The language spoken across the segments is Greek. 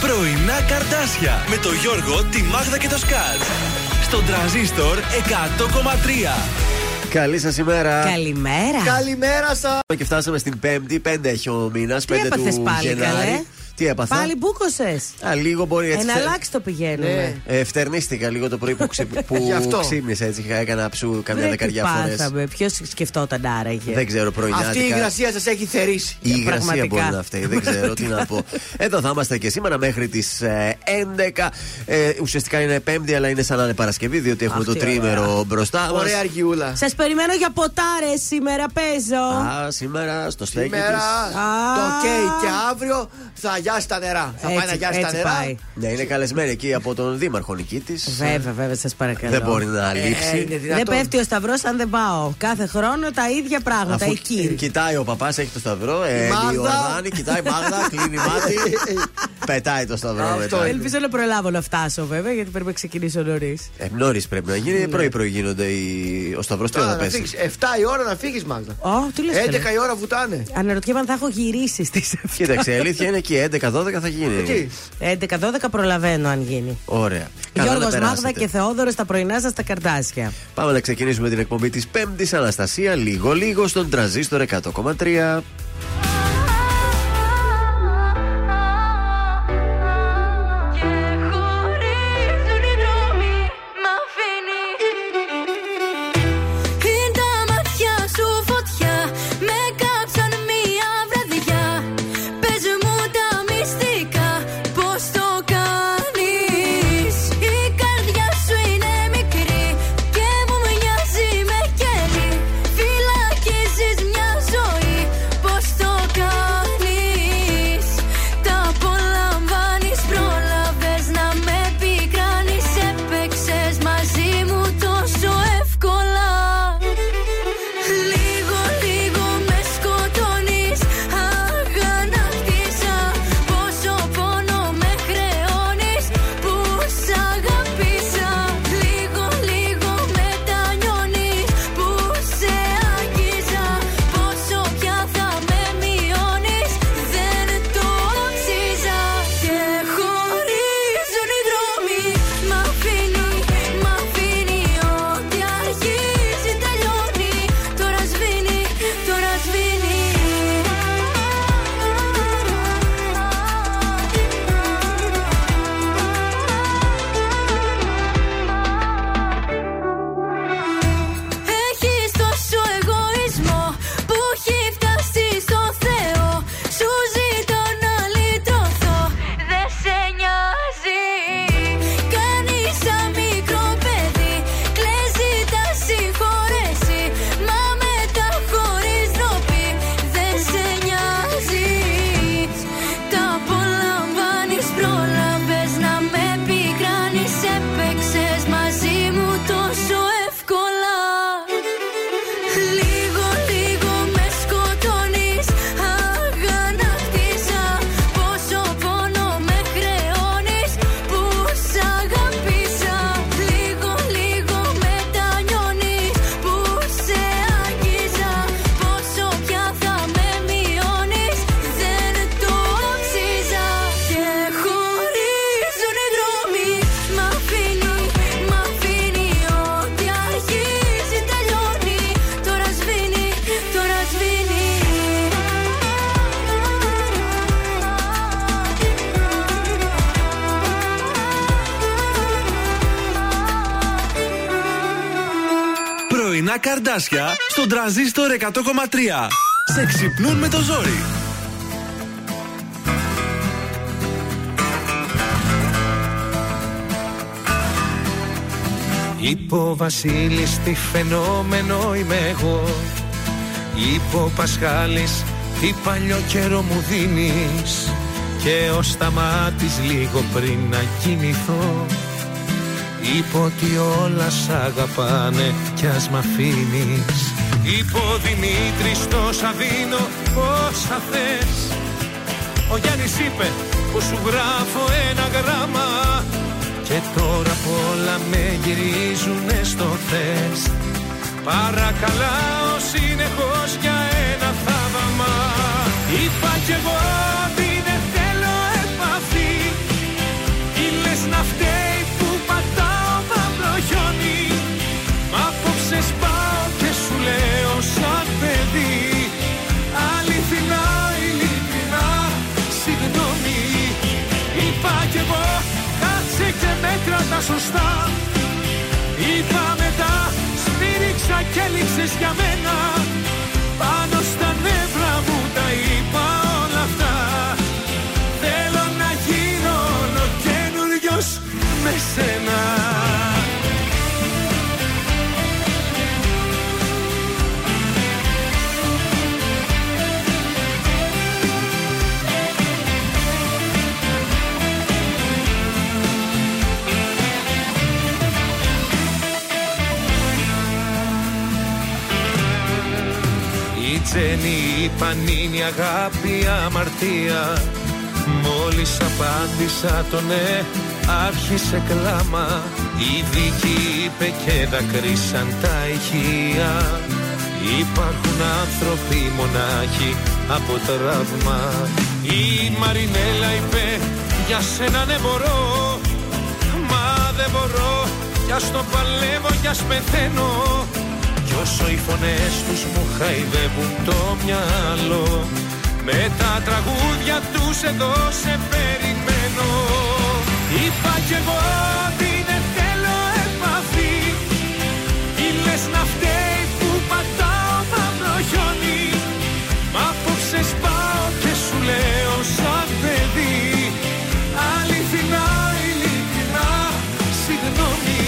Πρωινά Καρντάσια με τον Γιώργο, τη Μάγδα και το Σκατζ. Στον Τρανζίστορ 100,3. Καλή σας ημέρα. Καλημέρα. Καλημέρα σας. Και φτάσαμε στην Πέμπτη, 5 έχει ο μήνας, 5 του Γενάρη. Τι έπαθα? Πάλι μπούκωσες. Α, λίγο μπορεί έτσι. Εναλλάξει το πηγαίνουμε. Ναι. Φτερνίστηκα λίγο το πρωί που ξύμνησα έτσι. Έκανα ψού καμιά δεκαριά φορές. Ποιος σκεφτόταν άραγε? Δεν ξέρω πρωινάτικα. Αυτή η υγρασία σας έχει θερήσει. Η υγρασία μπορεί να φταίει. Δεν ξέρω τι να πω. Εδώ θα είμαστε και σήμερα μέχρι τις 11. Ουσιαστικά είναι Πέμπτη, αλλά είναι σαν να είναι Παρασκευή, διότι έχουμε το τρίμερο μπροστά μας. Ωραία αργιούλα. Σας περιμένω για ποτάρες σήμερα, παίζω. Α, σήμερα στο στέκι. Το κέικ και αύριο θα αγιάσει τα νερά. Θα πάει να αγιάσει τα νερά. Ναι, είναι καλεσμένη εκεί από τον Δήμαρχο Νικήτη. Βέβαια, βέβαια, σας παρακαλώ. Δεν μπορεί να λείψει. Δεν πέφτει ο σταυρός αν δεν πάω. Κάθε χρόνο τα ίδια πράγματα. Αφού εκεί κοιτάει ο παπάς, έχει το σταυρό. Η Ορδάνη κοιτάει, Μάγδα, κλείνει μάτι. Πετάει το σταυρό μετά. Ελπίζω να προλάβω να φτάσω βέβαια, γιατί πρέπει να ξεκινήσω νωρίς. Νωρίς πρέπει να γίνει. Πρωί-πρωί γίνονται ο σταυρός. Τι ώρα θα πέσει? 7 η ώρα να φύγει, Μάγδα. 11 η ώρα βουτάνε. Αναρωτιέμαι αν θα έχω γυρίσει στις 7. Κοίταξε, αλήθεια είναι και 11-12 θα γίνει. 11-12 προλαβαίνω αν γίνει. Ωραία. Γιώργος, Μάγδα και Θεόδωρος στα πρωινά σας τα Καρντάσια. Πάμε να ξεκινήσουμε την εκπομπή της Πέμπτης. Αναστασία, λίγο-λίγο στον Τρανζίστορ 100,3. Καρντάσια στον Τρανζίστορ 100,3. Σε ξυπνούν με το ζόρι. Υπό Βασίλης τι φαινόμενο είμαι εγώ. Υπό Πασχάλης τι παλιό καιρό μου δίνεις. Και ως σταμάτης λίγο πριν να κοιμηθώ. Υπό ότι όλα σ' αγαπάνε κι ας μ' αφήνεις. Υπό Δημήτρης τόσα δίνω όσα θες. Ο Γιάννης είπε πως σου γράφω ένα γράμμα. Και τώρα πολλά με γυρίζουνε στο θες. Παρακαλάω συνεχώς για ένα θαύμα. Είπα κι εγώ ότι δεν θέλω επαφή. τα σωστά. Είπα μετά, σμύριξα και έλειξες για μένα. Πάνω στα νεύρα μου τα είπα όλα αυτά. Θέλω να γίνω ολοκαινούριος με σένα. Τζένι είπαν είναι η αγάπη αμαρτία. Μόλις απάντησα το ναι, άρχισε κλάμα. Η δίκη είπε και δακρύσαν τα ηχεία. Υπάρχουν άνθρωποι μονάχοι από τραύμα. Η Μαρινέλα είπε για σένα δεν μπορώ. Μα δεν μπορώ, κι ας το παλεύω κι ας πεθαίνω. Κι όσο οι φωνές τους μου χαϊδεύουν το μυαλό, με τα τραγούδια τους εδώ σε περιμένω. Είπα κι εγώ ότι δεν θέλω επαφή. Τι λες να φταίει που πατάω μαύρο χιόνι. Μ' απόψε σπάω και σου λέω σαν παιδί. Αληθινά, ειλικρινά, συγγνώμη.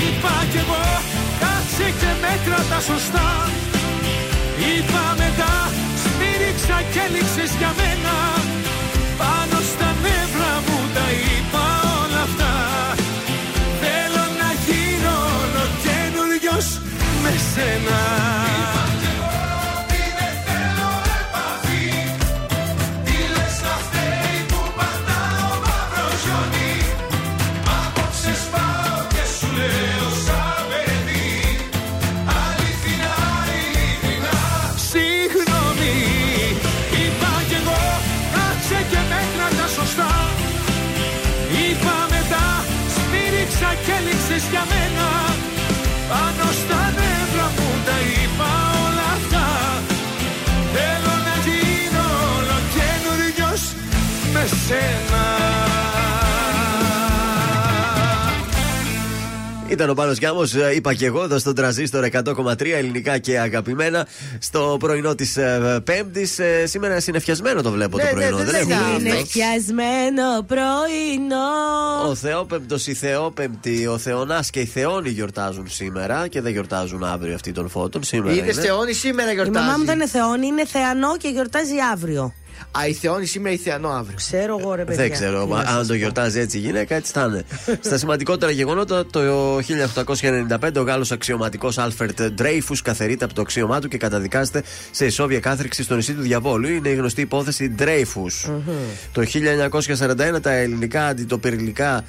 Είπα κι εγώ και μέτρα τα σωστά. Είπα μετά, σμύριξα και έλειξες για μένα. Πάνω στα νεύρα μου τα είπα όλα αυτά. Θέλω να γίνω ολοκαινούριος με σένα. Και έλειξες για μένα. Πάνω στα νεύρα μου τα είπα όλα αυτά. Θέλω να γίνω ολοκαινούριος με σένα. Ήταν ο Πάνος Γιάμος, είπα και εγώ, εδώ στον Τρανζίστορ 100,3 ελληνικά και αγαπημένα, στο πρωινό της Πέμπτης. Σήμερα συνεφιασμένο το βλέπω, ναι, το πρωινό. Ναι, δεν είναι συνεφιασμένο πρωινό. Ο Θεόπεμπτος, η Θεόπεμπτη, ο Θεωνάς και οι Θεόνοι γιορτάζουν σήμερα και δεν γιορτάζουν αύριο αυτοί των φώτων. Είδες, Θεόνοι σήμερα γιορτάζει. Η μαμά μου δεν είναι Θεόνη, είναι Θεανό και γιορτάζει αύριο. Α, η Θεόνη σήμερα ή Θεανό αύριο. Ξέρω εγώ, ρε παιδιά. Δεν ξέρω. Αν το γιορτάζει έτσι η γυναίκα, έτσι θα είναι. Στα σημαντικότερα γεγονότα, το 1895 ο Γάλλος αξιωματικός Άλφερτ Ντρέιφους καθαιρείται από το αξίωμά του και καταδικάζεται σε ισόβια κάθριξη στο νησί του Διαβόλου. Είναι η γνωστή υπόθεση Ντρέιφους. Το 1941 τα ελληνικά αντιτοπυρηνικά.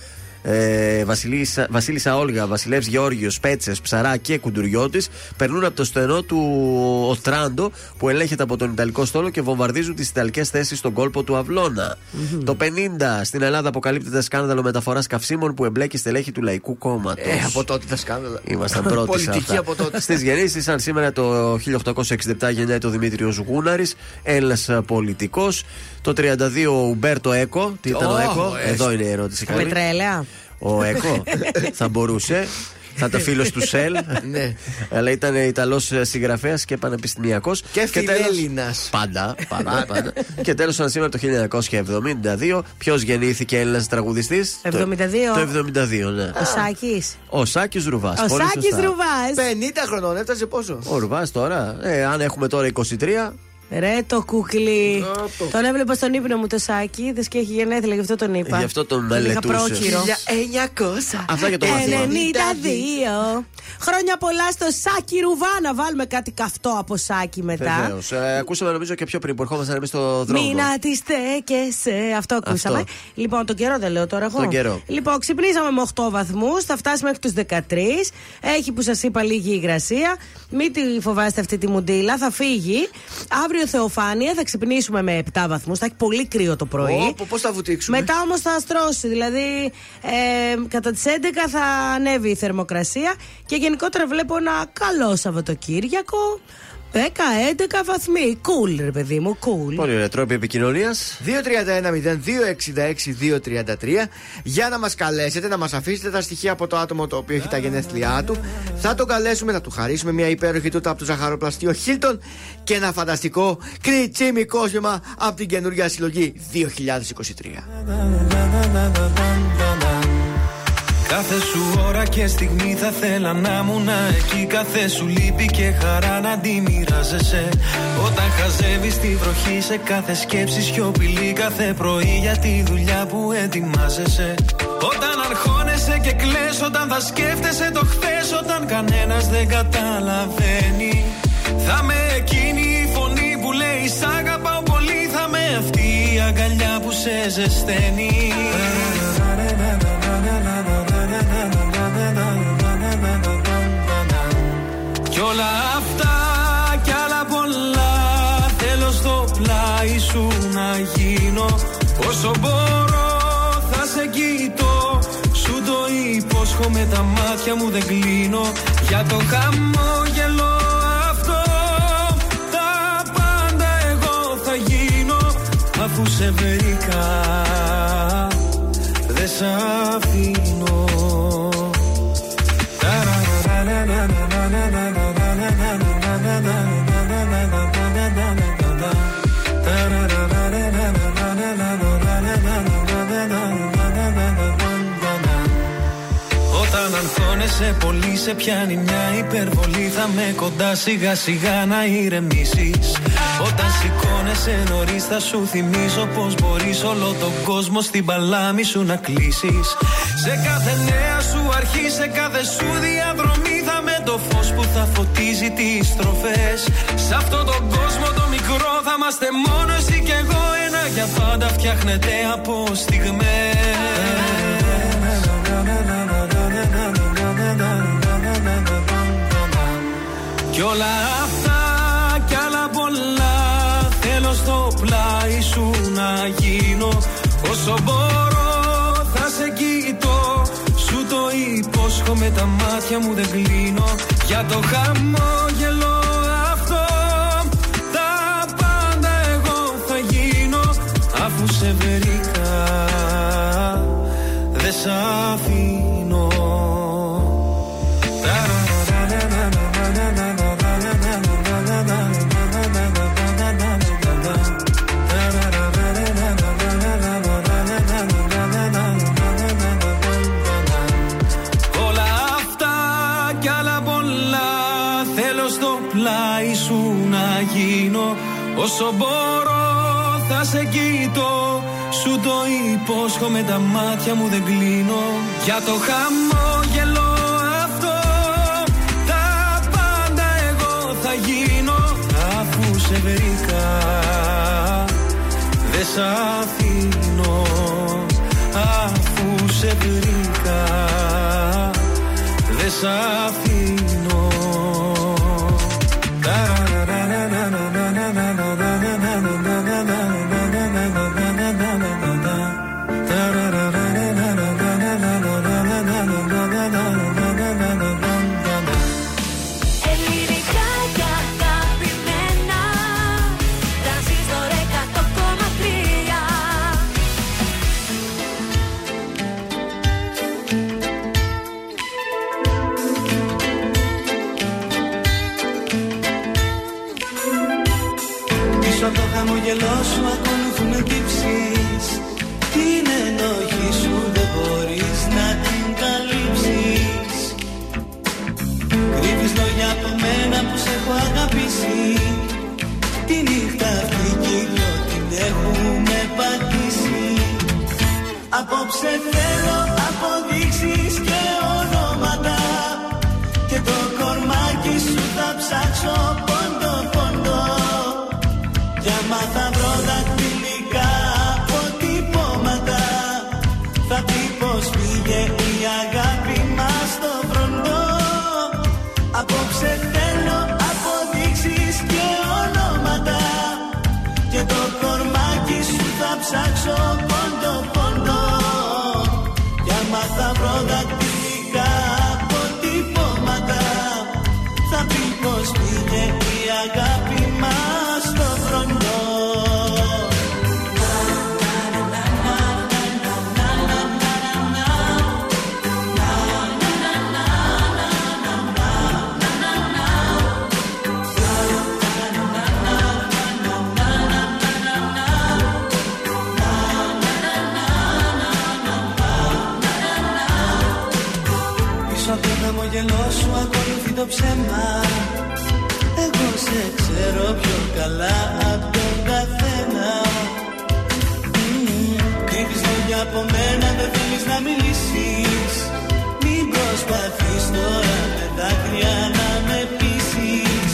Βασίλισσα Όλγα, βασιλεύς Γεώργιος, Πέτσες, Ψαρά και Κουντουριώτης περνούν από το στενό του Οτράντο που ελέγχεται από τον Ιταλικό στόλο και βομβαρδίζουν τις Ιταλικές θέσεις στον κόλπο του Αυλώνα. Το 50 στην Ελλάδα αποκαλύπτεται σκάνδαλο μεταφοράς καυσίμων που εμπλέκει στελέχη του Λαϊκού Κόμματος. Από τότε τα σκάνδαλα. Ήμασταν πρώτοι. Πολιτική από τότε. Στις γεννήσεις, σαν σήμερα το 1867 γεννιέται ο Δημήτριος Γούναρης, Έλληνας πολιτικός. Το 32 Ουμπέρτο Εκκο. Τι ήταν ο Εκκο? Εδώ είναι η ερώτηση. Πετρέλαια. Ο Εκκο θα μπορούσε. Θα ήταν φίλος του Σελ. Ναι. Αλλά ήταν Ιταλός συγγραφέας και πανεπιστημιακός. Και φιλέλληνας. Πάντα. Πάντα. Και τέλος, σαν σήμερα το 1972, ποιος γεννήθηκε Έλληνας τραγουδιστής? 72. Το 72, ναι. Ο Σάκης. Ο Σάκης Ρουβάς. 50 χρονών, έφτασε πόσο? Ο Ρουβάς τώρα. Αν έχουμε τώρα 23. Ρε το κουκλί. Τον έβλεπα στον ύπνο μου το Σάκι. Είδες και έχει γενέθλια, γι' αυτό τον είπα. Γι' αυτό τον μελετούσε. Για 900. Αυτά για το μαθήμα. 92. Χρόνια πολλά στο Σάκι Ρουβά. Να βάλουμε κάτι καυτό από Σάκι μετά. Βεβαίως. Ακούσαμε νομίζω και πιο πριν που ερχόμασταν εμείς στο δρόμο. Μην αντιστέκεσαι. Αυτό ακούσαμε. Αυτό. Λοιπόν, τον καιρό δεν λέω τώρα εγώ. Τον καιρό. Λοιπόν, ξυπνήσαμε με 8 βαθμούς. Θα φτάσουμε μέχρι τους 13. Έχει που σας είπα λίγη υγρασία. Μην τη φοβάστε αυτή τη μουντίλα. Θα φύγει. Αύριο Θεοφάνεια, θα ξυπνήσουμε με 7 βαθμούς. Θα έχει πολύ κρύο το πρωί. Πώς θα βουτήξουμε? Μετά όμως θα στρώσει. Δηλαδή κατά τις 11 θα ανέβει η θερμοκρασία. Και γενικότερα βλέπω ένα καλό Σαββατοκύριακο 10-11 βαθμοί. Κουλ, cool, ρε παιδί μου, κουλ. Cool. Πολύ ωραία. Τρόποι επικοινωνίας. 231-0266-233 για να μας καλέσετε, να μας αφήσετε τα στοιχεία από το άτομο το οποίο έχει τα γενέθλιά του. Θα τον καλέσουμε να του χαρίσουμε μια υπέροχη τούτα από το ζαχαροπλαστείο Χίλτον και ένα φανταστικό κριτσίμι κόσμημα από την καινούργια συλλογή 2023. Κάθε σου ώρα και στιγμή θα θέλα να ήμουν εκεί. Κάθε σου λύπη και χαρά να τη μοιράζεσαι. Όταν χαζεύεις τη βροχή σε κάθε σκέψη σιωπηλή. Κάθε πρωί για τη δουλειά που ετοιμάζεσαι. Όταν αρχώνεσαι και κλαις, όταν θα σκέφτεσαι το χθες. Όταν κανένας δεν καταλαβαίνει. Θα με εκείνη η φωνή που λέει σ' αγαπάω πολύ. Θα με αυτή η αγκαλιά που σε ζεσταίνει. Κι όλα αυτά κι άλλα πολλά θέλω στο πλάι σου να γίνω. Όσο μπορώ θα σε κοιτώ. Σου το υπόσχομαι, τα μάτια μου δεν κλείνω. Για το χαμόγελο αυτό τα πάντα εγώ θα γίνω. Αφού σε βρήκα δεν σ' αφήνω. Όταν αγχώνεσαι πολύ σε πιάνει μια υπερβολή. Θα με κοντά σιγά σιγά να ηρεμήσεις. Όταν σηκώνεσαι νωρίς θα σου θυμίζω πως μπορείς όλο τον κόσμο στην παλάμη σου να κλείσεις. Σε κάθε νέα σου αρχή, σε κάθε σου διαδρομή θα με το φως που θα φωτίζει τις στροφές. Σε αυτόν τον κόσμο το μικρό θα είμαστε μόνο εσύ κι εγώ. Ένα για πάντα φτιάχνεται από στιγμές. Κι όλα αυτά κι άλλα πολλά θέλω στο πλάι σου να γίνω. Όσο μπορώ θα σε κοιτώ. Σου το υπόσχομαι, τα μάτια μου δεν κλείνω. Για το χαμόγελο αυτό τα πάντα εγώ θα γίνω. Αφού σε βρήκα δεν σ' αφήνω. Όσο μπορώ θα σε κοιτώ. Σου το υπόσχομαι, τα μάτια μου δεν κλείνω. Για το χαμόγελο αυτό τα πάντα εγώ θα γίνω. Αφού σε βρήκα δεν σ' αφήνω. Αφού σε βρήκα δεν σ' αφήνω. Σου ακολουθούν εκκύψεις. Την ενοχή σου δεν μπορείς να την καλύψεις. Κρύβεις λόγια από μένα που σε έχω αγαπήσει. Τη νύχτα αυτή κύριο την έχουμε πατήσει. Απόψε θέλω αποδείξεις και ονόματα. Και το κορμάκι σου θα ψάξω πόντο πόντο. Για μάθα βρω δακτυλικά αποτυπώματα. Θα πει πως πήγε η αγάπη μας στο φροντό. Απόψε θέλω αποδείξεις και ονόματα. Και το κορμάκι σου θα ψάξω πόντο πόντο. Για μάθα βρω δακτυλικά αποτυπώματα. Θα πει πως πήγε η αγάπη. το ψέμα. Εγώ σε ξέρω πιο καλά απ' τον καθένα. Κρύβεις λόγια από μένα, δεν θέλεις να μιλήσεις. Μην προσπαθείς τώρα με δάκρυα να με πείσεις.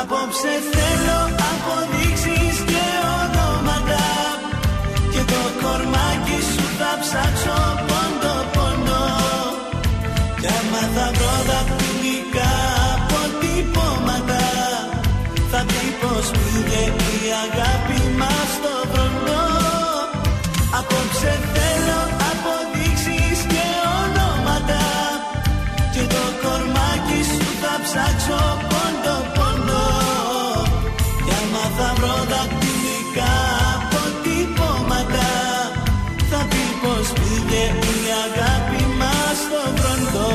Απόψε θέλω αποδείξεις και ονόματα. Και το κορμάκι σου θα ψάξω πόντο πόντο. Κι άμα θα βρω δαχτυλικά αποτυπώματα, θα πει πως πήγε η αγάπη μας στο βροντό. Απόψε θέλω αποδείξεις και ονόματα. Και το κορμάκι σου θα ψάξω πόντο πόντο. Κι άμα θα βρω δακτυλικά αποτυπώματα, θα πει πως πήγε η αγάπη μας στο βροντό.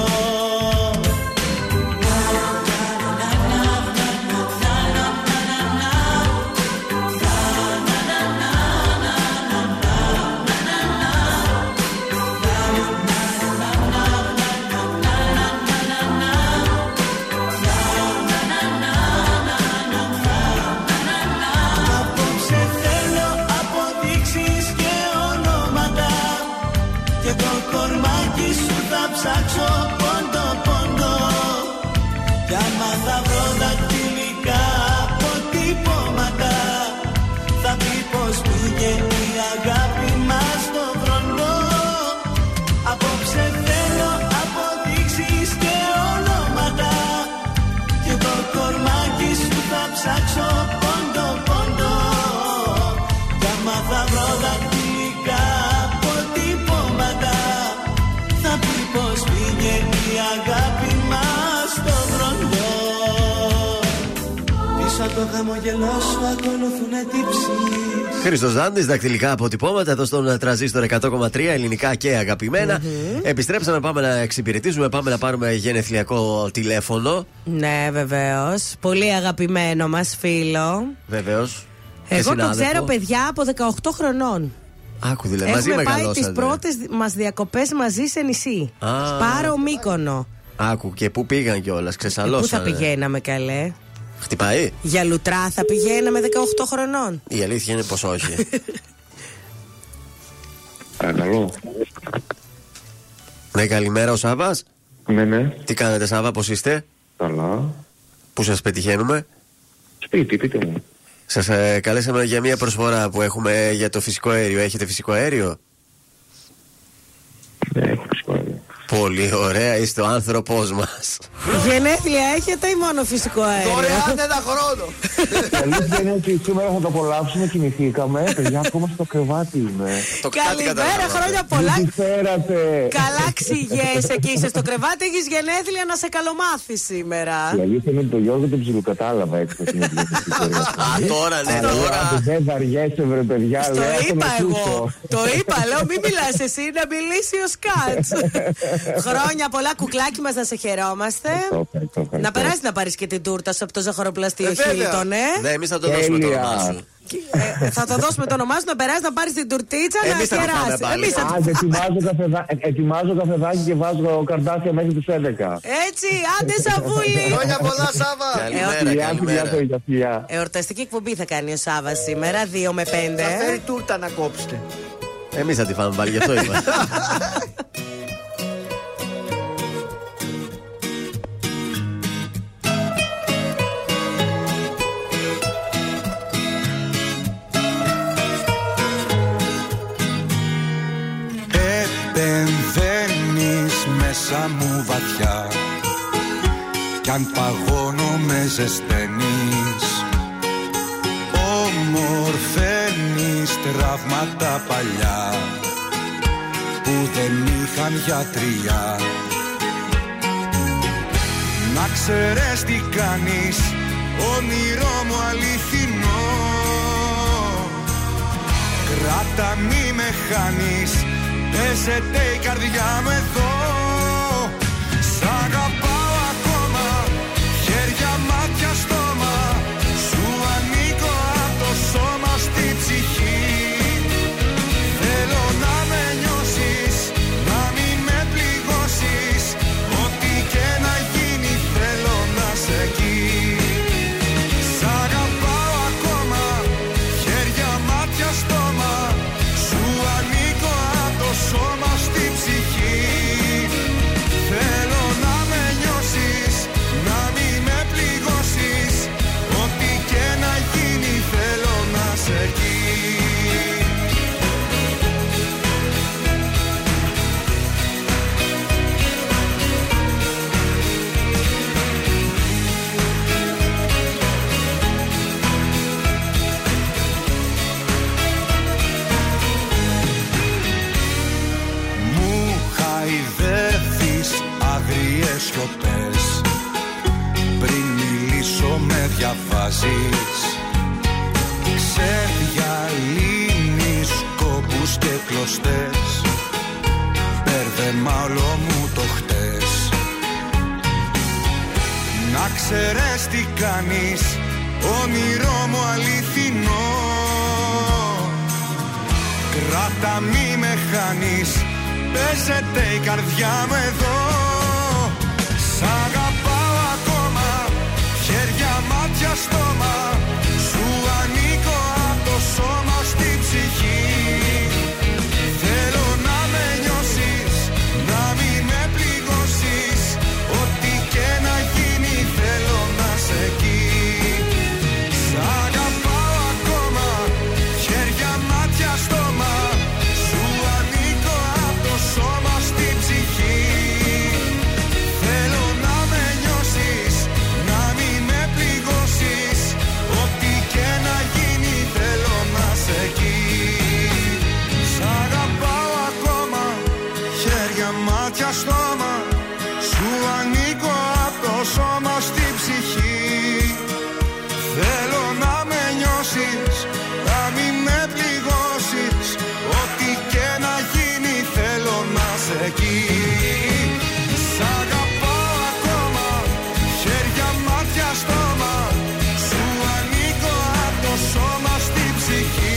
Ψάξω πόντο πόντο. Κι άμα θα βρω δακτυλικά αποτυπώματα, θα πει πως πήγε η αγάπη μας στο βροντό. Απόψε θέλω αποδείξεις και ονόματα. Και το κορμάκι σου θα ψάξω πόντο πόντο. Κι άμα θα βρω δακτυλικά αποτυπώματα, θα πει πως πήγε η αγάπη μας στο βροντό. Πίσω από το χαμογελό σου ακολουθούνε τύψεις. Χρήστος Δάντης, δακτυλικά αποτυπώματα εδώ στον Τρανζίστορ 100,3, ελληνικά και αγαπημένα. Επιστρέψαμε, πάμε να εξυπηρετήσουμε, πάμε να πάρουμε γενεθλιακό τηλέφωνο. Ναι, βεβαίως. Πολύ αγαπημένο μας φίλο. Βεβαίως. Εγώ το ξέρω, παιδιά, από 18 χρονών. Άκου, δηλαδή, μαζί μεγαλώσατε. Έχουμε πάει τις πρώτες μας διακοπές μαζί σε νησί. Πάρο, Μύκονο. Άκου, και πού πήγαν κιόλας, ξεσαλώσανε. Πού θα πηγαίναμε, καλέ. Χτυπάει. Για λουτρά θα πηγαίναμε 18 χρονών. Η αλήθεια είναι πως όχι. Παρακαλώ. Ναι, καλημέρα, ο Σάββας. Ναι, ναι. Τι κάνετε, Σάββα, πως είστε? Καλά. Πού σας πετυχαίνουμε? Σπίτι, πείτε μου. Σας καλέσαμε για μια προσφορά που έχουμε για το φυσικό αέριο. Έχετε φυσικό αέριο? Ναι, έχω φυσικό αέριο. Πολύ ωραία, είστε ο άνθρωπος μας. Γενέθλια έχετε ή μόνο φυσικό αέριο? Δωρεάν ένα χρόνο. Καλή είναι ότι σήμερα θα το απολαύσουμε, κοιμηθήκαμε. Παιδιά, ακόμα στο κρεβάτι είμαι. Καλημέρα, χρόνια πολλά. Καλά ξηγέσαι και είσαι στο κρεβάτι, έχεις γενέθλια, να σε καλομάθει σήμερα. Η αλήθεια είναι ότι το Γιώργο τον ψιλοκατάλαβα έτσι. Τώρα, ναι, τώρα. Δεν βαριέσαι, βρε παιδιά. Το είπα εγώ. Το είπα, λέω, μην μιλάς εσύ, να μιλήσει ο Σκατζ. Χρόνια πολλά, κουκλάκι μας, να σε χαιρόμαστε. Να περάσει να πάρεις και την τούρτα σου από το ζαχαροπλαστείο Χίλτον, ναι, εμείς θα το δώσουμε το όνομά σου. Θα το δώσουμε το όνομά σου, να περάσει να πάρεις την τουρτίτσα, να χαιράσει. Εμείς θα το πάμε. Ετοιμάζω καφεδάκι και βάζω καρτάσια μέχρι τις 11. Έτσι, άντε Σαβούλη. Χρόνια πολλά, Σάβα. Εορταστική εκπομπή θα κάνει ο Σάβας σήμερα, 2 με 5. Θα φέρει τούρτα να κόψετε. Εμείς θα τη φάμε πάλι, γι' αυτό είπα. Μέσα μου βαθιά, κι αν παγώνω με ζεσταίνεις. Ομορφαίνεις τραύματα παλιά που δεν είχαν γιατριά. Να ξέρεις τι κάνεις, όνειρό μου αληθινό. Κράτα, μη με χάνεις, πέσετε η καρδιά μου εδώ. Σ' αγαπάω ακόμα, χέρια, μάτια, στόμα. Σου ανήκω από το σώμα στη ψυχή. Θέλω να με νιώσεις, να μην με πληγώσεις. Ό,τι και να γίνει θέλω. διαβάζεις. Ξεδιαλύνεις κόπους και κλωστές. Μπέρδεμα όλο μου το χτες. Να ξέρεις τι κάνεις, όνειρό μου αληθινό. Κράτα μη με χάνεις, παίζεται η καρδιά μου εδώ. Σ' αγαπάω ακόμα, χέρια, μάτια, στόμα. Σου ανήκω απ' το σώμα στη ψυχή. Θέλω να με νιώσεις, να μην με πληγώσεις. Ό,τι και να γίνει θέλω να σε εκεί. Σ' αγαπάω ακόμα, χέρια, μάτια, στόμα. Σου ανήκω απ' το σώμα στη ψυχή. Στόμα, σου ανήκω απ' το σώμα στη ψυχή. Θέλω να με νιώσεις, να μην με πληγώσεις. Ό,τι και να γίνει θέλω να σε εκεί. Σ' αγαπάω ακόμα, χέρια, μάτια, στόμα. Σου ανήκω απ' το σώμα στη ψυχή.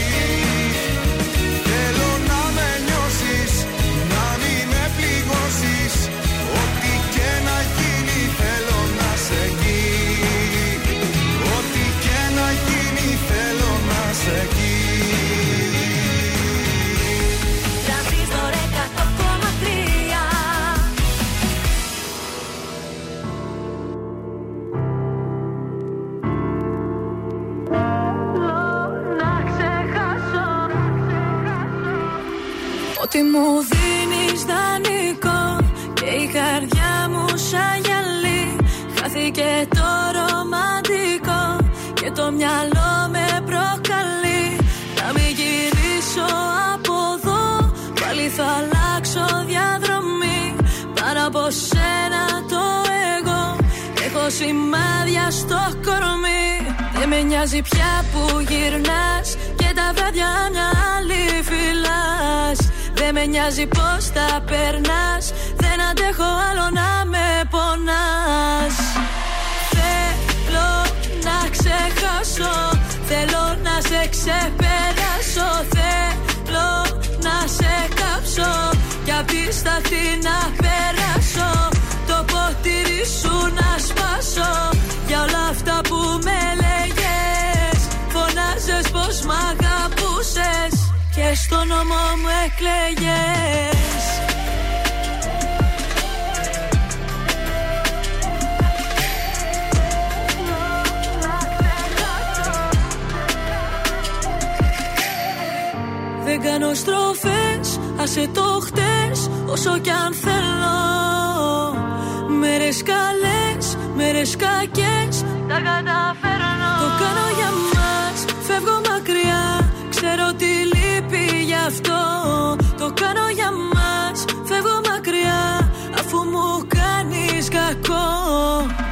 Ότι μου δίνεις δανεικό και η καρδιά μου σαν γυαλί. Χάθηκε το ρομαντικό και το μυαλό με προκαλεί. Να μην γυρίσω από εδώ, πάλι θα αλλάξω διαδρομή. Πάρα από σένα το εγώ, έχω σημάδια στο κορμί. Δεν με νοιάζει πια που γυρνάς και τα βράδια μια άλλη φυλάς. Δεν με νοιάζει πως τα περνάς, δεν αντέχω άλλο να με πονάς. Θέλω να ξεχάσω, θέλω να σε ξεπεράσω. Θέλω να σε κάψω και απίσταθη να περάσω. Το ποτήρι σου να σπάσω για όλα αυτά που με λέγες. Φωνάζες πως μ' αγαπούσες και στο όνομα μου εκλέγες. Δεν κάνω στροφές, άσε το χτες όσο κι αν θέλω. Μέρες καλές, μέρες κακές, τα καταφέρνω. Το κάνω για μας, φεύγω μακριά, ξέρω τι λείπει γι' αυτό. Το κάνω για μας, φεύγω μακριά, αφού μου κάνεις κακό.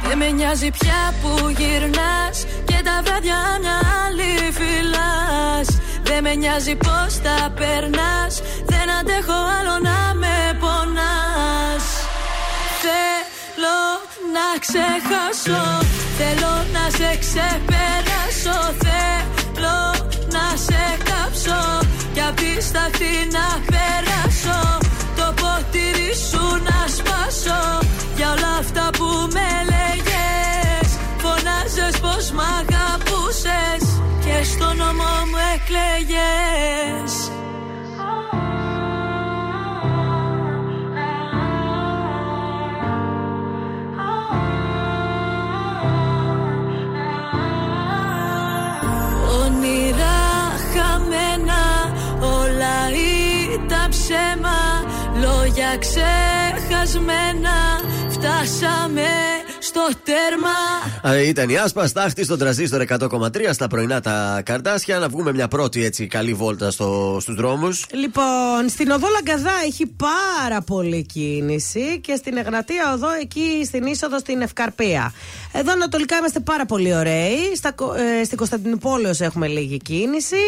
Δεν με νοιάζει πια που γυρνάς και τα βράδια μια άλλη φυλάς. Δεν με νοιάζει πως τα περνάς, δεν αντέχω άλλο να με πονάς. Θέλω να ξεχάσω, θέλω να σε ξεπεράσω. Θέλω να σε κάψω και απίσταθη να περάσω. Το ποτήρι σου να σπάσω για όλα αυτά που με λέγες. Φωνάζες πως μ' αγαπούσες και στο όνομα μου εκλέγες. Όνειρα χαμένα, όλα ήταν ψέμα. Λόγια ξεχασμένα, φτάσαμε στο το τέρμα. Ήταν η Άσπα, στάχτη στον Τρανζίστορ 100,3 στα πρωινά τα Καρντάσια. Να βγούμε μια πρώτη έτσι καλή βόλτα στους δρόμους. Λοιπόν, στην οδό Λαγκαδά έχει πάρα πολύ κίνηση και στην Εγνατία οδό εκεί στην είσοδο στην Ευκαρπία. Εδώ ανατολικά είμαστε πάρα πολύ ωραίοι. Στην Κωνσταντινούπολεως έχουμε λίγη κίνηση.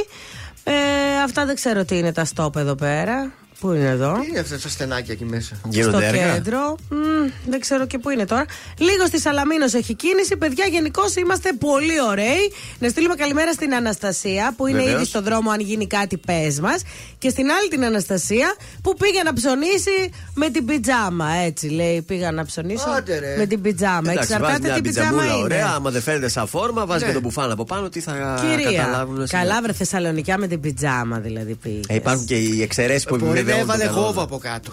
Αυτά δεν ξέρω τι είναι τα στόπ εδώ πέρα. Πού είναι εδώ? Τι είναι αυτά τα στενάκια εκεί μέσα? Γύρω στο κέντρο. Δεν ξέρω και πού είναι τώρα. Λίγο στη Σαλαμίνος έχει κίνηση. Παιδιά, γενικώς είμαστε πολύ ωραίοι. Να στείλουμε καλημέρα στην Αναστασία που είναι Βεβαίως. Ήδη στο δρόμο. Αν γίνει κάτι, πες μας. Και στην άλλη την Αναστασία που πήγε να ψωνίσει με την πιτζάμα. Έτσι λέει, πήγα να ψωνίσω με την πιτζάμα. Εξαρτάται τι πιτζάμα είναι. Ωραία, άμα δεν φαίνεται σαν φόρμα, βάζει και το μπουφάν από πάνω. Τι θα καταλάβουν? Καλά, βρε Θεσσαλονικιά με την πιτζάμα δηλαδή πήγες. Υπάρχουν και οι εξαιρέσεις που επιβεβαιώνουν. Έβαλε χόβο από κάτω.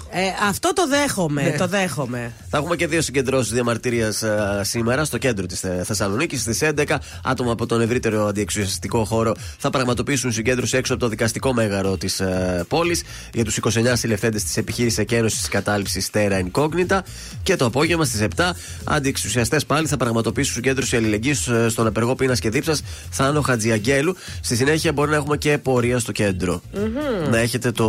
Αυτό το δέχομαι, ναι. Θα έχουμε και δύο συγκεντρώσεις διαμαρτυρίας σήμερα στο κέντρο της Θεσσαλονίκης. Στις 11 άτομα από τον ευρύτερο αντιεξουσιαστικό χώρο θα πραγματοποιήσουν συγκέντρωση έξω από το δικαστικό μέγαρο της πόλης για τους 29 συλληφθέντες της επιχείρησης εκένωσης της κατάληψης Terra Incognita. Και το απόγευμα στις 7 αντιεξουσιαστές πάλι θα πραγματοποιήσουν συγκέντρωση αλληλεγγύης στον απεργό πείνας και δίψας Θάνο Χατζιαγγέλου. Στη συνέχεια μπορεί να έχουμε και πορεία στο κέντρο. Να έχετε το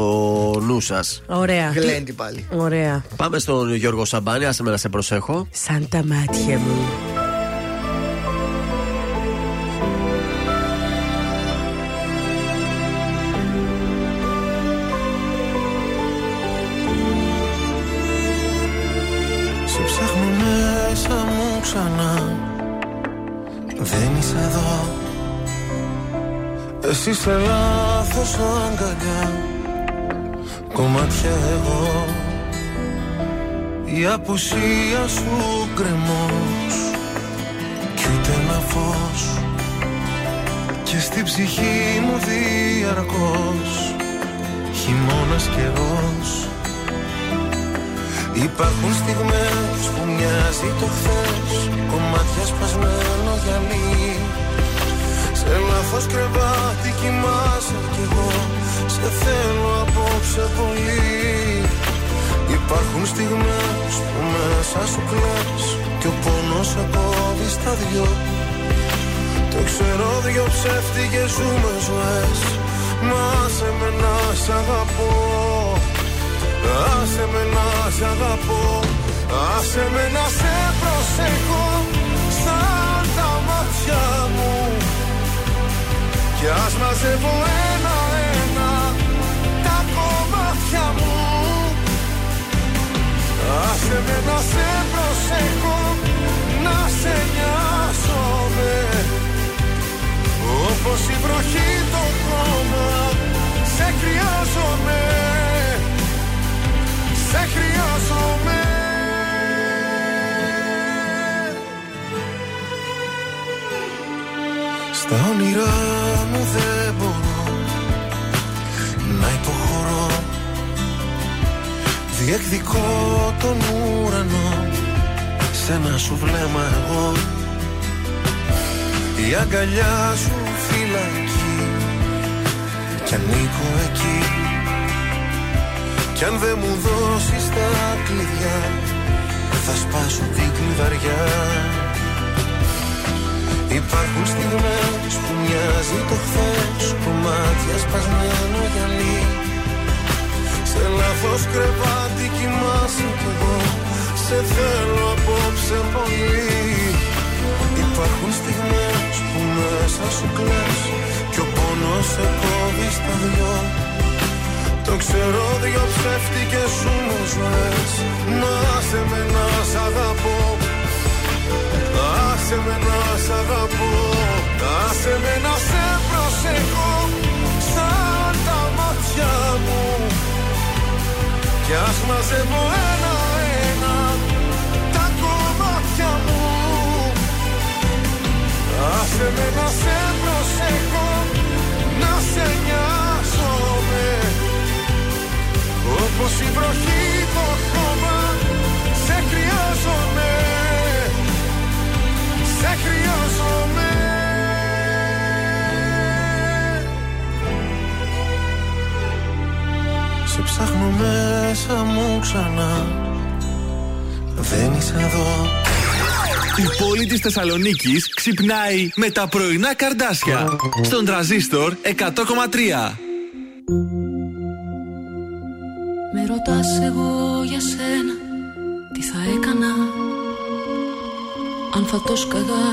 νου σας. Ωραία. Γλέντι πάλι. Ωραία. Πάμε στον Γιώργο Σαμπάνη, άσε με να σε προσέχω. Σαν τα μάτια μου. Σε ψάχνω μέσα μου ξανά. Δεν είσαι εδώ. Εσύ σε λάθος αγκαλιά. Κομμάτια εγώ. Η απουσία σου κρεμός κι ούτε ένα φως. Και στη ψυχή μου διαρκώς χειμώνας καιρός. Υπάρχουν στιγμές που μοιάζει το χθες, κομμάτια σπασμένο γυαλί. Σε λάθος κρεβάτι κοιμάσαι κι εγώ. Σε θέλω απόψε πολύ. Υπάρχουν στιγμές που μέσα σου κλαις κι ο πόνος σε κόβει στα δυο. Το ξέρω δυο ψεύτικες ζούμε ζωές. Μα άσε με να σ' αγαπώ. Άσε με να σ' αγαπώ. Άσε με να σε προσέχω σαν τα μάτια μου. Κι ας μαζεύω ένα-ένα τα κομμάτια μου. Άσε με να σε προσέχω, να σε νοιάζομαι. Όπως η βροχή το χώμα, σε χρειάζομαι. Σε χρειάζομαι. Στα όνειρά μου δεν μπορώ να υποχωρώ. Διεκδικώ τον ουρανό σε ένα σου βλέμμα εγώ. Η αγκαλιά σου φυλακή κι ανήκω εκεί. Κι αν δεν μου δώσεις τα κλειδιά θα σπάσω την κλειδαριά. Υπάρχουν στιγμές που μοιάζει το χθες, κομμάτια σπασμένο γυαλί. Σε λάθος κρεβάτι κοιμάσαι κι εγώ. Σε θέλω απόψε πολύ. Υπάρχουν στιγμές που μέσα σου κλαις κι ο πόνος σε κόβει στα δυο. Το ξέρω δυο ψεύτικες ζούμε ζωές. Να σε με να σ' αγαπώ. Άσε με να σ' αγαπώ. Άσε με να σε προσέχω σαν τα μάτια μου. Κι ας μαζεύω ένα-ένα τα κομμάτια μου. Άσε με να σε προσέχω, να σε νοιάζομαι. Όπως η βροχή το χώμα, σε χρειάζομαι. Σε χρειάζομαι. Σε ψάχνω μέσα μου ξανά. Δεν είσαι εδώ. Η πόλη της Θεσσαλονίκης ξυπνάει με τα πρωινά Καρντάσια στον Τρανζίστορ 100,3. Με ρωτάς εγώ για σένα τι θα έκανα αν θα το σκαγά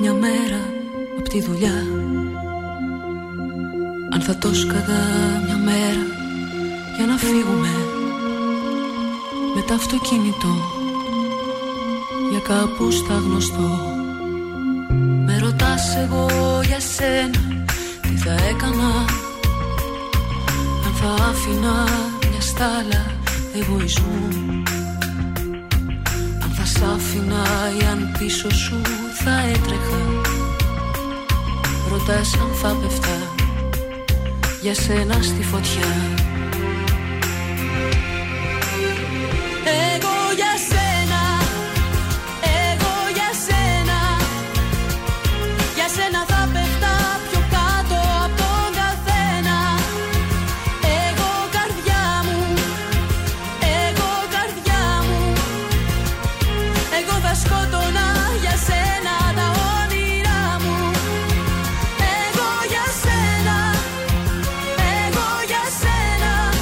μια μέρα απ' τη δουλειά, αν θα το σκαγά μια μέρα για να φύγουμε με τ' αυτοκίνητο για κάπου στα γνωστό. Με ρωτάς εγώ για σένα τι θα έκανα αν θα άφηνα μια στάλα εγωισμού, αν θα σ' άφηνα ή αν πίσω σου θα έτρεχα. Ρωτάς αν θα πέφτα για σένα στη φωτιά. Εγώ για σένα, σένα θα πέφτα πιο κάτω από τον καθένα. Εγώ καρδιά μου, εγώ καρδιά μου, εγώ θα σκότωνα για σένα τα όνειρά μου. Εγώ για σένα, εγώ για σένα,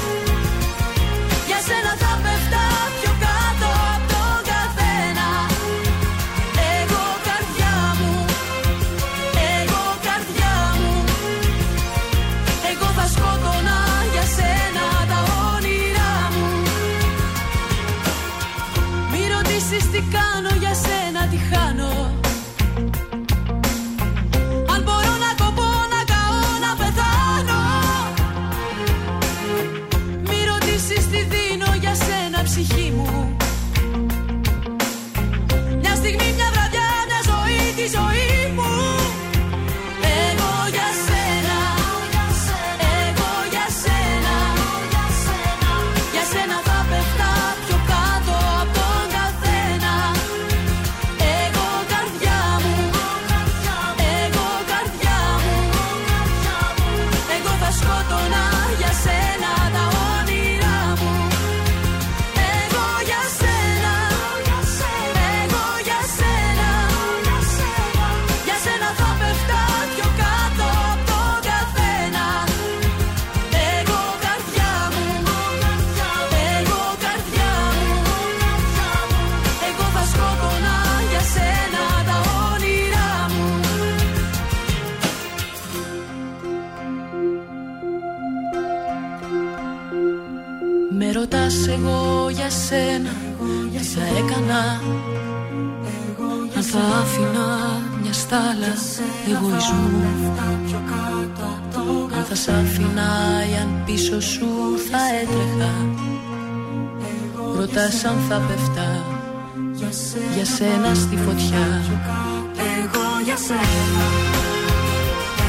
για σένα θα πέφτα πιο κάτω από τον καθένα. Εγώ καρδιά μου, για σένα τα όνειρά μου. Μη ρωτήσεις τι κάνω, για σένα τι χάνω. Αν μπορώ να κοπώ, να καώ, να πεθάνω. Μη ρωτήσεις τι δίνω, για σένα ψυχή μου. Μια στιγμή, μια βραδιά, μια ζωή, τη ζωή μου. Εγώ για σένα, εγώ για σένα τι θα έκανα αν θα άφηνα μια στάλα εγωισμού, αν θα σ' άφηνα ή αν πίσω σου θα έτρεχα. Ρωτάς αν θα πέφτα για σένα στη φωτιά. Εγώ για σένα,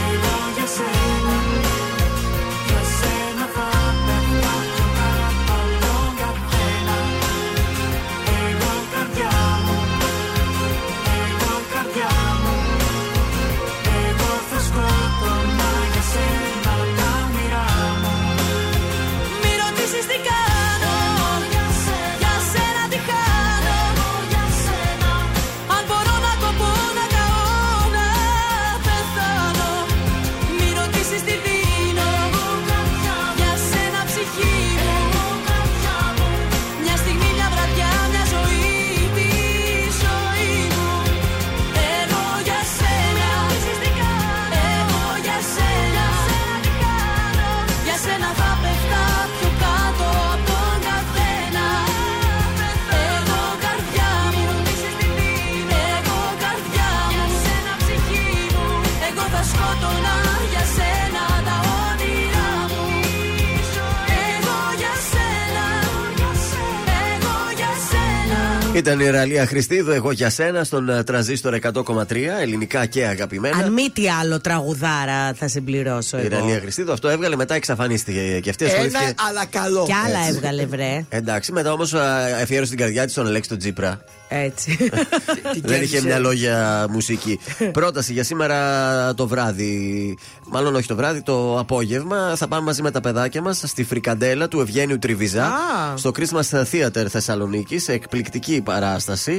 εγώ για σένα, ήταν η Ραλία Χριστίδου, εγώ για σένα, στον Τρανζίστορ 100,3, ελληνικά και αγαπημένα. Αν μη τι άλλο, τραγουδάρα θα συμπληρώσω εγώ. Η Ραλία Χριστίδου αυτό έβγαλε, μετά εξαφανίστηκε. Και αυτή ασχολήθηκε. Ένα, αλλά καλό. Κι άλλα έβγαλε, βρε. Εντάξει, μετά όμως αφιέρωσε την καρδιά της στον Αλέξη τον Τσίπρα. Έτσι. Δεν είχε μια λόγια μουσική. Πρόταση για σήμερα το βράδυ. Μάλλον όχι το βράδυ, το απόγευμα. Θα πάμε μαζί με τα παιδάκια μας στη Φρικαντέλα του Ευγένιου Τριβιζά, στο Christmas Theater Θεσσαλονίκης. Εκπληκτική παράσταση.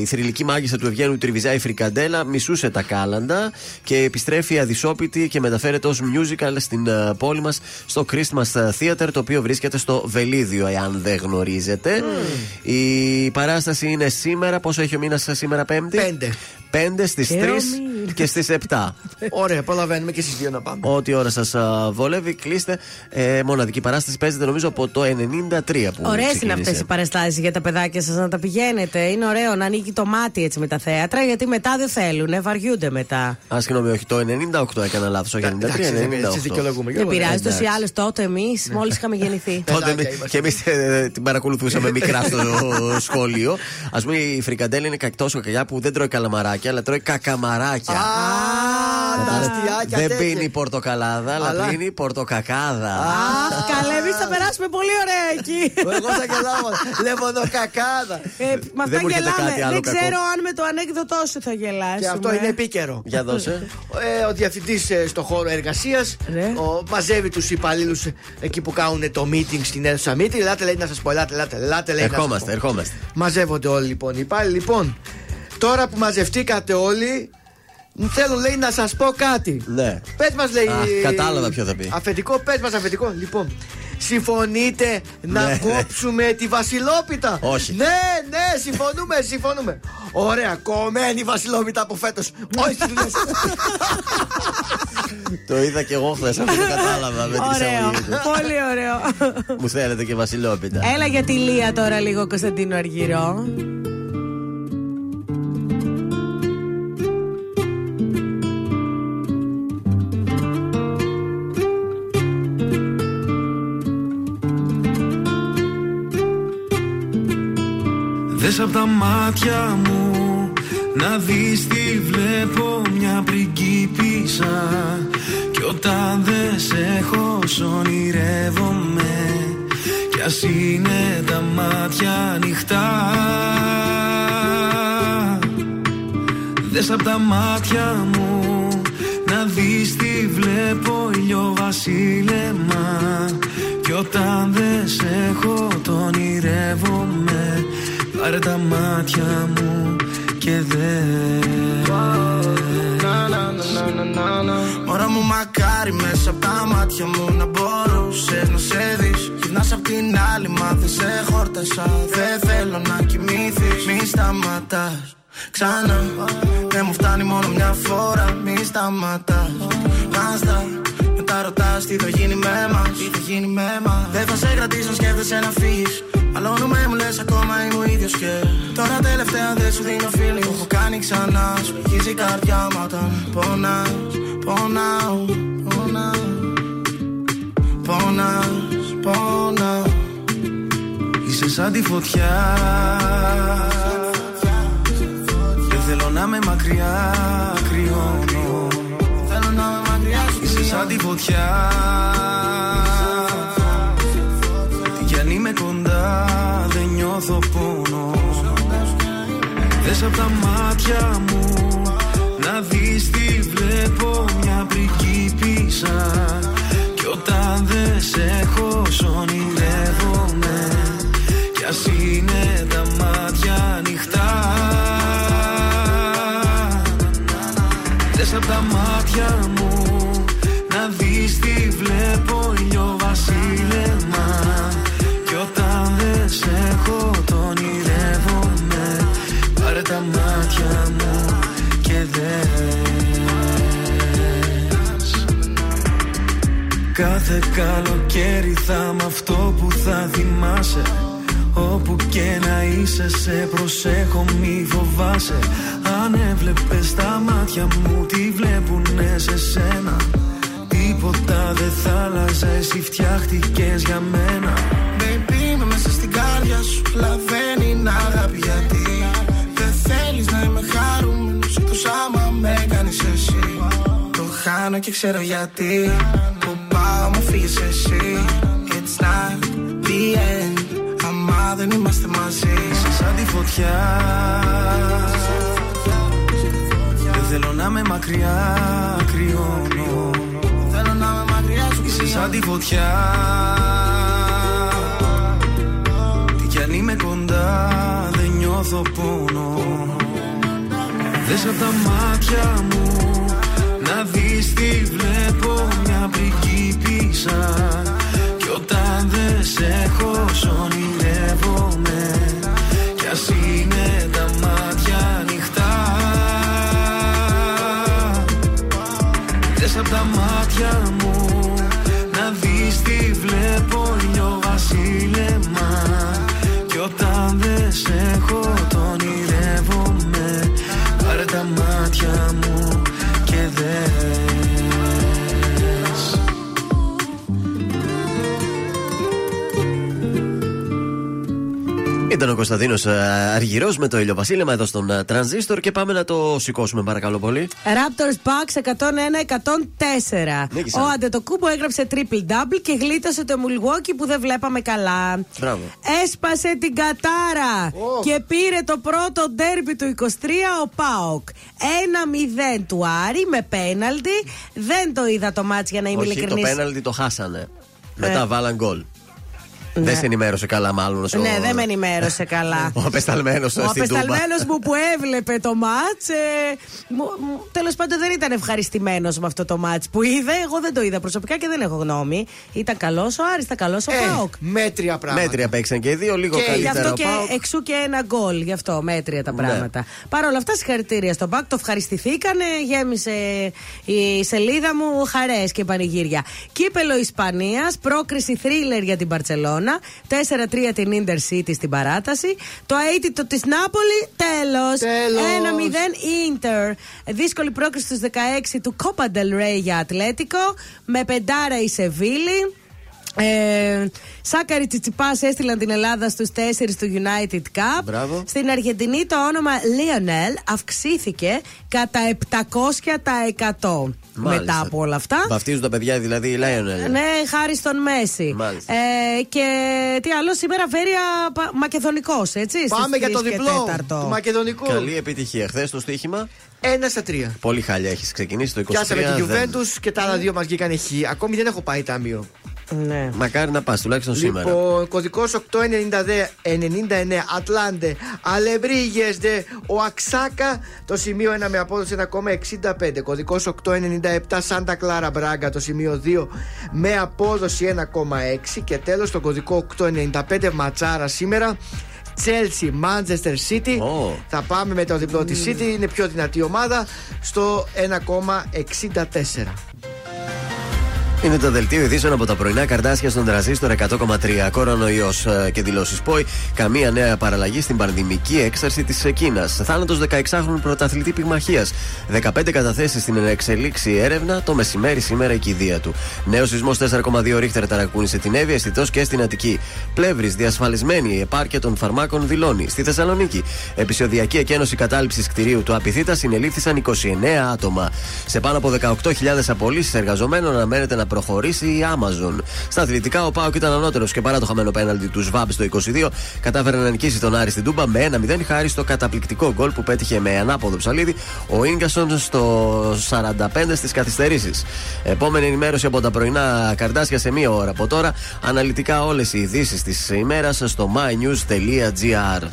Η θρυλική μάγισσα του Ευγένιου Τριβιζά, η Φρικαντέλα, μισούσε τα κάλαντα και επιστρέφει αδυσόπιτη και μεταφέρεται ως musical στην πόλη μας, στο Christmas Theater, το οποίο βρίσκεται στο Βελίδιο, εάν δεν γνωρίζετε. Η παράσταση είναι σήμερα. Πόσο έχει ο μήνας σήμερα, Πέμπτη? 5 στις 3 και στις 7. Ωραία, προλαβαίνουμε και στις 2 να πάμε. Ό,τι ώρα σας βολεύει, κλείστε. Μοναδική παράσταση παίζεται νομίζω από το 93. Ωραίες είναι αυτές οι παραστάσεις για τα παιδάκια σας, να τα πηγαίνετε. Είναι ωραίο να ανοίγει το μάτι έτσι με τα θέατρα, γιατί μετά δεν θέλουν, βαριούνται μετά. Α, συγγνώμη, όχι, το 98 έκανα λάθος, όχι 93. Δεν πειράζει, τόσοι άλλοι τότε εμείς, μόλις είχαμε γεννηθεί. Τότε και εμείς την παρακολουθούσαμε μικρά στο σχολείο. Α πούμε, η Φρικαντέλα είναι τόσο κακιά που δεν τρώει καλαμαράκι, αλλά τρώει κακαμαράκια. Δεν πίνει πορτοκαλάδα, αλλά πίνει πορτοκακάδα. Αχ, καλέ, εμείς θα περάσουμε πολύ ωραία εκεί. Εγώ θα γελάω. Λεμονοκακάδα. Μα αυτά γελάμε. Δεν ξέρω αν με το ανέκδοτό σου θα γελάσει. Και αυτό είναι επίκαιρο. Για δώσε. Ο διευθυντής στον χώρο εργασίας μαζεύει τους υπαλλήλους εκεί που κάνουν το meeting στην αίθουσα meeting. Λάτε, λέει, να σας πω. Ερχόμαστε. Μαζεύονται όλοι λοιπόν οι υπάλληλοι. Λοιπόν, τώρα που μαζευτήκατε όλοι, θέλω, λέει, να σας πω κάτι. Ναι. Πες μας, λέει. Κατάλαβα ποιο θα πει. Αφεντικό, πες μας, αφεντικό. Λοιπόν, συμφωνείτε να κόψουμε τη βασιλόπιτα? Όχι. Ναι, συμφωνούμε. Ωραία, κομμένη βασιλόπιτα από φέτος. Όχι. Το είδα και εγώ χθες, αυτό το κατάλαβα με την εισαγωγή του. Πολύ ωραίο. Μου θέλετε και βασιλόπιτα. Έλα για τη Λία τώρα λίγο, Κωνσταντίνο Αργυρό. Δες απ' τα μάτια μου να δεις τι βλέπω, μια πριγκίπισσα. Κι όταν δε σε έχω σ' ονειρεύομαι, κι ας είναι τα μάτια ανοιχτά. Δες απ' τα μάτια μου να δεις τι βλέπω, ηλιοβασίλεμα. Κι όταν δε σε έχω το ονειρεύομαι, πάρε τα μάτια μου και δε. Μωρά μου, μακάρι μέσα απ' τα μάτια μου να μπορούσες να σε δεις. Γυρνάς απ' την άλλη, μα δεν σε χόρτασα. Δεν θέλω να κοιμηθείς. Μη σταματάς ξανά. Δεν μου φτάνει μόνο μια φορά. Μη σταματάς. Μάστα. Μετά ρωτάς τι θα γίνει με εμάς. Δεν θα σε κρατήσω, σκέφτεσαι να φύγεις. Αλώνουμε, μου λες ακόμα είμαι ο ίδιος και τώρα τελευταία δεν σου δίνω feeling. Το έχω κάνει ξανά, σου πηγίζει η καρδιά μου όταν πονάς. Είσαι σαν τη φωτιά, δεν θέλω να είμαι μακριά, κρυώνω. Είσαι σαν τη φωτιά, είμαι κοντά, δεν νιώθω πόνο. Δες απ' τα μάτια μου να δεις τι βλέπω, μια πριγκίπισσα. Κι όταν δε σε έχω σ' ονειρεύομαι, κι ας είναι τα μάτια ανοιχτά. Δες απ' τα μάτια μου να δεις τι βλέπω, ηλιοβασίλεμα. Σε έχω, το ονειρεύομαι. Πάρε τα μάτια μου και δες. Κάθε καλοκαίρι θα είμαι αυτό που θα θυμάσαι. Όπου και να είσαι, σε προσέχω, μη φοβάσαι. Αν έβλεπες τα μάτια μου τι βλέπουνε σε σένα, τίποτα δεν θα άλλαζε, εσύ φτιάχτηκες για μένα. Είμαι μέσα στην κάρδια σου, λαβαίνει αγάπη, γιατί δεν θέλεις να είμαι χαρούμενος, εκτός άμα με κάνεις εσύ. Το χάνω και ξέρω γιατί, που πάω μου φύγεις εσύ. It's not the end, άμα δεν είμαστε μαζί. Είσαι σαν τη φωτιά, δεν θέλω να είμαι μακριά, κρυώνω. Είσαι σαν τη φωτιά, είμαι κοντά, πια δεν νιώθω πόνο. Δες απ' τα μάτια μου να δεις τι βλέπω, μια πριγκίπισσα. Κι όταν δεν σε έχω ονειρεύομαι, κι ας είναι τα μάτια ανοιχτά. Δες απ' τα μάτια μου να δεις τι βλέπω, ήλιο βασίλεμα. Κι όταν δεν σε έχω το ονειρεύομαι, πάρε τα μάτια μου και δες. Ήταν ο Κωνσταντίνος Αργυρός με το ήλιο βασίλεμα εδώ στον Τρανζίστορ και πάμε να το σηκώσουμε παρακαλώ πολύ. Raptors Bucks 101-104. Ο Αντετοκούμπο έγραψε triple-double και γλίτωσε το Milwaukee που δεν βλέπαμε καλά. Μπράβο. Έσπασε την κατάρα και πήρε το πρώτο ντέρμπι του 23 ο ΠΑΟΚ. 1-0 του Άρη με πέναλτι. Δεν το είδα το μάτς για να είμαι ειλικρινής. Το πέναλτι το χάσανε. Μετά βάλαν γκολ. Ναι. Δεν σε ενημέρωσε καλά, μάλλον. Ναι, δεν με ενημέρωσε καλά. Ο απεσταλμένος μου που έβλεπε το μάτς. Τέλος πάντων, δεν ήταν ευχαριστημένος με αυτό το μάτς που είδε. Εγώ δεν το είδα προσωπικά και δεν έχω γνώμη. Ήταν καλός ο Άρης, ήταν καλός ο ΠΑΟΚ. Μέτρια πράγματα. Μέτρια παίξαν και οι δύο, λίγο καλύτερα. Γι' αυτό και ΠΑΟΚ. Εξού και ένα γκολ. Γι' αυτό μέτρια τα πράγματα. Ναι. Παρ' όλα αυτά, συγχαρητήρια στον ΠΑΟΚ. Το ευχαριστηθήκανε. Γέμισε η σελίδα μου χαρές και πανηγύρια. Κύπελο Ισπανίας, πρόκριση θρίλερ για την Μπαρτσελόνα. 4-3 την Inter City στην παράταση. Το αίτητο της Νάπολη τέλος. 1-0 Inter. Δύσκολη πρόκριση στους 16 του Copa del Rey για Ατλέτικο. Με πεντάρα η Σεβίλη. Σάκαρη Τσιτσιπάς έστειλαν την Ελλάδα στους 4 του United Cup. Μπράβο. Στην Αργεντινή το όνομα Λίονελ αυξήθηκε κατά 700%. Μάλιστα. Μετά από όλα αυτά βαφτίζουν τα παιδιά δηλαδή Λίονελ. Ναι, χάρη στον Μέση. Και τι άλλο σήμερα, Βέρεια Μακεδονικός, έτσι. Πάμε για το διπλό του Μακεδονικού. Καλή επιτυχία. Χθες το στοίχημα 1-3. Πολύ χάλια έχεις ξεκινήσει το 23. Πιάσαμε τη Γιουβέντους και τα άλλα δύο μας βγήκαν χ. Ακόμη δεν έχω πάει ταμείο. Ναι. Μακάρι να πας, τουλάχιστον σήμερα. Λοιπόν, κωδικός 899 Ατλάντε, Αλεμπρίγες δε ο Αξάκα, το σημείο 1 με απόδοση 1,65. Κωδικός 897 Σάντα Κλάρα Μπράγκα, το σημείο 2 με απόδοση 1,6. Και τέλος το κωδικό 895 Ματσάρα σήμερα. Chelsea, Manchester City. Θα πάμε με το διπλό της City, είναι πιο δυνατή ομάδα, στο 1,64. Είναι το δελτίο ειδήσεων από τα πρωινά καρτάσια στον Τρανζίστορ 100,3. Κορονοϊός και δηλώσεις ΠΟΗ. Καμία νέα παραλλαγή στην πανδημική έξαρση της Κίνας. Θάνατος 16χρονου πρωταθλητή πυγμαχίας. 15 καταθέσεις στην εξελίξη έρευνα. Το μεσημέρι σήμερα η κηδεία του. Νέος σεισμός 4,2 Ρίχτερ ταρακούνησε την Εύβοια, αισθητός και στην Αττική. Πλεύρης, διασφαλισμένη η επάρκεια των φαρμάκων, δηλώνει. Στη Θεσσαλονίκη, επεισοδιακή εκένωση κατάληψης κτηρίου του Απιθήτα, συνελήφθησαν 29 άτομα. Σε πάνω από 18.000 απολύσεις εργαζομένων αναμένεται να προχωρήσει η Amazon. Στα αθλητικά, ο ΠΑΟΚ ήταν ανώτερος και παρά το χαμένο πέναλτι του ΣΒΑΜ στο 22, κατάφερε να νικήσει τον Άρη στην Τούμπα με 1-0 χάρη στο καταπληκτικό γκολ που πέτυχε με ανάποδο ψαλίδι ο Ίγκασον στο 45 στις καθυστερήσεις. Επόμενη ενημέρωση από τα πρωινά καρτάσια σε μία ώρα από τώρα. Αναλυτικά όλες οι ειδήσεις της ημέρας στο mynews.gr.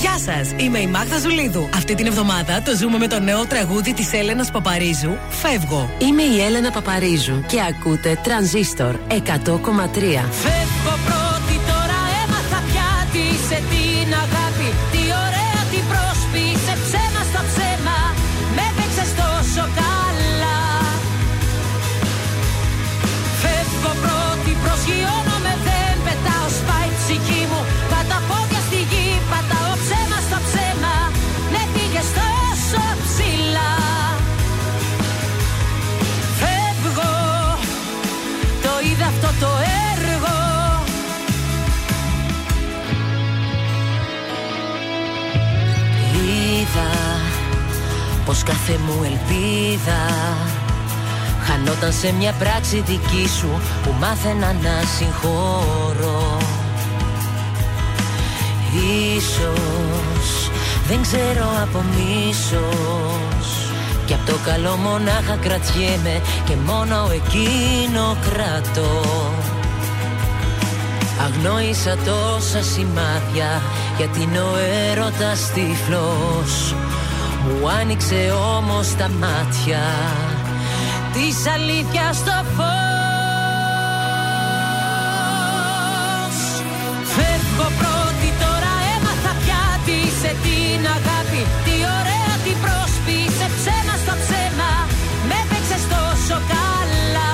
Γεια σας, είμαι η Μάγδα Ζουλίδου. Αυτή την εβδομάδα το ζούμε με το νέο τραγούδι της Έλενας Παπαρίζου, Φεύγω. Είμαι η Έλενα Παπαρίζου και ακούτε Τρανζίστορ 100,3. Φεύγω πρώτη, τώρα έμαθα πια τι σε την αγάπη. Τι ωραία την πρόσπη, σε ψέμα στα ψέμα. Με έπαιξες τόσο καλά. Φεύγω πρώτη, προσγειώνομαι, δεν πετάω, σπάει ψυχή μου. Κατά πόδια στη γη, πατάω ψέμα στα ψέμα. Με πήγες τόσο ψηλά. Φεύγω, το είδα αυτό το έργο. Είδα πως κάθε μου ελπίδα χανόταν σε μια πράξη δική σου που μάθαινα να συγχωρώ. Ίσως δεν ξέρω από μίσος κι απ' το καλό μονάχα κρατιέμαι και μόνο εκείνο κρατώ. Αγνόησα τόσα σημάδια, γιατί είναι ο έρωτας τυφλός. Μου άνοιξε όμως τα μάτια της αλήθειας στο φως. Φεύγω πρώτη, τώρα έμαθα πια τι σε την αγάπη. Τι ωραία την πρόσπισε ψέμα στο ψέμα. Με παίξες τόσο καλά.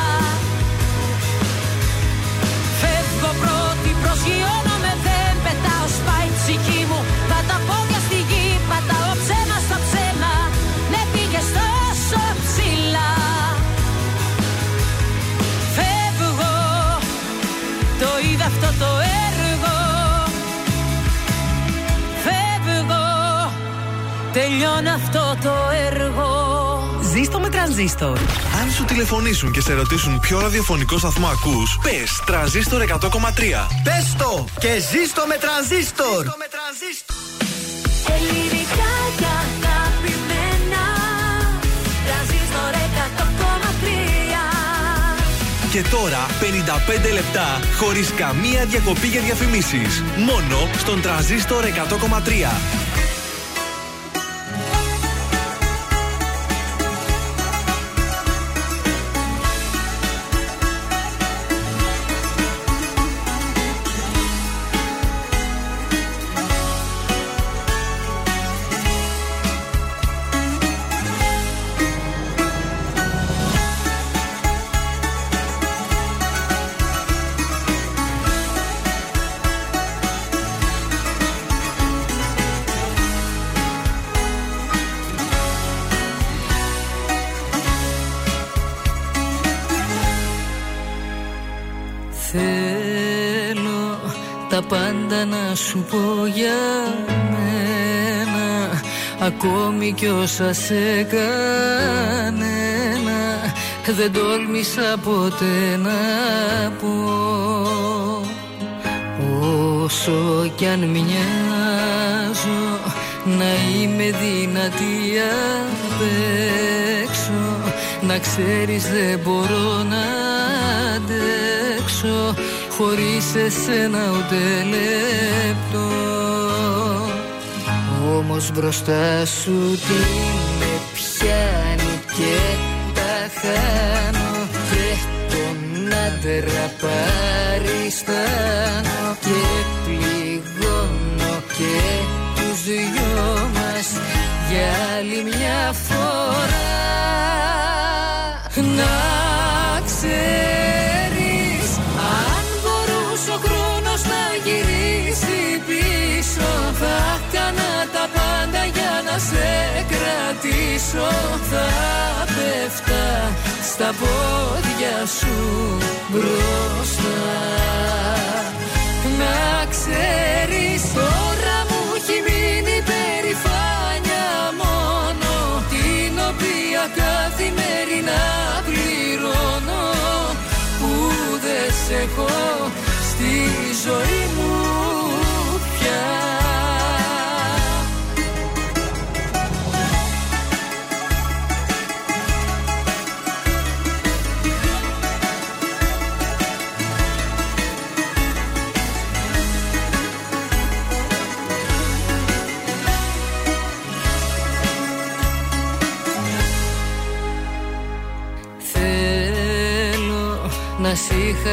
Φεύγω πρώτη, προσγειώνομαι, δεν πετάω, σπάει η ψυχή μου. Πατά πόδια στη γη, πατάω ψέμα στο ψέμα. Με πήγες τόσο ψηλά. Φεύγω, το είδα αυτό το έργο. Φεύγω, τελειώνω αυτό το έργο. Ζήστο με Τρανζίστορ. Αν σου τηλεφωνήσουν και σε ρωτήσουν ποιο ραδιοφωνικό σταθμό ακούς, πες Τρανζίστορ 100,3. Πες το και ζήστο με Τρανζίστορ. Ελληνικά και αγαπημένα, Τρανζίστορ 100,3. Και τώρα 55 λεπτά χωρίς καμία διακοπή για διαφημίσεις. Μόνο στον Τρανζίστορ 100,3. Να σου πω για μένα, ακόμη κι όσα σε κανένα δεν τόλμησα ποτέ να πω. Όσο κι αν μοιάζω να είμαι δυνατή απ' έξω, να ξέρεις δεν μπορώ να αντέξω χωρίς εσένα ούτε λεπτό. Όμως μπροστά σου τι με πιάνει και τα χάνω, και τον άντρα παριστάνω και πληγώνω και τους δυο μας για άλλη μια φορά. Να ξέρεις, ο χρόνος να γυρίσει πίσω, θα κάνα τα πάντα για να σε κρατήσω. Θα πέφτα στα πόδια σου μπροστά. Να ξέρεις, τώρα μου έχει μείνει περηφάνεια μόνο, την οποία καθημερινά πληρώνω, που δεν σε έχω στη ζωή μου πια. Να σ' είχα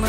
να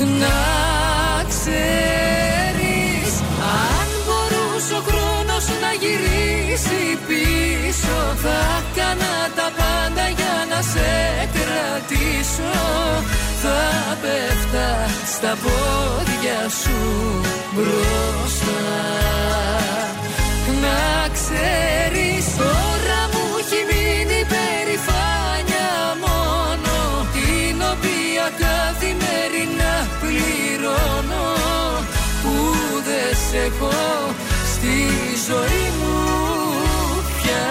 Να ξέρεις, αν μπορούσε ο χρόνος να γυρίσει πίσω, Θα κάνα τα πάντα για να σε κρατήσω. Θα πέφτα στα πόδια σου μπροστά. Να ξέρεις, τώρα μου έχει μείνει περηφάνια μόνο, την οποία καθημερινά πληρώνω, που δεν σ' έχω στη ζωή μου πια.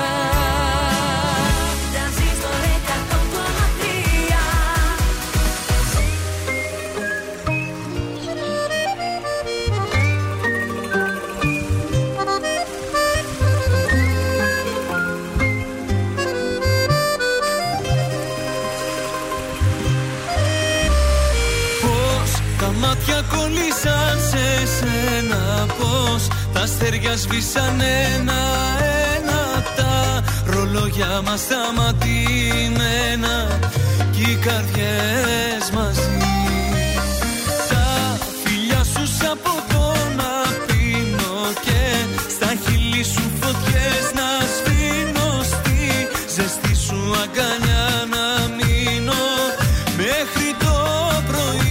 Μάτια κολλήσαν σε σένα, πως τα αστέρια σβήσαν ένα-ένα, τα ρολόγια μας σταματημένα κι οι καρδιές μαζί. Τα φιλιά σου σ' από εδώ να πίνω και στα χείλη σου φωτιές να σβήνω, στη ζεστή σου αγκαλιά να μείνω μέχρι το πρωί.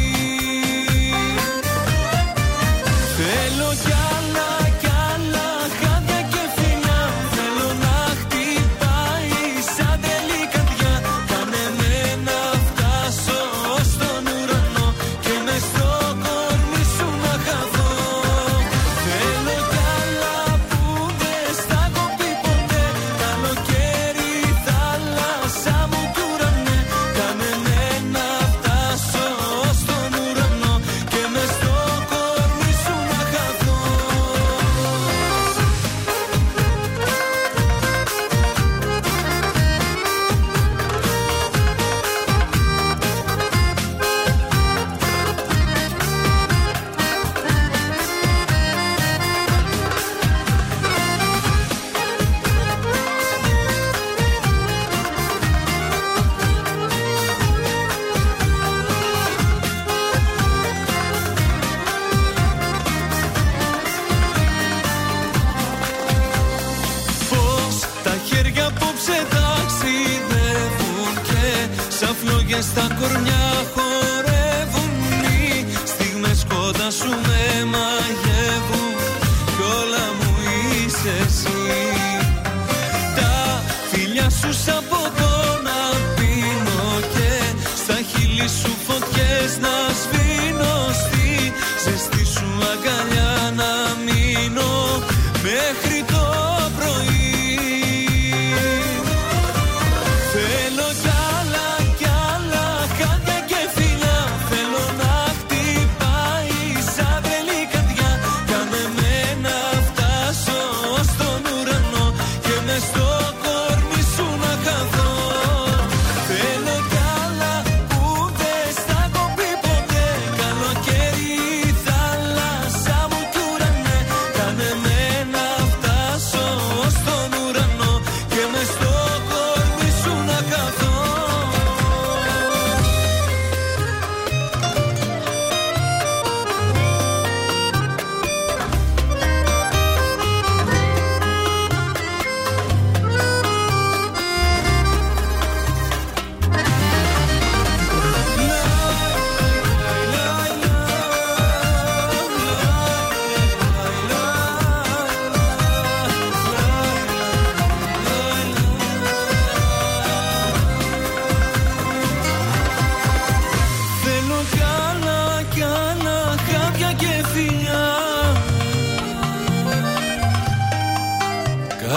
Στα κορμιά χορεύουν οι στιγμές κοντά σου με μαγεύουν κι όλα μου είσαι εσύ. Τα φιλιά σου σ' από εδώ να πίνω και στα χείλη σου φωτιές να σβήνω, στη ζεστή σου αγκαλιά να μείνω μέχρι το πρωί.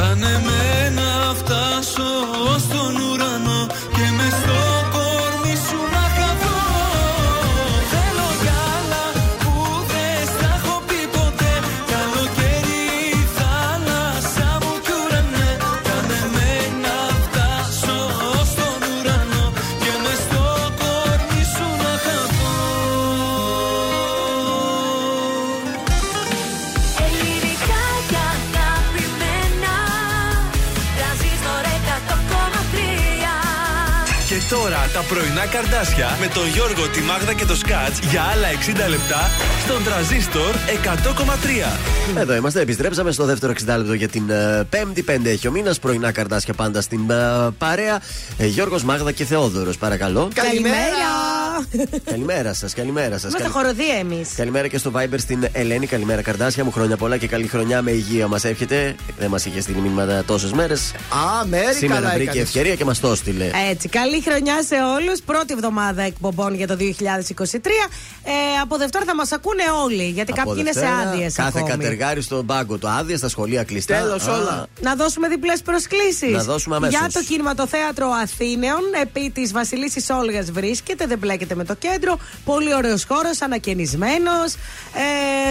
Ελληνικά και αγαπημένα, Τρανζίστορ 100,3. ώρα τα πρωινά Καρντάσια με τον Γιώργο, τη Μάγδα και το Σκατζ για άλλα 60 λεπτά στον Τρανζίστορ 100,3. Εδώ είμαστε, επιστρέψαμε στο δεύτερο 60 λεπτό για την Πέμπτη. 5 έχει ο μήνας, πρωινά Καρντάσια πάντα στην παρέα. Γιώργος, Μάγδα και Θεόδωρος, παρακαλώ. Καλημέρα! Καλημέρα σας, καλημέρα σας. Είμαστε χοροδία εμείς. Καλημέρα και στο Viber στην Ελένη. Καλημέρα, Καρντάσια μου, χρόνια πολλά και καλή χρονιά με υγεία μας εύχεται. Δεν μας είχε στείλει μήνυματα τόσες μέρες. Α, μέρη σήμερα καλά βρήκε ευκαιρία και μας το έστειλε. Έτσι. Καλή χρονιά σε όλους. Πρώτη εβδομάδα εκπομπών για το 2023. Από Δευτέρα θα μας ακούνε όλοι, γιατί από κάποιοι Δευτέρα, είναι σε άδειες. Κάθε κατεργάρι στον πάγκο το άδεια, στα σχολεία κλειστά. Τέλος όλα. Να δώσουμε διπλές προσκλήσεις. Να δώσουμε αμέσως. Για το κινηματοθέατρο Αθήνεων, επί της Βασιλίσσης Όλγας βρίσκεται, δεν μπλέκεται με το κέντρο. Πολύ ωραίος χώρος, ανακαινισμένος.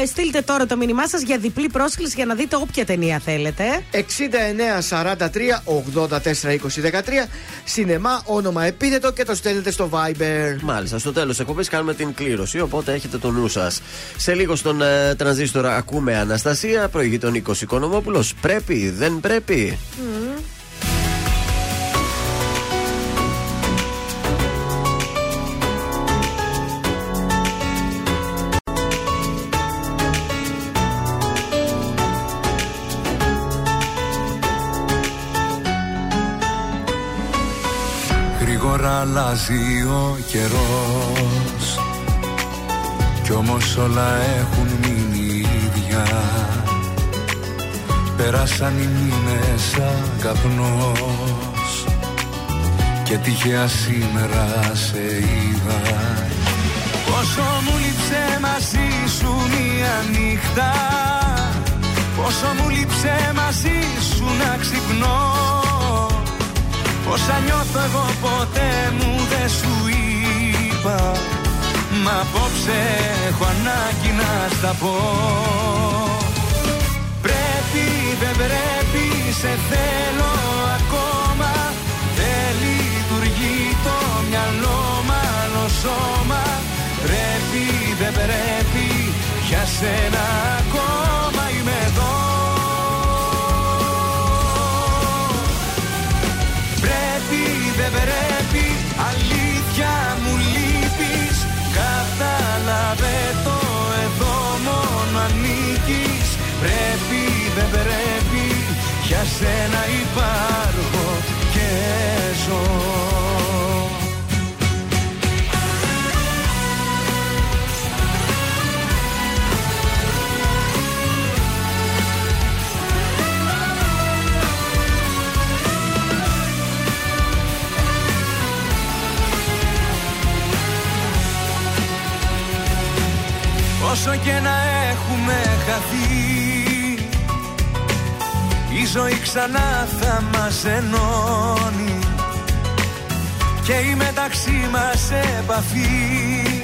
Στείλτε τώρα το μήνυμά σας για διπλή πρόσκληση για να δείτε όποια ταινία θέλετε. 69 43 84 20 13. Σινεμά, όνομα επίθετο και το στέλνετε στο Viber. Μάλιστα, στο τέλος εκπομπής κάνουμε την κλήρωση, οπότε έχετε το νου σας. Σε λίγο στον Τρανζίστορα ακούμε Αναστασία, προηγεί τον Νίκος Οικονομόπουλος. Πρέπει, δεν πρέπει. Αλλάζει ο καιρός κι όμως όλα έχουν μείνει ίδια. Πέρασαν οι μήνες σαν καπνός και τυχαία σήμερα σε είδα. Πόσο μου λείψε μαζί σου μια νύχτα, πόσο μου λείψε μαζί σου να ξυπνώ. Όσα νιώθω εγώ ποτέ μου δεν σου είπα, μα απόψε έχω ανάγκη να στα πω. Πρέπει, δεν πρέπει, σε θέλω ακόμα. Δεν λειτουργεί το μυαλό μάλλον σώμα. Πρέπει, δεν πρέπει, για σένα ακόμα είμαι εδώ. Δεν πρέπει, αλήθεια μου λείπεις. Κατάλαβε το, εδώ μόνο ανήκεις. Πρέπει, δεν πρέπει, για σένα υπάρχω και ζω. Όσο και να έχουμε χαθεί, η ζωή ξανά θα μας ενώνει και η μεταξύ μας επαφή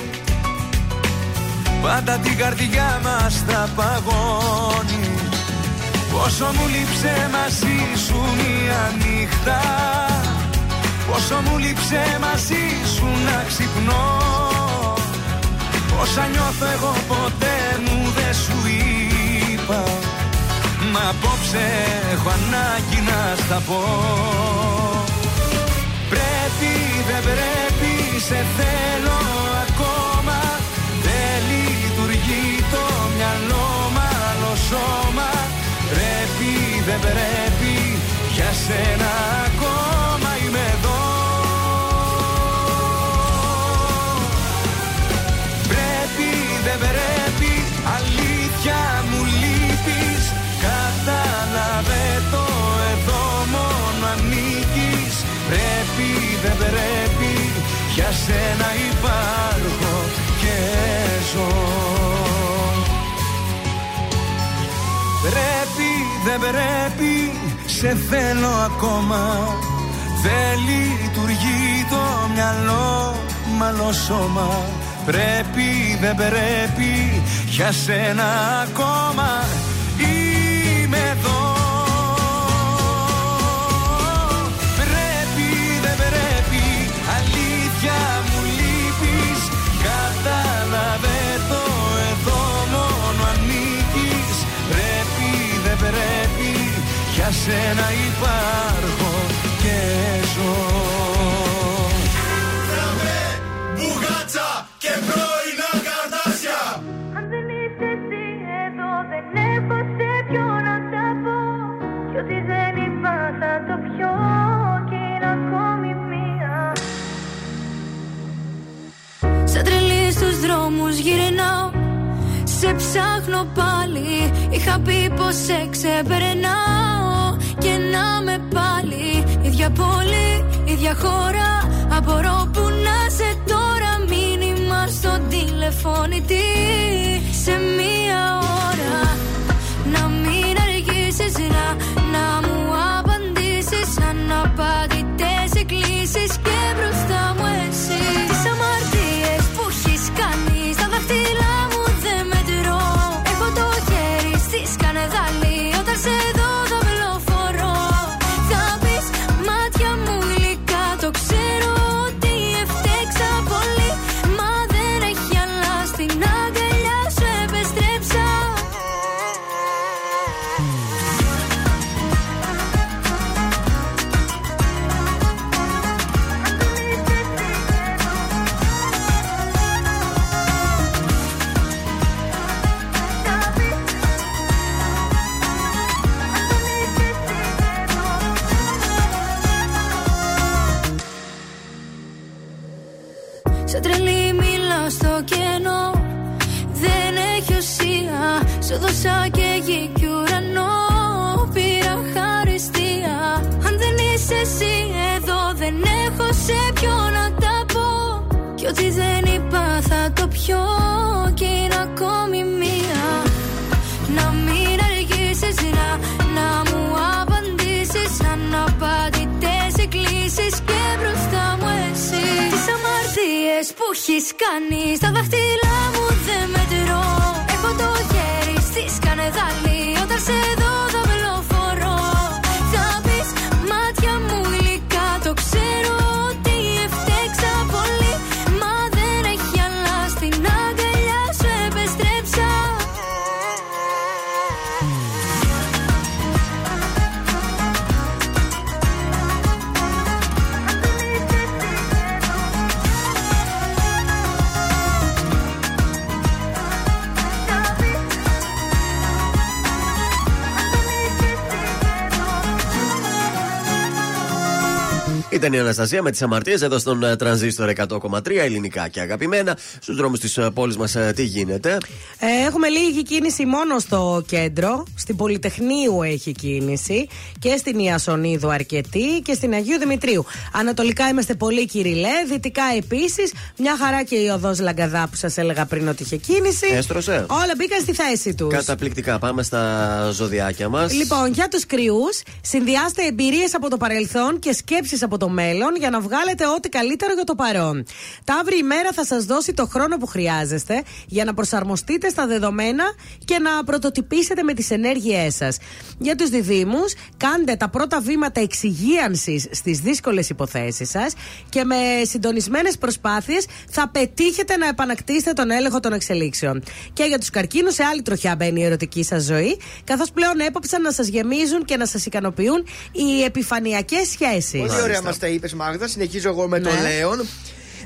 πάντα την καρδιά μας θα παγώνει. Πόσο μου λείψε μαζί σου μια νύχτα, πόσο μου λείψε μαζί σου να ξυπνώ. Όσα νιώθω εγώ ποτέ μου δεν σου είπα, μα απόψε έχω ανάγκη να στα πω. Πρέπει, δεν πρέπει, σε θέλω ακόμα. Δεν λειτουργεί το μυαλό μάλλον σώμα. Πρέπει, δεν πρέπει, για σένα ακόμα είμαι εδώ. Δεν πρέπει, αλήθεια μου λείπεις. Κατάλαβε το, εδώ μόνο ανήκεις. Πρέπει, δεν πρέπει, για σένα υπάρχω και ζω. Πρέπει, δεν πρέπει, σε θέλω ακόμα. Δεν λειτουργεί το μυαλό μαλό σώμα. Πρέπει, δεν πρέπει, για σένα ακόμα είμαι εδώ. Πρέπει, δεν πρέπει, αλήθεια μου λείπεις. Κατάλαβε το, εδώ μόνο ανήκεις. Πρέπει, δεν πρέπει, για σένα υπάρχω και ζω. ύπνους γυρνάω, σε ψάχνω πάλι. Είχα πει πως σε ξεπερνάω και να με πάλι. Ίδια πόλη, ίδια χώρα, απορώ που να σε τώρα. Μήνυμα στον τηλεφώνητη σε μία ώρα. Να μην αργήσεις να μου απαντήσεις. Αναπάντητες εκκλήσεις και μπροστά μου εσύ. Τις αμαρτίες που έχεις κάνει στα δάχτυλα μου δεν μετρώ. Έχω το χέρι στη σκανεδάλη, όταν σε δω το βλοφορώ. Θα πεις μάτια μου γλυκά, το ξέρω ότι ευτέξα πολύ. Μα δεν έχει αλλά στην αγκαλιά σου επεστρέψα. Σαν τρελή μιλάω στο κενό, δεν έχει ουσία. Σου δώσα και γη κι ουρανό, πήρα χαριστία. Αν δεν είσαι εσύ εδώ, δεν έχω σε ποιο να τα πω. Κι ό,τι δεν είπα θα το πιω και είναι ακόμη μία. Να μην αργήσεις να μου απαντήσεις. Αναπάντητες εκκλήσεις και μπροστά μου εσύ. Τις αμαρτίες που έχεις κάνει στα δάχτυλά μου δεν μετρώ. Έχω το χέρι στη σκανεδάλη, όταν σε δω θα βλοφορώ. Θα πεις μάτια μου γλυκά, το ξέρω ότι ευτέξα πολύ. Μα δεν έχει αλλά στην αγκαλιά σου επεστρέψα. Ήταν η Αναστασία με τις αμαρτίες εδώ στον Τρανζίστορ 100,3 ελληνικά και αγαπημένα. Στους δρόμους της πόλης μας τι γίνεται? Έχουμε λίγη κίνηση μόνο στο κέντρο. Στην Πολυτεχνείου έχει κίνηση και στην Ιασονίδου αρκετή και στην Αγίου Δημητρίου. Ανατολικά είμαστε πολύ κυριλέ, δυτικά επίσης. Μια χαρά και η οδός Λαγκαδά που σας έλεγα πριν ότι είχε κίνηση. Έστρωσε. Όλα μπήκαν στη θέση τους. Καταπληκτικά. Πάμε στα ζωδιάκια μας. Λοιπόν, για τους Κριούς, συνδυάστε εμπειρίες από το παρελθόν και σκέψεις από το μέλλον για να βγάλετε ό,τι καλύτερο για το παρόν. Ταύρη, η μέρα θα σας δώσει το χρόνο που χρειάζεστε για να προσαρμοστείτε στα δεδομένα και να πρωτοτυπήσετε με τις ενέργειές σας. Για τους Διδύμους, κάντε τα πρώτα βήματα εξυγίανσης στις δύσκολες υποθέσεις σας και με συντονισμένες προσπάθειες θα πετύχετε να επανακτήσετε τον έλεγχο των εξελίξεων. Και για τους Καρκίνους, σε άλλη τροχιά μπαίνει η ερωτική σας ζωή, καθώς πλέον έπαψαν να σας γεμίζουν και να σας ικανοποιούν οι επιφανειακές σχέσεις. Μας τα είπες, Μάγδα. Συνεχίζω εγώ με τον Λέον.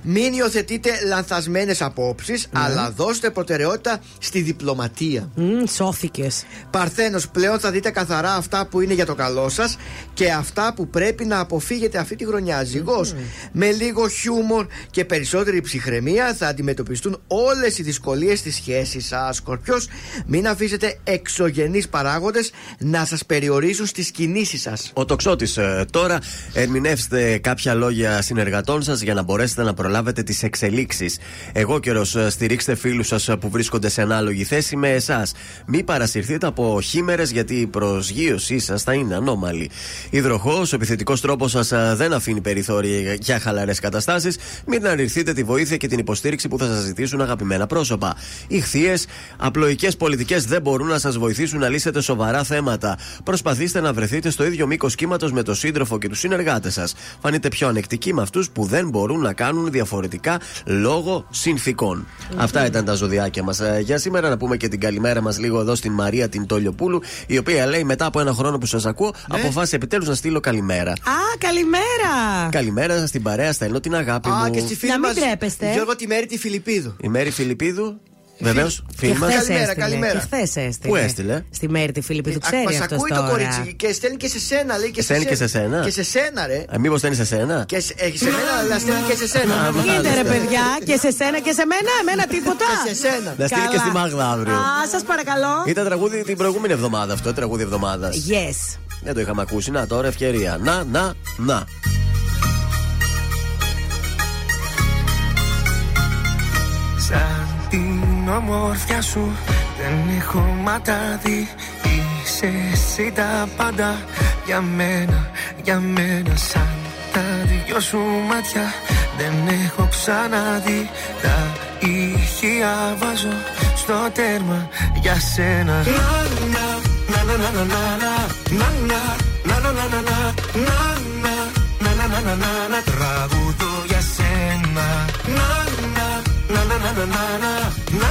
Μην υιοθετείτε λανθασμένες απόψεις, αλλά δώστε προτεραιότητα στη διπλωματία. Σώθηκες. Παρθένος, πλέον θα δείτε καθαρά αυτά που είναι για το καλό σας και αυτά που πρέπει να αποφύγετε αυτή τη χρονιά. Ζυγός, με λίγο χιούμορ και περισσότερη ψυχραιμία θα αντιμετωπιστούν όλες οι δυσκολίες στη σχέση σας. Σκορπιός, μην αφήσετε εξωγενείς παράγοντες να σας περιορίσουν στις κινήσεις σας. Ο Τοξότης, τώρα ερμηνεύστε κάποια λόγια συνεργατών σας για να μπορέσετε να προλάβετε τις εξελίξεις. Εγώ καιρός, στηρίξτε φίλους σας που βρίσκονται σε ανάλογη θέση με εσάς. Μην παρασυρθείτε από χήμερες, γιατί η προσγείωσή σας θα είναι ανώμαλη. Υδροχόος, ο επιθετικός τρόπος σας δεν αφήνει περιθώρια για χαλαρές καταστάσεις. Μην αρνηθείτε τη βοήθεια και την υποστήριξη που θα σας ζητήσουν αγαπημένα πρόσωπα. Ιχθύες, απλοϊκές πολιτικές δεν μπορούν να σας βοηθήσουν να λύσετε σοβαρά θέματα. Προσπαθήστε να βρεθείτε στο ίδιο μήκος κύματος με τον σύντροφο και τους συνεργάτες σας. Φανείτε πιο ανεκτικοί με αυτούς που δεν μπορούν να κάνουν διαφορετικά λόγω συνθήκων. Αυτά ήταν τα ζωδιάκια μας για σήμερα. Να πούμε και την καλημέρα μας λίγο εδώ στην Μαρία την Τολιοπούλου, η οποία λέει: μετά από ένα χρόνο που σας ακούω, αποφάσισα επιτέλους να στείλω καλημέρα. Α, καλημέρα! Καλημέρα στην παρέα, στέλνω την αγάπη μου. Και στη φίλη μας, Γιώργο, τη Μέρη τη Φιλιππίδου. Η Μέρη Φιλιππίδου. Βεβαίως, φίλοι μας. Καλημέρα, καλημέρα. Χθες έστειλε. Πού έστειλε? Στη Μέρη τη Φίλιππη, του ξέρει αυτός τώρα. Μας ακούει το κορίτσι και στέλνει και σε σένα, λέει. Και στέλνει και σε σένα. Και σε σένα, ρε. Μήπως στέλνει σε σένα. Και σε μένα, αλλά στέλνει και σε σένα. Γίνεται, ρε παιδιά, και σε σένα και σε μένα, εμένα τίποτα. Και σε σένα. Να στείλει και στη Μάγδα αύριο. Α, σας παρακαλώ. Ήταν τραγούδι την προηγούμενη εβδομάδα αυτό, τραγούδι εβδομάδα. Yes. Δεν το είχαμε ακούσει. Να, τώρα ευκαιρία. Να. Την ομορφιά σου δεν έχω ματάδει. Είσαι εσύ τα πάντα για μένα, για μένα. Σαν τα δυο σου μάτια δεν έχω ξαναδεί. Τα ηχεία βάζω στο τέρμα για σένα. Να τραγουδώ για σένα. Na na na na na na na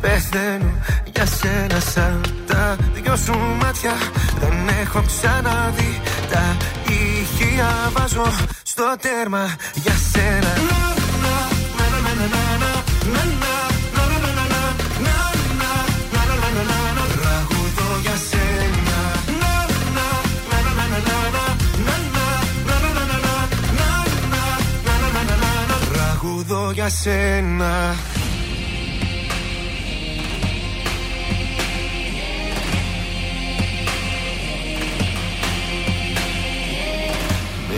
πεθαίνω για σένα. Σαν τα δυο σου μάτια δεν έχω ξαναδεί. Τα ηχεία βάζω στο τέρμα για σένα. Τραγουδώ για σένα. Τραγουδώ για σένα.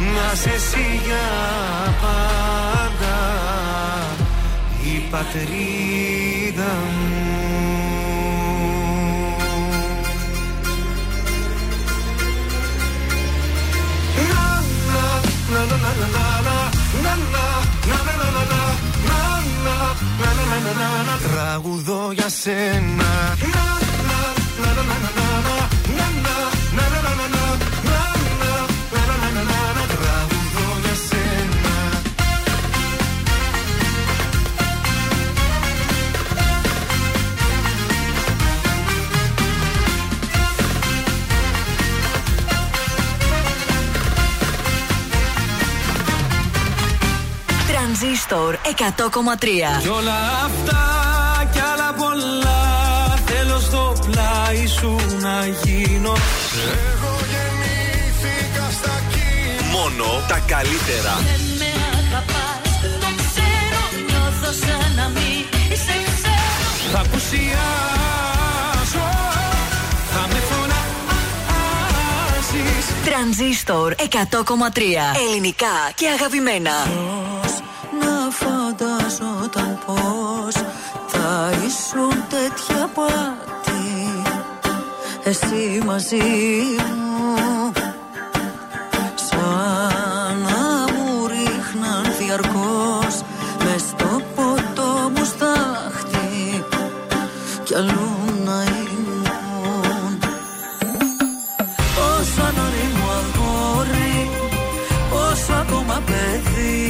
να σε εσύ για πάντα η πατρίδα μου. Να να να να να να τραγουδώ για σένα. Να να να να να. Τρανζίστορ 100,3. Κι όλα αυτά κι άλλα πολλά θέλω στο πλάι σου να γίνω. Εγώ γεννήθηκα στα κύματα. Μόνο τα καλύτερα. Δεν με αγαπάς, το ξέρω, νιώθω σαν να μην σε ξέρω. Θα πουσιάσω, θα με φωνάζεις. Τρανζίστορ 100,3. Ελληνικά και αγαπημένα. Φαντάζονταν πως θα ήσουν τέτοια πάτη εσύ μαζί μου. Σαν να μου ρίχναν διαρκώς μες στο ποτό μου στάχτη κι αλλού να ήμουν. Πόσο νωρί μου αγόρι, πόσο ακόμα παιδί,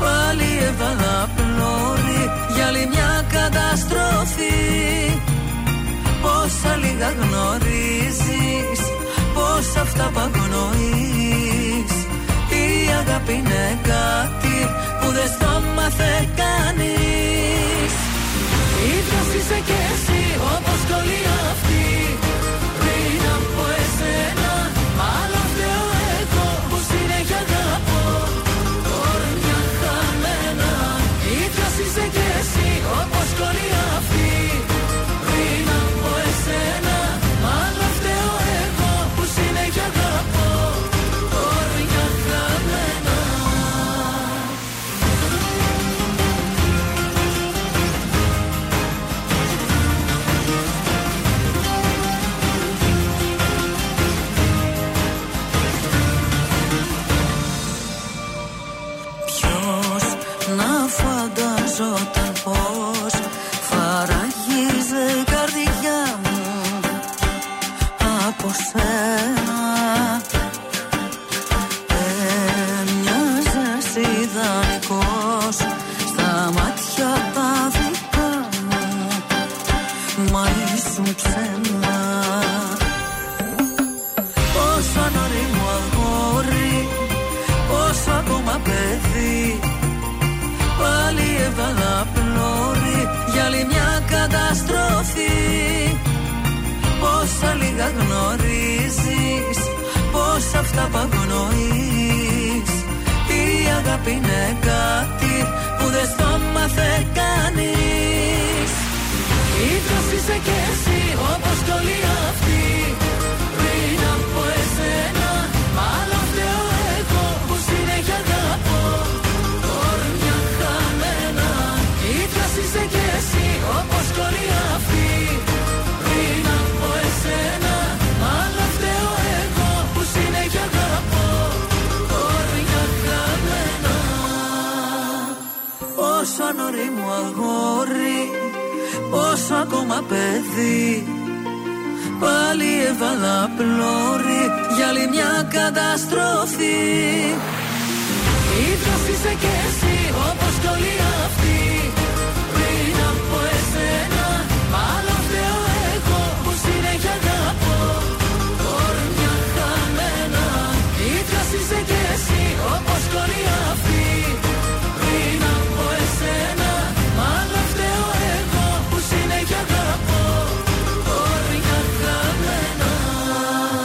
πάλι έβαλα πλώρη για άλλη μια καταστροφή. Πόσα λίγα γνωρίζεις, πόσα αυτά που αγνοείς. Η αγάπη είναι κάτι που δεν στο μάθε κανείς. Ίδιος είσαι κι εσύ όπως κι όλοι αυτοί πριν από εσένα. Μάλλον φταίω εγώ που συνέχεια αγαπώ. Είσαι κι εσύ όπως κι όλοι αυτοί πριν από σένα. Πόσο νωρί μου αγόρι, πόσο ακόμα παιδί, πάλι έβαλα πλώρη για άλλη μια καταστροφή. Πόσα λίγα γνωρίζεις, πόσα αυτά παγνοείς. Η αγάπη είναι κάτι που δεν στο μάθε κανείς. Ήτρος είσαι κι εσύ όπως κι όλοι αυτοί πριν από εσένα. Μάλλον φταίω εγώ που συνέχεια αγαπώ όρμια χαμένα. Ήτρος είσαι κι εσύ όπως κι όλοι αυτοί πριν από εσένα. Μάλλον φταίω εγώ που συνέχεια αγαπώ όρμια χαμένα. Όσο νωρί μου αγόρι, πόσο ακόμα παιδί, πάλι έβαλα πλώρη για άλλη μια καταστροφή. Ίδιος είσαι κι εσύ όπως κι όλοι αυτοί πριν από εσένα. Μάλλον φταίω εγώ που συνέχεια αγαπώ όρμια χαμένα. Ίδιος είσαι κι εσύ όπως κι όλοι αυτοί πριν από εσένα. Μάλλον φταίω εγώ που συνέχεια αγαπώ.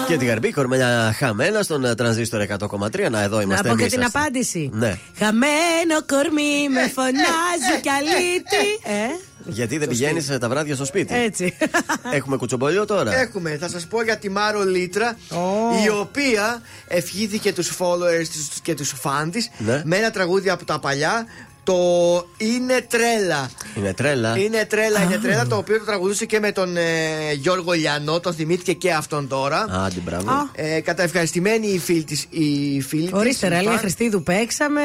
Και την Γαρμπή, κορμέλια χαμένα στον Τρανζίστορ 100,3. Να, εδώ είμαστε. Να πω και την απάντηση. Ναι. Χαμένο κορμί με φωνάζει κι αλήτη. Γιατί δεν πηγαίνεις τα βράδια στο σπίτι. Έτσι. Έχουμε κουτσομπολιό τώρα. Έχουμε. Θα σας πω για τη Μάρω Λύτρα, η οποία ευχήθηκε τους followers και τους fans της με ένα τραγούδι από τα παλιά. Το «Είναι τρέλα». Είναι τρέλα. Είναι τρέλα, είναι τρέλα. Το οποίο το τραγουδούσε και με τον Γιώργο Λιανό. Τον θυμήθηκε και αυτόν τώρα. Άντι, μπράβο. Καταευχαριστημένη η φίλη της. Ορίστε, Ραλία Χριστίδου παίξαμε.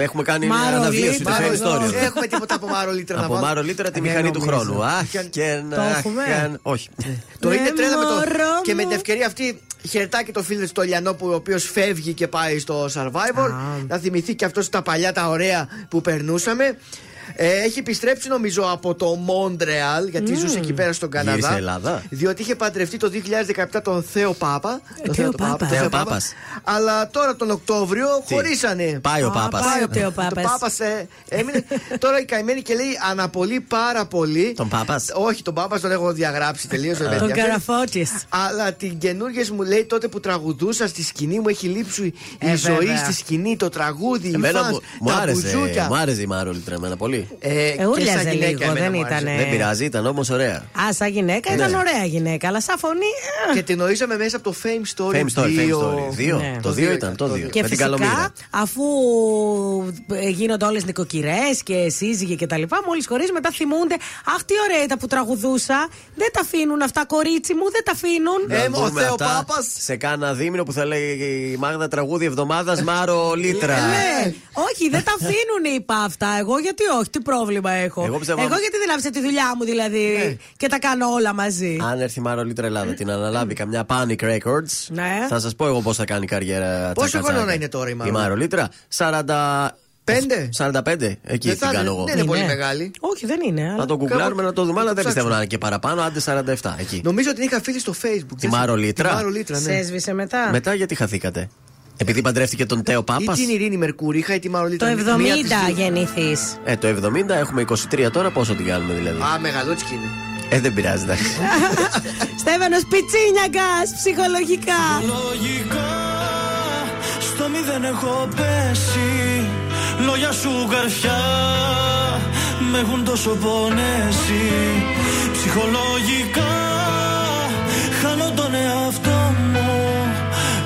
Έχουμε κάνει μια αναβίωση του ιστορίου. Δεν έχουμε τίποτα από Μάρω Λύτρα να βάλουμε. Από Μάρω Λύτρα τη μηχανή του χρόνου. Αχ, και να. Όχι. Το «Είναι τρέλα» και με την ευκαιρία αυτή χαιρετάκι το φίλο του Λιανό, ο οποίο φεύγει και πάει στο Survivor. Να θυμηθεί και αυτό τα παλιά τα ωραία που περνούσαμε. Έχει επιστρέψει νομίζω από το Μόντρεαλ, γιατί ζούσε εκεί πέρα στον Καναδά. Διότι είχε παντρευτεί το 2017 τον Θεό Πάπα. Θεό Πάπας. Αλλά τώρα τον Οκτώβριο χωρίσανε. Πάει ο Πάπας. Πάει ο Πάπας. Έμεινε. Τώρα η καημένη και λέει αναπολύει πάρα πολύ. Τον Πάπας. Όχι, τον Πάπας τον έχω διαγράψει τελείως. Τον Καραφώτης. Αλλά την καινούργια μου λέει τότε που τραγουδούσα στη σκηνή μου, έχει λείψει η ζωή στη σκηνή, το τραγούδι, η φάση, τα μπουζούκια. Μου άρεσε η Μάρω Λύτρα πολύ. Ούρλιαζε λίγο, δεν ήταν. Δεν πειράζει, ήταν όμως ωραία. Α, σαν γυναίκα ήταν ωραία γυναίκα, αλλά σαν φωνή. Και την ορίσαμε μέσα από το Fame Story. Το 2 ήταν, το 2. Και φυσικά, αφού γίνονται όλες νοικοκυρές και σύζυγοι και τα λοιπά, μόλις χωρίζουν μετά θυμούνται. Αχ, τι ωραία ήταν που τραγουδούσα. Δεν τα αφήνουν αυτά, κορίτσι μου, δεν τα αφήνουν. Έμω Θεό Πάπας. Σε κάνα δίμηνο που θα λέει η Μάγδα τραγούδι εβδομάδας Μάρω Λύτρα. Όχι, δεν τα αφήνουν, είπα αυτά. Εγώ γιατί όχι, τι πρόβλημα έχω. Εγώ γιατί δεν άφησα τη δουλειά μου, δηλαδή. Ναι. Και τα κάνω όλα μαζί. Αν έρθει η Μάρω Λύτρα Ελλάδα, την αναλάβει καμιά Panic Records. Ναι. Θα σας πω εγώ πώς θα κάνει καριέρα. Πόσο χρόνο είναι τώρα η Μάρω Λύτρα? 45. Εκεί την κάνω εγώ. Δεν είναι πολύ μεγάλη. Όχι, δεν είναι. Θα το κουκλάρουμε να το δούμε, αλλά δεν πιστεύω να είναι και παραπάνω. Άντε 47. Εκεί. Νομίζω ότι την είχα φίλη στο Facebook. Τη Μάρω Λύτρα. Σε έσβησε μετά. Μετά γιατί χαθήκατε? Επειδή παντρεύτηκε τον Θεό Πάπα. Ή την Ειρήνη Μερκούρη, είχα τη Μάρω Λύτρα. Το 70 γεννηθεί. Το 70, έχουμε 23 τώρα, πόσο την κάνουμε δηλαδή. Α, μεγαλότσικη είναι. Δεν πειράζει, εντάξει. Στέφανος Πιτσίνιακας, ψυχολογικά. Ψυχολογικά, στο μηδέν έχω πέσει. Λόγια σου καρφιά, με έχουν τόσο πονέσει. Ψυχολογικά, χάνω τον εαυτό μου.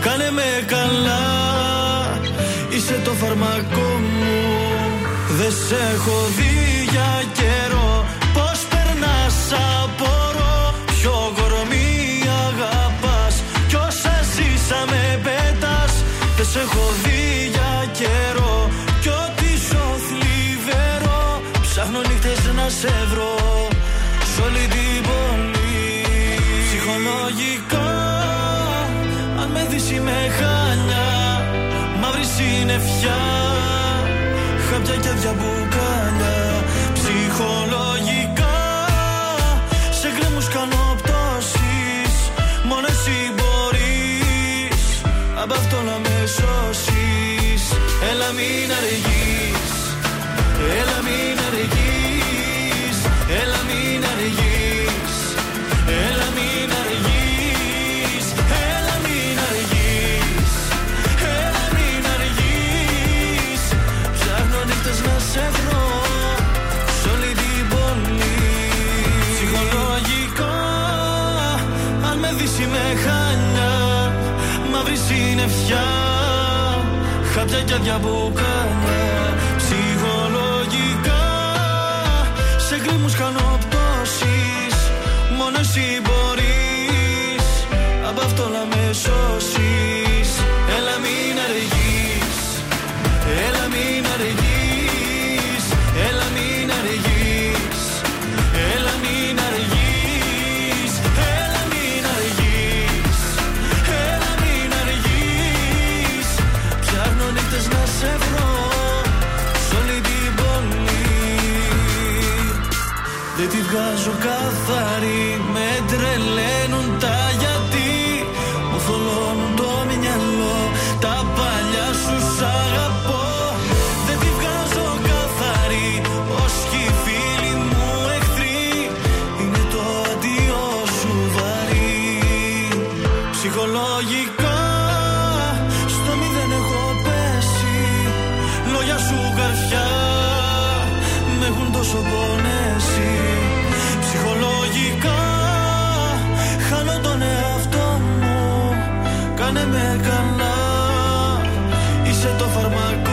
Κάνε με καλά, είσαι το φαρμακό μου. Δε σε έχω δει για καιρό, πώς περνάς απορώ. Ποιο κορμί αγαπάς, κι όσα ζήσαμε πέτας. Δε σε έχω δει για καιρό, κι ό,τι σου θλιβερό. Ψάχνω νύχτες να σε βρω, σ' όλη την πόλη. Ψυχολογικά, με δύση με χάνια, μαύρη συννεφιά, χάπια και άδεια μπουκάλια. Ψυχολογικά, σε γκρέμους κάνω πτώση. μην αργείς, έλα μην αργείς, έλα μην αργείς, έλα μην αργείς, έλα μην αργείς, έλα μην αργείς. Ψάχνω νύχτες να σε βρω σ' όλη την πόλη. Ψυχολογικό, αν με δεις είμαι χανιά, μαύρη συννεφιά, χάπια και άδεια μπουκάλια. Ψυχολογικά σε γκρίμους κάνω πτώσεις, μόνο εσύ μπορείς απ' αυτό να με σώσεις. Έλα μην αργείς, έλα μην αργείς, έλα μην αργείς, έλα μην αργείς, έλα μην αργείς, έλα μην αργείς. Ψάχνω νύχτες να σε βρω σ' όλη την πόλη. Δεν τη βγάζω καθαρή, με τρελαίνουν τα γιατί, μου θολώνουν το μυαλό, τα παλιά σου σ' αγαπώ. Δεν τη βγάζω καθαρή, όσοι οι φίλοι μου εχθροί, είναι το αντίο σου βαρύ. Ψυχολογικά στο μηδέν έχω πέσει, λόγια σου καρφιά με έχουν τόσο πονέσει. Ψυχολογικά χάνω τον εαυτό μου, κάνε με καλά, είσαι το φαρμακό.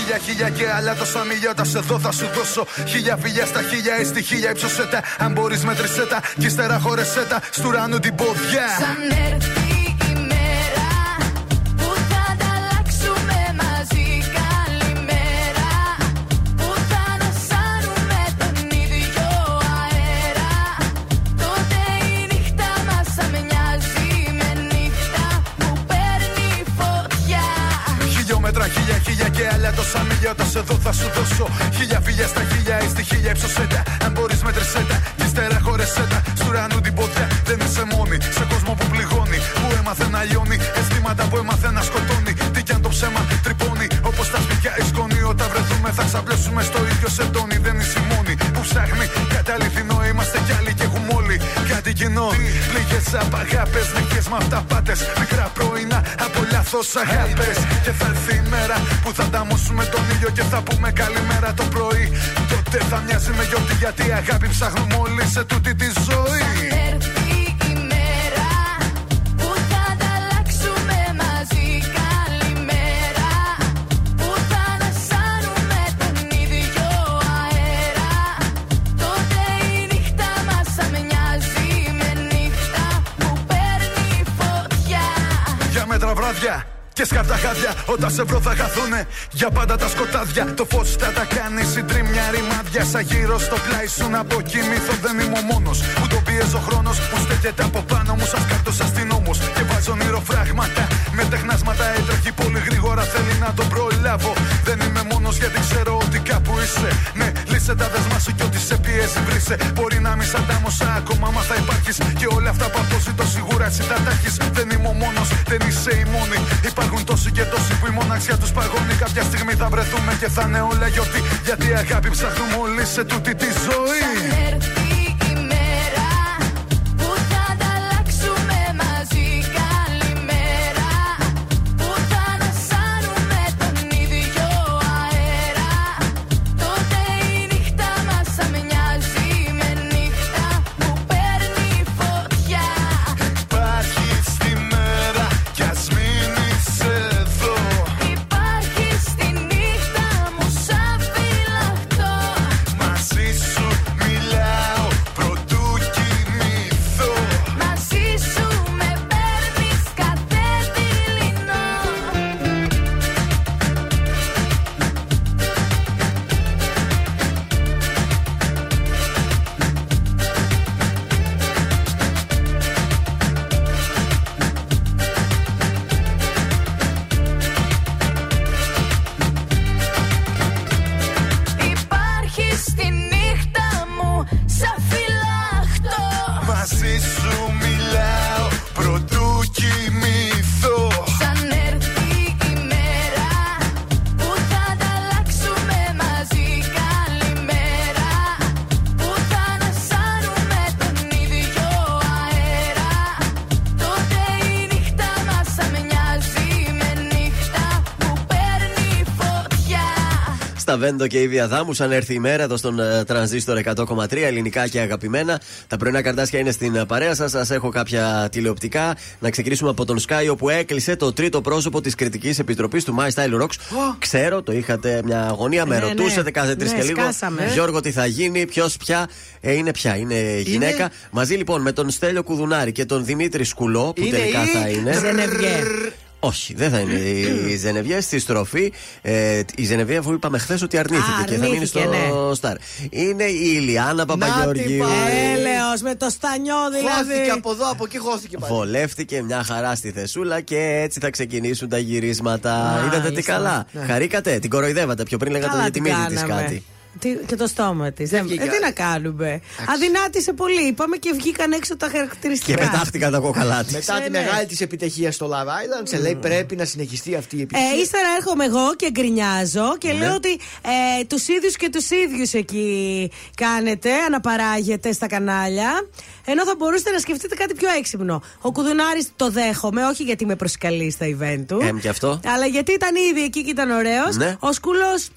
Χίλια χίλια και άλλα τόσα μίλια. Όταν σε δω θα σου δώσω χίλια φιλιά. Στα χίλια ή στη χίλια ύψωσέ τα. Αν μπορείς μέτρησέ τα κι ύστερα χωρέσέ τα. Στου ουρανού την ποδιά. Σαν έρθει η μέρα που θα τα αλλάξουμε μαζί. Καλημέρα που θα ανασάνουμε τον ίδιο αέρα. Τότε η νύχτα μας θα μοιάζει με νύχτα που παίρνει φωτιά. Χιλιόμετρα χίλια χίλια και άλλα τόσα μίλια. Όταν σε δω θα σου δώσω χίλια φιλιά. Στα χίλια ή στη χίλια ύψωσέ τα. Αν μπορείς μέτρησέ τα κι ύστερα χωρέσέ τα. Στου ουρανού την ποδιά. Δεν είσαι μόνη σε κόσμο που πληγώνει, που έμαθε να λιώνει, αισθήματα που έμαθε να σκοτώνει. Τι κι αν το ψέμα τρυπώνει, όπως τα σπίτια η σκόνη. Όταν βρεθούμε θα ξαπλέσουμε στο ίδιο σεντόνι. Δεν είσαι μόνη που ψάχνει κάτι αληθινό. Είμαστε κι άλλοι και έχουμε όλοι κάτι κοινό. Πληγές απ' αγάπες, νυχτές μ' αυταπάτες. Μικρά πρωινά από λάθος αγάπες. Και θα έρθει η μέρα που θα ταμώσουμε τον ήλιο και θα πούμε καλημέρα το πρωί. Τότε θα μοιάζει με γιορτή, γιατί αγάπη ψάχνουμε όλοι σε τούτη τη ζωή. Και σκαρτά χάδια, όταν σε βρω θα χαθούνε για πάντα τα σκοτάδια. Το φως θα τα κάνει συντρί μια ρημάδια. Σαν γύρω στο πλάι σου να αποκοιμηθώ. Δεν είμαι ο μόνος που τον πιέζει ο χρόνος. Μου στέκεται από πάνω μου σαν σκάρτος αστυνόμος. Και βάζω ονειροφράγματα με τεχνάσματα. Έτρεχει πολύ γρήγορα, θέλει να τον προλάβω. Δεν είμαι μόνος γιατί ξέρω ότι κάπου είσαι. Ναι, λύσε τα δεσμά σου κι ό,τι σε πιέζει βρήσε. Μπορεί να μη σαν τάμωσα, ακόμα μα θα υπάρχεις. Και όλα αυτά που αποζητώ σίγουρα εσύ τα τάχεις. Δεν είμαι ο μόνος, δεν είσαι η μόνη. Υπάρχουν τόσοι και τόσοι που η μοναξιά τους παγώνει. Κάποια στιγμή θα βρεθούμε και θα είναι όλα γιορτή. Γιατί αγάπη ψάχνουμε όλοι σε τούτη τη ζωή. Μίλα Τα Βέντο και η Βιαδάμου, αν έρθει η μέρα εδώ στον Τρανζίστορ 100,3 ελληνικά και αγαπημένα. Τα πρωινά καρτάσια είναι στην παρέα σας. Σας έχω κάποια τηλεοπτικά. Να ξεκινήσουμε από τον Sky, όπου έκλεισε το τρίτο πρόσωπο της κριτικής επιτροπής του My Style Rocks. Oh. Ξέρω, το είχατε μια αγωνία. Με ρωτούσατε κάθε τρεις και λίγο. Σκάσαμε. Γιώργο, τι θα γίνει, ποιος πια. Είναι πια, είναι γυναίκα. Είναι... Μαζί λοιπόν με τον Στέλιο Κουδουνάρη και τον Δημήτρη Σκουλό, που είναι τελικά θα είναι. Όχι, δεν θα είναι η Ζενεβιέ στη στροφή. Η Ζενεβιέ, αφού είπαμε χθες ότι αρνήθηκε και θα μείνει στο Σταρ. Είναι η Ηλιάνα Παπαγιοργίου. Έλεος, με το στανιό δηλαδή. Χώθηκε από εδώ, από εκεί χώθηκε πάλι. Βολεύτηκε μια χαρά στη θεσούλα και έτσι θα ξεκινήσουν τα γυρίσματα. Είδατε τι καλά. Ναι. Χαρήκατε, την κοροϊδεύατε πιο πριν, λέγατε για τη μύτη της κάτι. Και το στόμα της. Τι να κάνουμε. Αδυνάτησε πολύ. Είπαμε και βγήκαν έξω τα χαρακτηριστικά. Και πετάχτηκαν τα κόκαλά της. Μετά τη μεγάλη της επιτυχία στο Love Island, σε λέει πρέπει να συνεχιστεί αυτή η επιτυχία. Ύστερα έρχομαι εγώ και γκρινιάζω και λέω ότι τους ίδιους και τους ίδιους εκεί κάνετε, αναπαράγετε στα κανάλια. Ενώ θα μπορούσατε να σκεφτείτε κάτι πιο έξυπνο. Ο Κουδουνάρης το δέχομαι, όχι γιατί με προσκαλεί στα event του. Αλλά γιατί ήταν ήδη εκεί και ήταν ωραίος. Ο Σκουλός.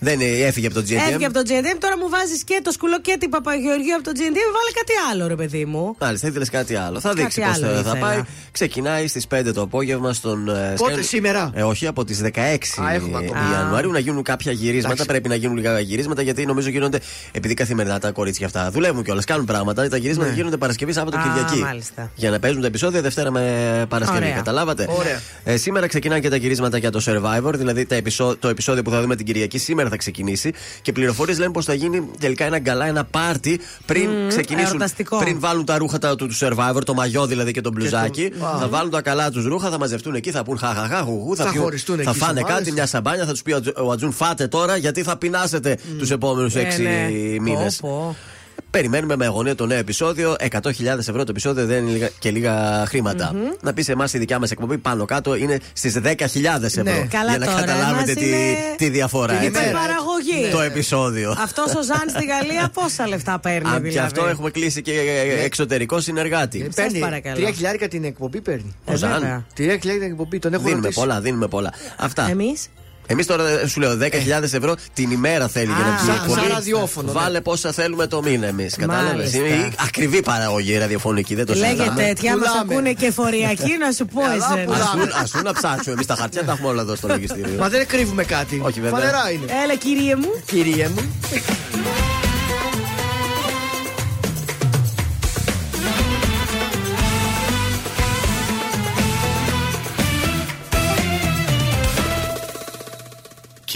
Δεν έφυγε από το GNTM. Έφυγε από το GNTM. Τώρα μου βάζεις και το Σκουλό και την Παπαγεωργίου από το GNTM. Βάλε κάτι άλλο, ρε παιδί μου. Μάλιστα, ήθελες κάτι άλλο. Θα δείξει πώς θα πάει. Ξεκινάει στις 5 το απόγευμα στον. Πότε, σήμερα? Όχι, από τις 16 Ιανουαρίου να γίνουν κάποια γυρίσματα. Άξι. Πρέπει να γίνουν λίγα γυρίσματα, γιατί νομίζω γίνονται. Επειδή καθημερινά τα κορίτσια αυτά δουλεύουν κιόλας, κάνουν πράγματα. Τα γυρίσματα γίνονται Παρασκευή, Σάββατο, Κυριακή. Μάλιστα. Για να παίζουν τα επεισόδια Δευτέρα με Παρασκευή. Καταλάβατε. Σήμερα ξεκινάνε και τα γυρίσματα για το Survivor, δηλαδή το επεισόδιο που θα δούμε την Κυριακή σήμερα. Θα ξεκινήσει και πληροφορίες λένε πως θα γίνει τελικά ένα γκαλά, ένα πάρτι πριν ξεκινήσουν. Ερωταστικό. Πριν βάλουν τα ρούχα του Survivor, το μαγιό δηλαδή και τον μπλουζάκι. Θα βάλουν τα καλά τους ρούχα, θα μαζευτούν εκεί, θα πούν χαχαχά, χουχού, θα φάνε κάτι, μια σαμπάνια, θα τους πει ο Ατζούν φάτε τώρα γιατί θα πεινάσετε τους επόμενους 6 μήνες. Περιμένουμε με αγωνία το νέο επεισόδιο. 100.000 ευρώ το επεισόδιο, δεν είναι λίγα, και λίγα χρήματα. Να πεις εμάς η δικιά μας εκπομπή πάνω κάτω είναι στις 10.000 ευρώ. Καλά, για να καταλάβετε τη διαφορά. Είναι παραγωγή. Το επεισόδιο. Αυτός ο Ζαν στη Γαλλία πόσα λεφτά παίρνει? Αν και αυτό έχουμε κλείσει και εξωτερικό συνεργάτη. Παίρνει 3.000 την εκπομπή παίρνει. Ο Ζαν. 3.000 την εκπομπή, τον έχουμε ρωτήσει. Δίνουμε πολλά. Αυτά. Εμείς τώρα σου λέω 10.000 ευρώ την ημέρα θέλει για να πει. Σαν ραδιόφωνο. Βάλε πόσα θέλουμε το μήνα εμείς. Κατάλαβες. Είναι η ακριβή παραγωγή η ραδιοφωνική. Δεν το συζητάμε. Λέγε τέτοια, μας ακούνε και φοριακοί, να σου πω εσένα. Ας σου να ψάξουμε. Εμείς τα χαρτιά τα έχουμε όλα εδώ στο λογιστήριο. Μα δεν κρύβουμε κάτι. Όχι, βέβαια. Φανερά είναι. Έλα, κύριε μου. Κύριε μου.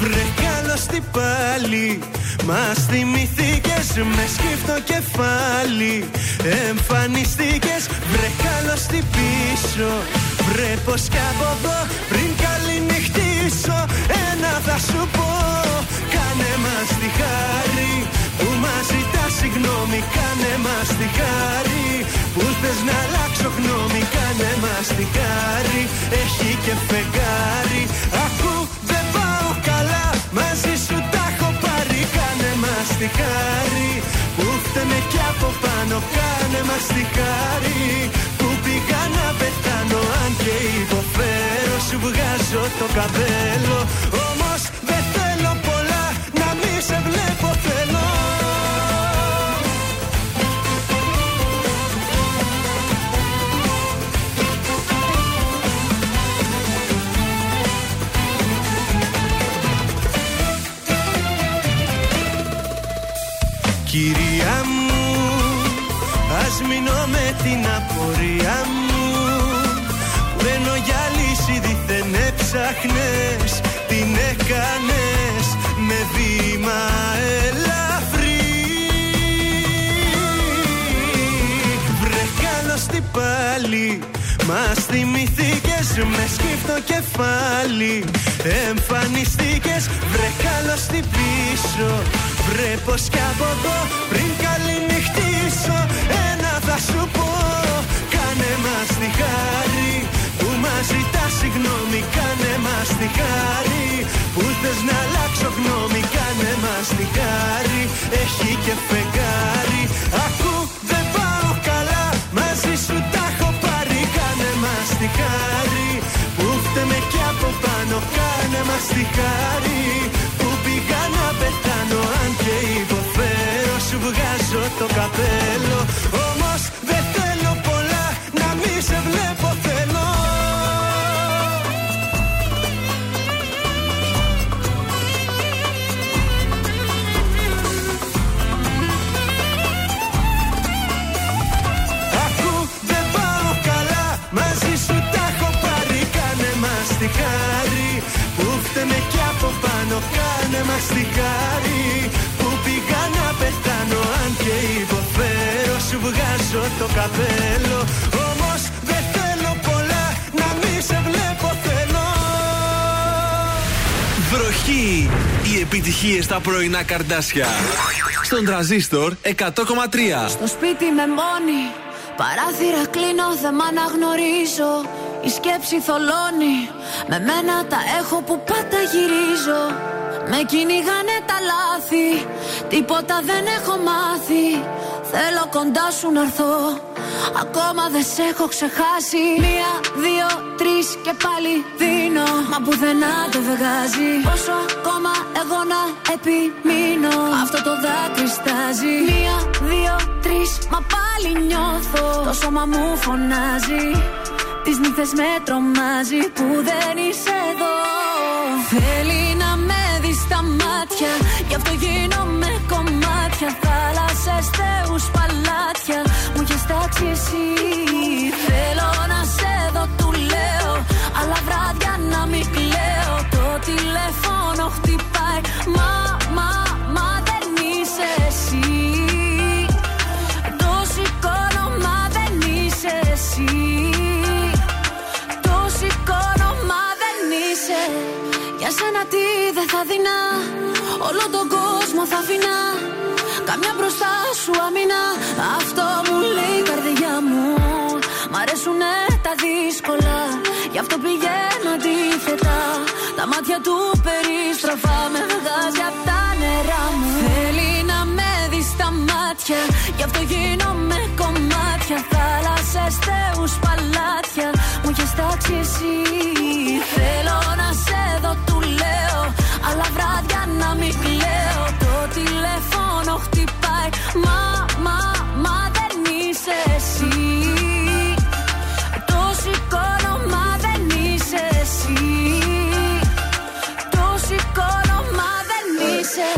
Βρε καλώς τι πάλι, μας θυμηθήκες με σκύφτο κεφάλι. Εμφανιστήκες, βρε καλώς τι πίσω. Βρε πως κι από εδώ πριν καληνυχτήσω, ένα θα σου πω. Κάνε μας τη χάρη που μας ζητάς συγγνώμη. Κάνε μας τη χάρη που θες να αλλάξω γνώμη. Κάνε μας τη χάρη, έχει και φεγγάρι. Ακού, δεν πάω καλά, μαζί σου τα έχω πάρει. Κάνε μας τη χάρη που φταίμε κι από πάνω. Κάνε μας τη χάρη που πήγα να πετάνω. Αν και υποφέρω, σου βγάζω το καπέλο. Όμως δεν θέλω πολλά, να μη σε βλέπω θέλω. Κυρία μου, ας μείνω με την απορία μου. Μένω για λύση δίθεν έψαχνες, την έκανες με βήμα ελαφρύ. Βρε καλώς την πάλι, μας θυμηθήκες με σκύπτο κεφάλι. Εμφανιστήκες, βρε καλώς την πίσω. Βρε πως κι από εδώ πριν καληνυχτήσω, ένα θα σου πω, κάνε μας τη χάρη που μας ζητάς συγγνώμη, κάνε μας τη χάρη που θες να αλλάξω γνώμη, κάνε μας τη χάρη, έχει και φεγγάρι. Ακού, δεν πάω καλά, μαζί σου τα έχω πάρει, κάνε μας τη χάρη που φταίμε κι από πάνω, κάνε μας τη χάρη που πήγα να πετάνω, αν και υποφέρω σου βγάζω το καπέλο, όμως δεν θέλω πολλά, να μη σε βλέπω θέλω. Ακού, δεν πάω καλά, μαζί σου τα έχω πάρει, κάνε μας τη χάρη που φταίμε κι από πάνω, κάνε μας τη χάρη που πήγα να πετάνω, αν και υποφέρω σου βγάζω το καπέλο, όμως δεν θέλω πολλά, να μη σε βλέπω θέλω. Βροχή! Οι επιτυχίες στα πρωινά Καρντάσια στον Τρανζίστορ 100,3. Στο σπίτι με μόνη, παράθυρα κλείνω, δεν μ' αναγνωρίζω. Η σκέψη θολώνει, με μένα τα έχω που πάντα γυρίζω. Με κυνηγάνε τα λάθη, τίποτα δεν έχω μάθει. Θέλω κοντά σου να έρθω, ακόμα δεν σ' έχω ξεχάσει. 1, 2, 3 και πάλι δίνω, μα πουθενά το δεν βγάζει. Όσο ακόμα εγώ να επιμείνω, αυτό το δάκρυ στάζει. 1, 2, 3 μα πάλι νιώθω, το σώμα μου φωνάζει. Τις νύχτες με τρομάζει που δεν είσαι εδώ. Θέλει να με δει στα μάτια, γι' αυτό γίνομαι κομμάτια. Θάλασσες, θεούς, παλάτια, μου έχεις τάξει εσύ. Θέλω να σε δω, του λέω, αλλά βράδια να μην κλαίω. Το τηλέφωνο χτυπάει, μα δεν είσαι εσύ. Το σηκώνω, μα δεν είσαι εσύ. Για σένα τι δεν θα δεινά, όλο τον κόσμο θα αφήνα, καμιά μπροστά σου αμήνα. Αυτό μου λέει η καρδιά μου, μ' αρέσουνε τα δύσκολα, γι' αυτό πηγαίνω αντίθετα. Τα μάτια του περιστροφά, με βγάζει απ' τα νερά μου. Θέλει να με δει στα μάτια, γι' αυτό γίνομαι κομμάτια. Θάλασσες, θεούς, παλάτια, μου έχεις τάξει εσύ. Θέλω να σε δω, του λέω, αλλά βράδια να μην κλαίω. Το τηλέφωνο χτυπάει, μα δεν είσαι εσύ. Το σηκώνω, μα δεν είσαι εσύ. Το σηκώνω, μα δεν είσαι.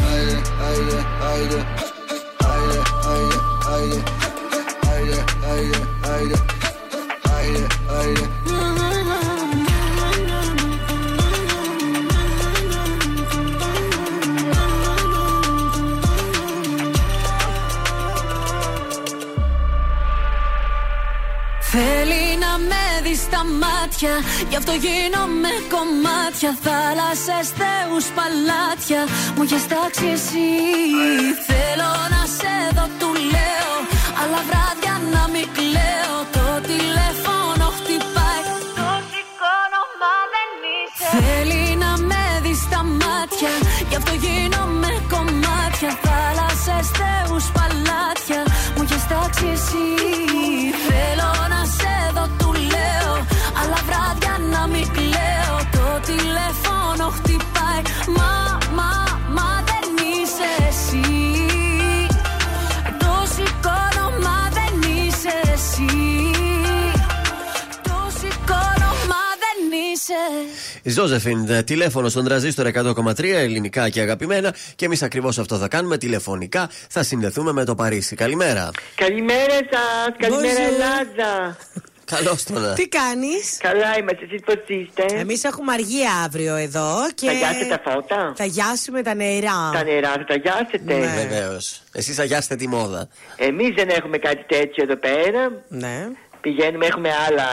Θέλει να με δει στα μάτια, γι' αυτό γίνομαι κομμάτια. Θάλασσες, θεούς, παλάτια, μου έχεις τάξει εσύ. Θέλω να σε δω, του λέω, αλλά βράδια να μην κλαίω. Το τηλέφωνο χτυπάει, το σηκώνω, μα δεν είσαι. Θέλει να με δει στα μάτια, γι' αυτό γίνομαι κομμάτια. Θάλασσες, θεούς, παλάτια, μου έχεις τάξει εσύ. Θέλω να σε δω, του λέω, αλλά βράδια να μην κλαίω. Το τηλέφωνο χτυπάει, μα δεν είσαι εσύ. Το σηκώνω, μα δεν είσαι εσύ. Ζόζεφιν, τηλέφωνο στον Τρανζίστορ 100,3, ελληνικά και αγαπημένα. Και εμείς ακριβώς αυτό θα κάνουμε. Τηλεφωνικά θα συνδεθούμε με το Παρίσι. Καλημέρα. Καλημέρα σας. Καλημέρα, Ελλάδα. Καλώς τώρα. Τι κάνεις? Καλά είμαστε, εσείς πώς είστε? Εμείς έχουμε αργία αύριο εδώ και... Θα γιάσετε τα φώτα. Θα γιάσουμε τα νερά. Τα νερά θα τα γιάσετε. Ναι. Βεβαίως. Εσείς θα γιάσετε τη μόδα. Εμείς δεν έχουμε κάτι τέτοιο εδώ πέρα. Ναι. Πηγαίνουμε, έχουμε άλλα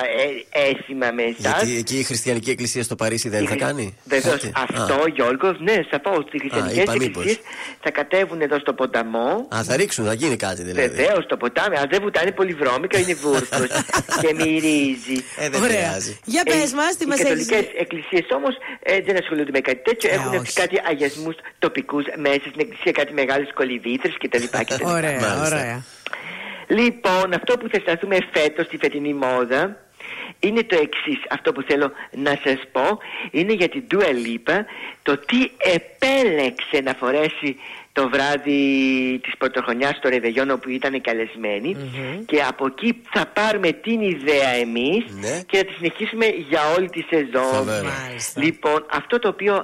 αίσθημα με εσάς. Γιατί εκεί η χριστιανική εκκλησία στο Παρίσι δεν θα κάνει. Βεβαίως. Αυτό, Γιώργος, ναι, θα πάω στις χριστιανικές εκκλησίες. Θα κατέβουν εδώ στο ποταμό. Α, θα ρίξουν, θα γίνει κάτι δηλαδή. Βεβαίως, το ποτάμι. Αν δεν βουτάνε πολύ βρώμικα, είναι βούρκος και μυρίζει. Δεν χρειάζεται. Για πες μας, τι μας έχεις. Οι καθολικές εκκλησίες όμως δεν ασχολούνται με κάτι τέτοιο. Έχουν κάτι αγιασμούς τοπικούς μέσα στην εκκλησία, κάτι μεγάλες κολυβήθρες κτλ. Ωραία. Λοιπόν, αυτό που θα σταθούμε φέτος στη φετινή μόδα είναι το εξής. Αυτό που θέλω να σας πω είναι για την Dua Lipa, το τι επέλεξε να φορέσει το βράδυ της Πρωτοχρονιάς στο Ρεβεγιόν, όπου ήταν καλεσμένη. Και από εκεί θα πάρουμε την ιδέα εμείς και θα τη συνεχίσουμε για όλη τη σεζόν. Λοιπόν, αυτό το οποίο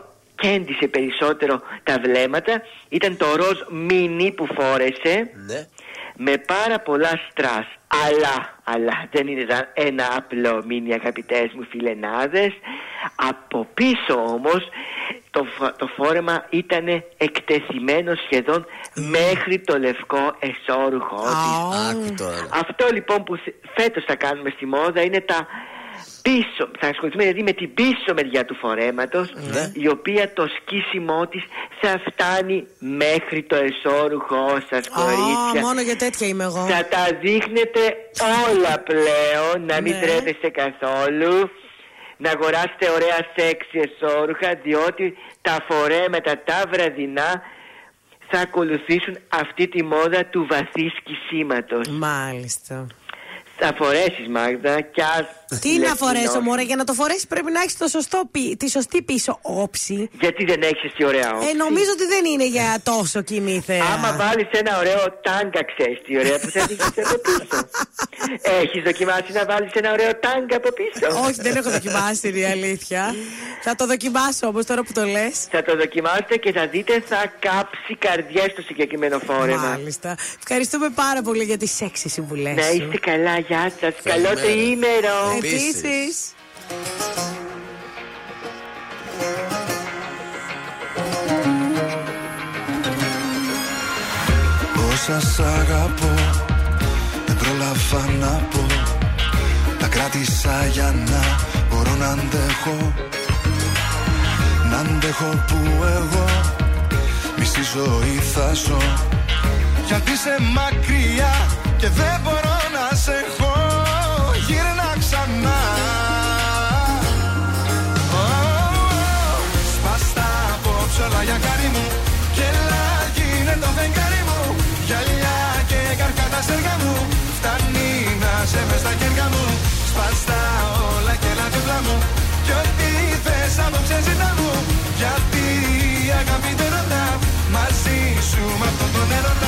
κέντησε περισσότερο τα βλέμματα ήταν το ροζ μίνι που φόρεσε. Με πάρα πολλά στρας. Αλλά δεν είναι ένα απλό μίνι, αγαπητές μου φιλενάδες. Από πίσω όμως το φόρεμα ήταν εκτεθειμένο σχεδόν μέχρι το λευκό εσώρουχό της. Αυτό λοιπόν που φέτος θα κάνουμε στη μόδα είναι τα πίσω, θα ασχοληθούμε δηλαδή με την πίσω μεριά του φορέματος, η οποία το σκίσιμό της θα φτάνει μέχρι το εσώρουχό σας, κορίτσια. Μόνο για τέτοια είμαι εγώ. Θα τα δείχνετε όλα πλέον, να μην τρέπεστε καθόλου. Να αγοράσετε ωραία σεξι εσώρουχα, διότι τα φορέματα τα βραδινά θα ακολουθήσουν αυτή τη μόδα του βαθύ σκισίματος. Μάλιστα. Θα φορέσεις, Μάγδα, κι ας... Τι να φορέσω, μωρέ, για να το φορέσεις πρέπει να έχεις τη σωστή πίσω όψη. Γιατί δεν έχεις εσύ ωραία όψη? Νομίζω ότι δεν είναι για τόσο κοινή θέα. Άμα βάλεις ένα ωραίο τάγκα, ξέρεις τι ωραία που θα δείξεις από πίσω. Έχεις δοκιμάσει να βάλεις ένα ωραίο τάγκα από πίσω? Όχι, δεν έχω δοκιμάσει, είναι η αλήθεια. Θα το δοκιμάσω όμως τώρα που το λες. Θα το δοκιμάσετε και θα δείτε, θα κάψει καρδιές το συγκεκριμένο φόρεμα. Μάλιστα. Ευχαριστούμε πάρα πολύ για τις σεξι συμβουλές. Να είστε καλά. Γεια σας, καλό το ημέρο. Επίσης. Όσα σ' αγαπώ δεν πρόλαβα να πω. Τα κράτησα για να μπορώ να αντέχω. Να αντέχω που εγώ μισή ζωή θα ζω. Γιατί είσαι μακριά και δεν μπορώ να σε έχω. Γύρνα ξανά. Σπάστα απόψε όλα για χάρη μου. Και έλα γίνε το φεγγάρι μου. Γυαλιά και καρκάτα στέργα μου. Φτάνει να σε μες στα κέρια μου. Σπάστα όλα και έλα δίπλα μου. Κι ό,τι θες απόψε ζητά μου. Γιατί η αγάπη δεν ρωτά. Μαζί σου με αυτό τον έρωτα.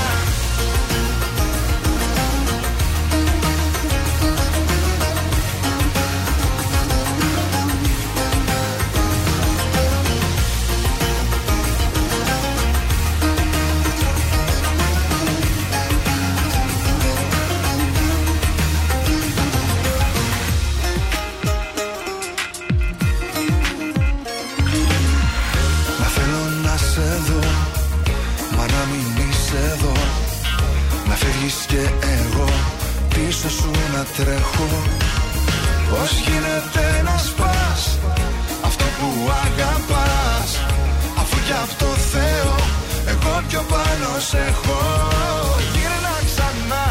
Και εγώ πίσω σου να τρέχω. Πώς γίνεται να σπάς αυτό που αγαπάς, αφού κι αυτό θέλω εγώ πιο πάνω σε έχω. Γύρνα ξανά.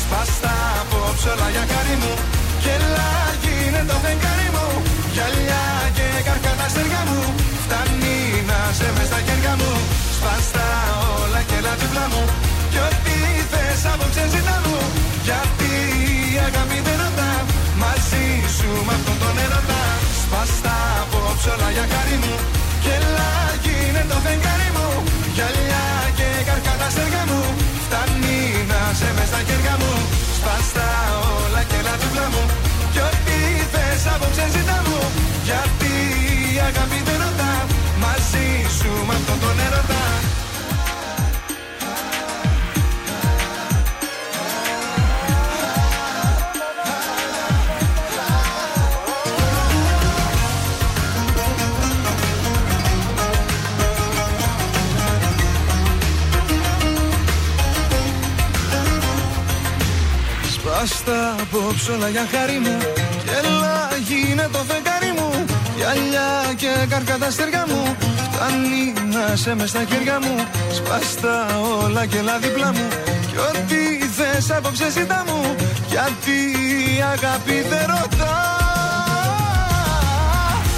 Σπάστα απόψε όλα για χάρη μου. Και έλα γίνε το φεγγάρι μου. Γυαλιά και καρκάτα στέργα μου. Φτάνει να σε μες στα χέρια μου. Σπάστα όλα και έλα δίπλα μου. Κι ό,τι θες απόψε ζητά μου. Γιατί η αγάπη δεν ρωτά. Μαζί σου με αυτόν τον έρωτα. Σπάστα απόψε όλα για χάρη μου. Και έλα γίνε το φεγγάρι μου. Γυαλιά και καρκάτα στέργα μου. Φτάνει να σε μες στα χέρια μου. Σπάστα όλα και έλα δίπλα μου. μου. Κι ό,τι θες απόψε ζητά μου. Γιατί η αγάπη δεν ρωτά. Μαζί σου μ' αυτόν τον έρωτα. Σπάστα απόψε όλα για χάρη μου. Και έλα γίνε το φεγγάρι μου. Γυαλιά και καρκά τα αστέρια μου. Φτάνει να σε μες στα χέρια μου. Σπάστα όλα και έλα δίπλα μου. Κι ό,τι θες απόψε ζητά μου. Γιατί η αγάπη δεν ρωτά.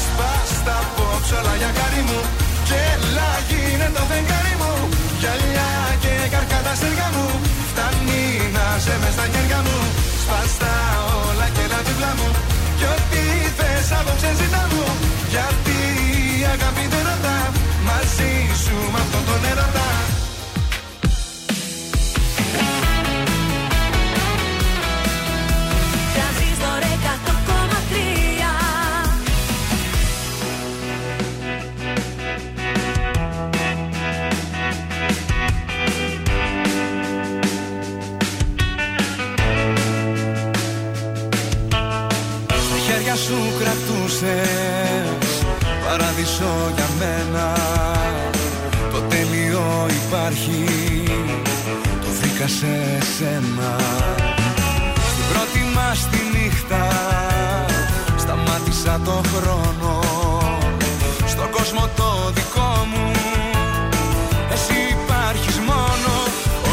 Σπάστα απόψε όλα για χάρη μου. Και έλα γίνε το φεγγάρι μου. Γυαλιά και καρκά τα αστέρια μου. Φτάνει να σε μες στα χέρια μου. Σπάστα όλα και έλα δίπλα μου. Κι ό,τι θες απόψε ζητά μου. Γιατί η αγάπη δεν ρωτά. Μαζί σου μ' αυτόν τον έρωτα. Τρανζίστορ 100,3. Σου κρατούσες παράδεισο για μένα. Το τέλειο υπάρχει, το βρήκα σε σένα. Στην πρώτη μας τη νύχτα σταμάτησα το χρόνο. Στον κόσμο το δικό μου εσύ υπάρχεις μόνο.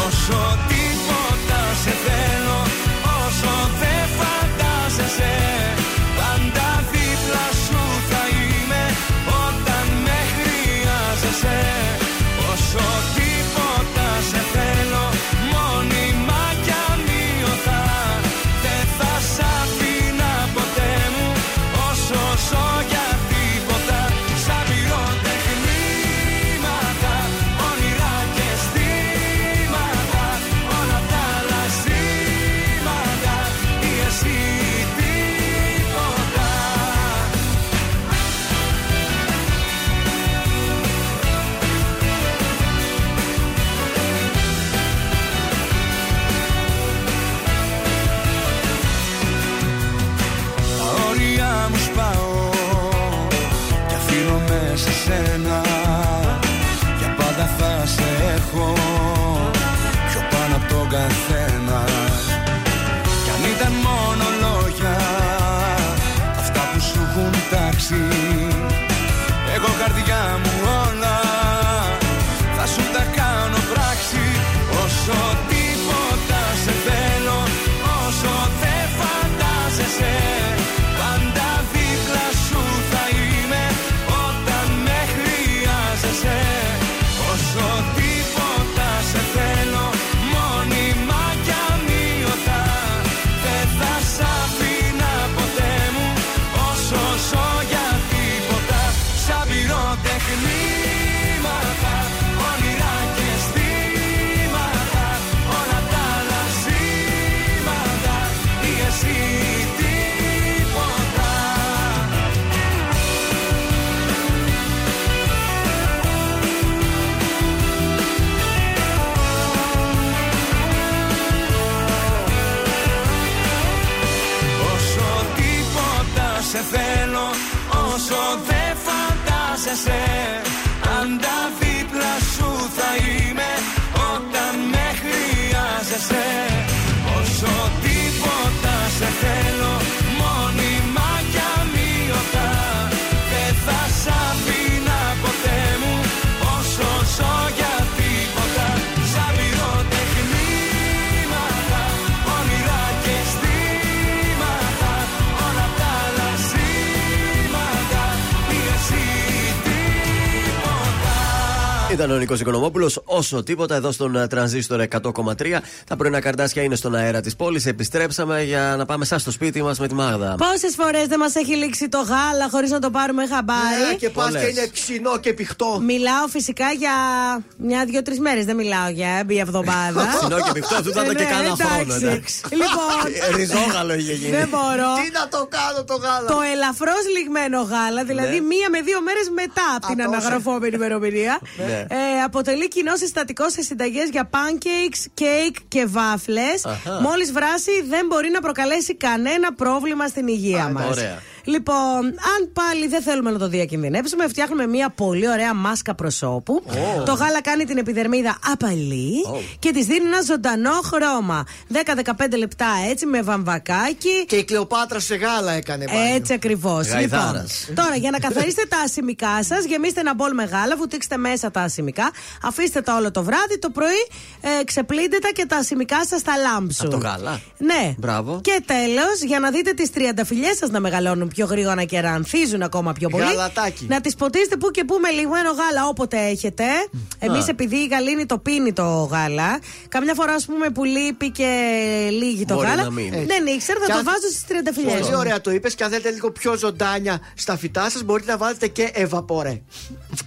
Όσο τίποτα σε θέλω, όσο δεν φαντάζεσαι, όσο τίποτα σε θέλω, μόνιμα κι αμοιωτά. Δεν θα σ' αφήνα ποτέ μου, όσο ζω για τίποτα. Σαν πυροτεχνήματα, όνειρα και αισθήματα. Όλα τα άλλα ζήματα, ή εσύ ή τίποτα. Κι αφήνομαι σε σένα. Για πάντα θα σε έχω πιο πάνω από τον καθένα. Κι αν ήταν μόνο λόγια αυτά που σου έχουν τάξει, εγώ καρδιά μου όλα θα σου τα κάνω πράξη. Όσο τίποτα σε θέλω, όσο δεν φαντάζεσαι, πάντα δίπλα σου θα είμαι όταν με χρειάζεσαι. Όσο τίποτα σε θέλω, μόνιμα κι αμοιωτά. Δεν θα σ' αφήνα ποτέ μου, όσο ζω για τίποτα. Σαν πυροτεχνήματα, όνειρα και αισθήματα. Όλα τα άλλα ζήματα, ή εσύ ή τίποτα. Όσο τίποτα σε θέλω, όσο δεν φαντάζεσαι, πάντα δίπλα σου θα είμαι όταν με χρειάζεσαι. Όσο τίποτα σε θέλω, μόνιμα κι αμοιωτά. Δεν θα σ' αφήνα ποτέ μου, όσο ζω για τίποτα. Σαν πυροτεχνήματα, όνειρα και αισθήματα. Όλα τα άλλα ζήματα, ή εσύ ή τίποτα. Ήταν ο Νίκος Οικονομόπουλος, όσο τίποτα, εδώ στον Τρανζίστορ 100,3. Τα πρωινά καρδάσια είναι στον αέρα της πόλης. Επιστρέψαμε για να πάμε στο σπίτι μας με τη Μάγδα. Πόσες φορές δεν μας έχει λήξει το γάλα χωρίς να το πάρουμε χαμπάρι. Ναι, και πας και είναι ξινό και πηχτό. Μιλάω φυσικά για μια-δυο-τρεις μέρες. Δεν μιλάω για μία εβδομάδα. Ξινό και πηχτό, του ήταν και κανένα χρόνο. Λοιπόν. Ριζόγαλο είχε γίνει. Δεν μπορώ. Τι να το κάνω το γάλα. Το ελαφρώς λιγμένο γάλα, δηλαδή μία με δύο μέρες μετά από την αναγραφόμενη ημερομηνία. Αποτελεί κοινό συστατικό σε συνταγές για pancakes, κέικ και βάφλες. Μόλις βράσει, δεν μπορεί να προκαλέσει κανένα πρόβλημα στην υγεία μας. Λοιπόν, αν πάλι δεν θέλουμε να το διακινδυνεύσουμε, φτιάχνουμε μια πολύ ωραία μάσκα προσώπου. Το γάλα κάνει την επιδερμίδα απαλή και της δίνει ένα ζωντανό χρώμα. 10-15 λεπτά έτσι με βαμβακάκι. Και η Κλεοπάτρα σε γάλα έκανε μπάνιο. Έτσι ακριβώς. Λοιπόν, τώρα για να καθαρίσετε τα ασημικά σας, γεμίστε ένα μπολ με γάλα, βουτήξτε μέσα τα ασημικά, αφήστε τα όλο το βράδυ, το πρωί ξεπλύντε τα και τα ασημικά σας τα λάμψουν. Από το γάλα. Ναι. Μπράβο. Και τέλος, για να δείτε τις τριανταφυλλιές σας να μεγαλώνουν πιο γρήγορα και ρανθίζουν ακόμα πιο πολύ. Γαλατάκι. Να τις ποτίσετε που και που με λιγμένο γάλα όποτε έχετε. Εμείς επειδή η γαλήνη το πίνει το γάλα, καμιά φορά ας πούμε που λείπει και λίγη το γάλα. Δεν ήξερα, θα το βάζω στις τριανταφυλλιές. Πολύ ωραία το είπες, και αν θέλετε λίγο πιο ζωντάνια στα φυτά σας, μπορείτε να βάλετε και εβαπορέ.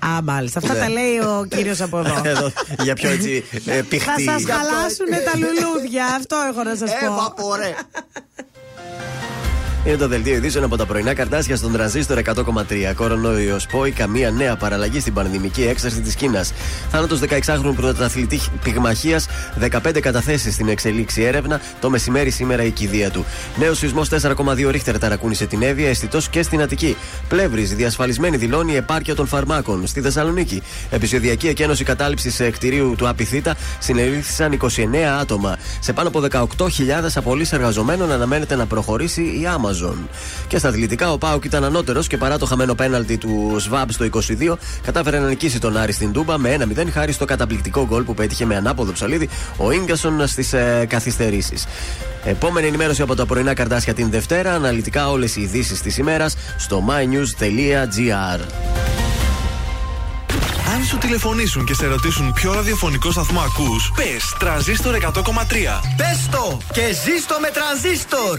Α, μάλιστα. Αυτά τα λέει ο κύριος από εδώ. Για πιο έτσι πηχτή. Θα σας χαλάσουνε τα λουλούδια. Αυτό έχω να σας πω. Εβαπορέ. Είναι το δελτίο ειδήσεων από τα πρωινά καρτάσια στον Τρανζίστορ 100,3. Κορονοϊός, ΠΟΗ, καμία νέα παραλλαγή στην πανδημική έξαρση της Κίνας. Θάνατος 16χρονου πρωταθλητή πυγμαχίας, 15 καταθέσεις στην εξελίξη έρευνα. Το μεσημέρι σήμερα η κηδεία του. Νέος σεισμός 4,2 ρίχτερ ταρακούνησε την Εύβοια, αισθητός και στην Αττική. Πλεύρης, διασφαλισμένη δηλώνει η επάρκεια των φαρμάκων. Στη Θεσσαλονίκη, επεισοδιακή εκένωση κατάληψης κτηρίου του Απιθήτα, συνελήφθησαν 29 άτομα. Σε πάνω από 18.000 απολύσεις εργαζομένων αναμένεται να προχωρήσει η Amazon. Και στα αθλητικά, ο ΠΑΟΚ ήταν ανώτερος και παρά το χαμένο πέναλτι του ΣΒΑΜ στο 22, κατάφερε να νικήσει τον Άρη στην Τούμπα με 1-0 χάρη στο καταπληκτικό γκολ που πέτυχε με ανάποδο ψαλίδι ο Ίγκασον στις καθυστερήσεις. Επόμενη ενημέρωση από τα πρωινά καρτάσια την Δευτέρα. Αναλυτικά όλες οι ειδήσεις της ημέρας στο mynews.gr. Αν σου τηλεφωνήσουν και σε ρωτήσουν ποιο ραδιοφωνικό σταθμό ακούς, πες Τρανζίστορ 100,3. Πες το και ζεις το με Τρανζίστορ.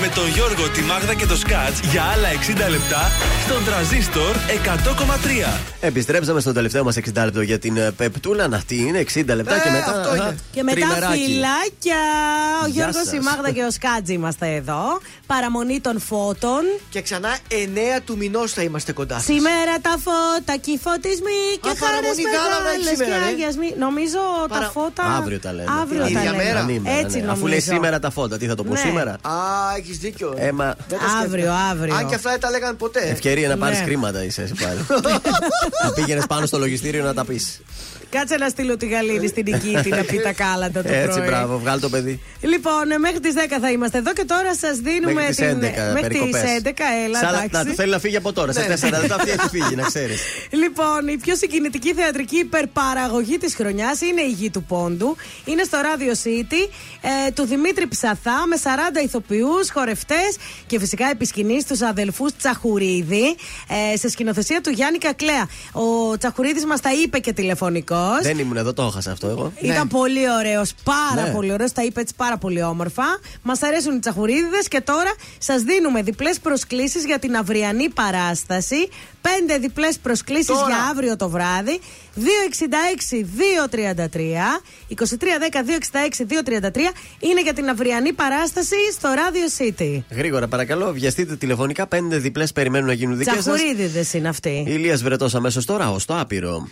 Με τον Γιώργο, τη Μάγδα και το Σκατζ για άλλα 60 λεπτά στον Τρανζίστορ 100,3. Επιστρέψαμε στο τελευταίο μας 60 λεπτό για την Πεπτούλα. Να αυτή είναι 60 λεπτά και μετά. Αυτό είναι. Και μετά φιλάκια. Ο Γιώργος, η Μάγδα και ο Σκατζ είμαστε εδώ. Παραμονή των φώτων. Και ξανά 9 του μηνός θα είμαστε κοντά σας. Σήμερα τα φώτα και οι φωτισμοί και χαρές μεγάλες και αγιασμοί. Νομίζω τα φώτα. Αύριο τα λέμε. Αύριο τα λέμε. Έτσι νομίζω. Αφού λέει σήμερα τα φώτα, τι θα το πω σήμερα. Α, έχεις δίκιο. Αύριο, αύριο. Αν και αυτά δεν τα λέγανε ποτέ. Ευκαιρία να πάρεις χρήματα, είσαι πάλι. Να πήγαινες πάνω στο λογιστήριο να τα πεις. Κάτσε να στείλω τη Γαλήνη στην Νικήτη να πει τα κάλαντα του πρωί. Έτσι, μπράβο, βγάλ το παιδί. Λοιπόν, μέχρι τις 10 θα είμαστε εδώ και τώρα σας δίνουμε. Μέχρι τις 11, έλα. Σαν να θέλει να φύγει από τώρα. Σε 4 λεπτά αυτή έχει φύγει, να ξέρεις. Λοιπόν, η πιο συγκινητική θεατρική υπερπαραγωγή της χρονιάς είναι η Γη του Πόντου. Είναι στο Radio City του Δημήτρη Ψαθά με 40 ηθοποιούς, χορευτές και φυσικά επισκηνής τους αδελφούς Τσαχουρίδη σε σκηνοθεσία του Γιάννη Κακλέα. Ο Τσαχουρίδης μας τα είπε και τηλεφωνικός. Δεν ήμουν εδώ, το έχασα αυτό εγώ. Ήταν πολύ ωραίος, πάρα πολύ ωραίος, τα είπε έτσι πάρα πολύ όμορφα. Μας αρέσουν οι Τσαχουρίδηδες και τώρα σας δίνουμε διπλές προσκλήσεις για την αυριανή παράσταση. 5 διπλές προσκλήσεις για αύριο το βράδυ. 266-233 2310-266-233 είναι για την αυριανή παράσταση στο Radio City. Γρήγορα παρακαλώ, βιαστείτε τηλεφωνικά. 5 διπλές περιμένουν να γίνουν δικές σας. Τσαχουρίδηδες είναι αυτοί. Ηλίας Βρετός αμέσως τώρα ως το άπειρο.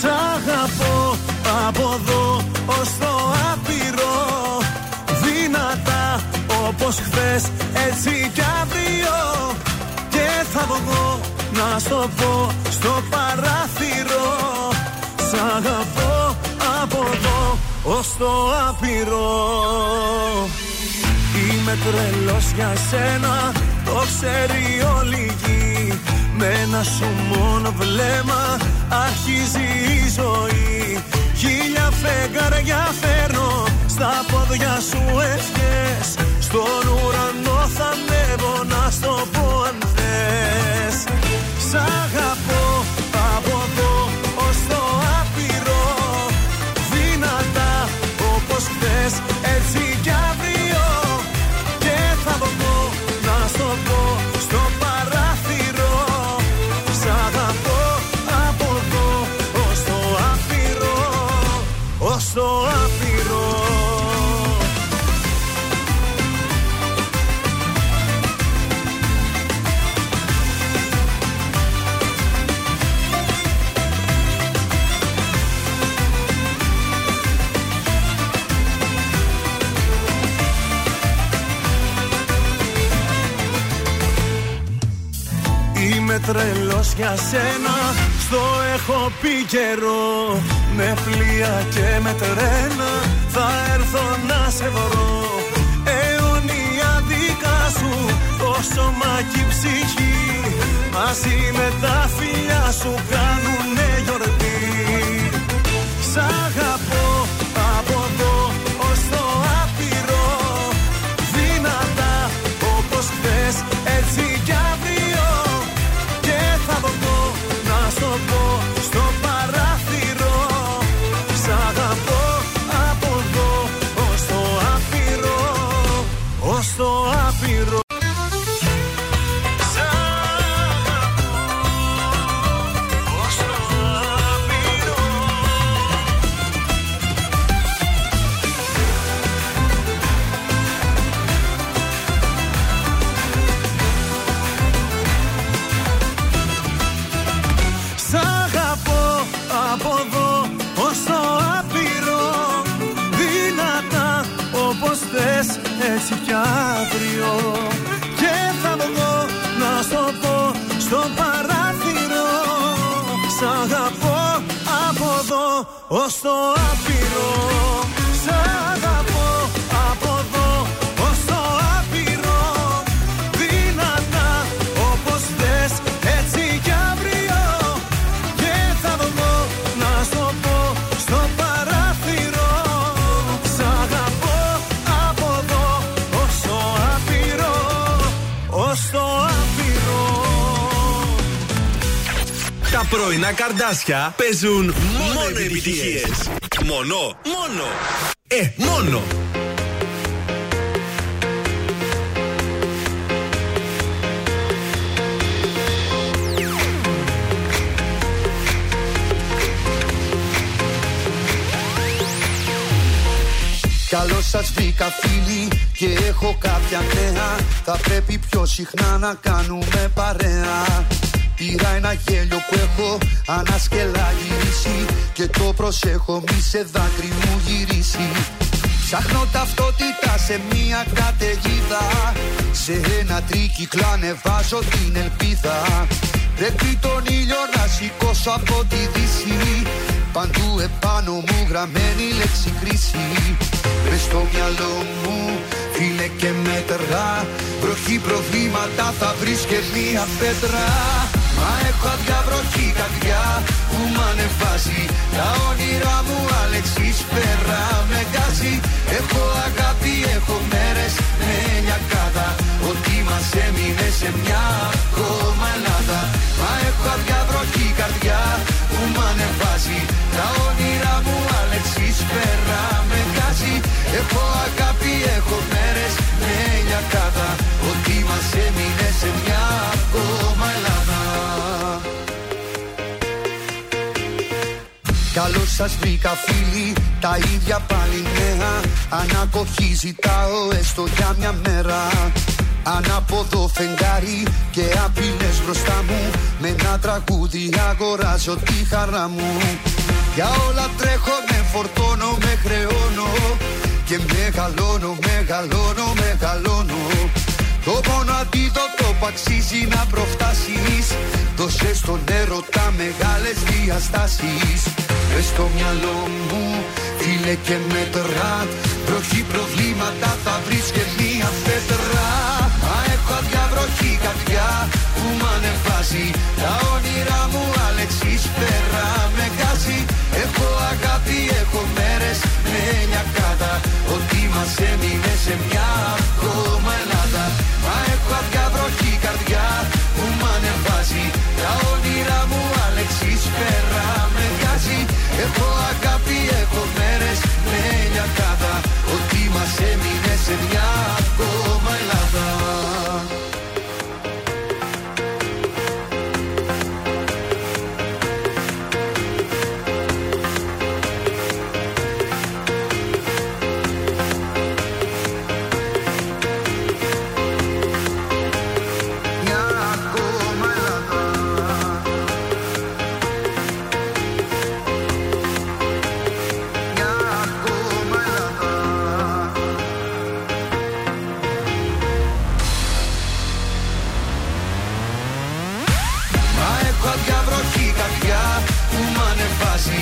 Σ' αγαπώ από εδώ ως το άπειρο. Δυνατά όπως χθες, έτσι κι αύριο. Και θα βγω να στο πω στο παράθυρο. Σ' αγαπώ από εδώ ως το άπειρο. Είμαι τρελός για σένα, το ξέρει όλη η γη. Με ένα σου μόνο βλέμμα αρχίζει η ζωή. 1000 φεγγάρια φέρνω στα πόδια σου ευχές. Στον ουρανό θα ανέβω να στο πω αν θες. Σ' αγαπώ από εδώ ως το άπειρο. Δυνατά όπως χθες, έτσι κι αύριο. Και θα βγω να στο πω στο παράθυρο. Σ' αγαπώ από εδώ ως το άπειρο. Ως το άπειρο. Είμαι τρελός για σένα, στο έχω πει καιρό. Με πλοία και με τρένα θα έρθω να σε βρω. Αιώνια δικά σου, το σώμα και η ψυχή. Μαζί με τα φιλιά σου κάνουνε γιορτή. Σ' αγαπώ από εδώ ως το άπειρο. Δυνατά όπως χθες, έτσι κι αύριο. Να στο πω στο παράθυρο. Σ' αγαπώ από εδώ ως το άπειρο. Ως το άπειρο. Σ' αγαπώ ως το άπειρο. Από εδώ ως το άπειρο. Δυνατά όπως θες, έτσι κι αύριο. Και θα βγω να στο πω στο παράθυρο. Σ' αγαπώ από εδώ ως το άπειρο. Σ' αγαπώ από εδώ ως το άπειρο. Δυνατά όπως θες, έτσι κι αύριο. Και θα βγω στο πω, στο παράθυρο. Σ' αγαπώ από εδώ ως το άπειρο. Ως το άπειρο. Τα πρωινά καρδάσια παίζουν μόνο επιτυχίες. Μόνο. Καλώς σας βρήκα φίλοι και έχω κάποια νέα. Θα πρέπει πιο συχνά να κάνουμε παρέα. Πήρα ένα γέλιο που έχω ανασκελά γυρίσει και το προσέχω μη σε δάκρυ μου γυρίσει. Ψάχνω ταυτότητα σε μια καταιγίδα. Σε ένα τρίκυκλα ανεβάζω την ελπίδα. Πρέπει τον ήλιο να σηκώσω από τη δύση. Παντού επάνω μου γραμμένη λέξη κρίση. Μες στο μυαλό μου φίλε και μέτρα. Βροχή προβλήματα θα βρεις και μία πέτρα. Μα έχω αδειά βροχή καρδιά που μ' ανεβάζει. Τα όνειρά μου Αλέξης πέρα με γκάζει. Έχω αγάπη, έχω μέρες με λιακάδα. Ότι μας έμεινε σε μια ακόμα Ελλάδα. Μα έχω αδειά βροχή καρδιά που μ' ανεβάζει. Τα όνειρά μου Αλέξης πέρα με γκάζει. Έχω αγάπη, έχω μέρες με λιακάδα. Ότι μας έμεινε σε μια ακόμα Ελλάδα. Καλώς σας βρήκα φίλοι, τα ίδια πάλι νέα. Ανακοχή ζητάω έστω για μια μέρα. Ανάποδο φεγγάρι και απειλές μπροστά μου. Με ένα τραγούδι αγοράζω τη χαρά μου. Για όλα τρέχω, με φορτώνω, με χρεώνω. Και μεγαλώνω, μεγαλώνω, μεγαλώνω. Το μόνο αντίδοτο που αξίζει να προφτάσεις. Δώσε στον έρωτα μεγάλες διαστάσεις. Μες στο μυαλό μου φίλε και μέτρα. Βροχή προβλήματα θα βρεις και μία πέτρα. Μα έχω αδειά βροχή καρδιά που μ' ανεβάζει. Τα όνειρά μου Αλέξης πέρα με γκάζει. Έχω αγάπη, έχω μέρες με λιακάδα. Ότι μας έμεινε σε μια ακόμα Ελλάδα. Μα έχω αδειά βροχή καρδιά που μ' ανεβάζει. Τα όνειρά μου Αλέξης πέρα με γκάζει. Έχω αγάπη, έχω μέρες με λιακάδα. Ότι μας έμεινε σε μια ακόμα Ελλάδα.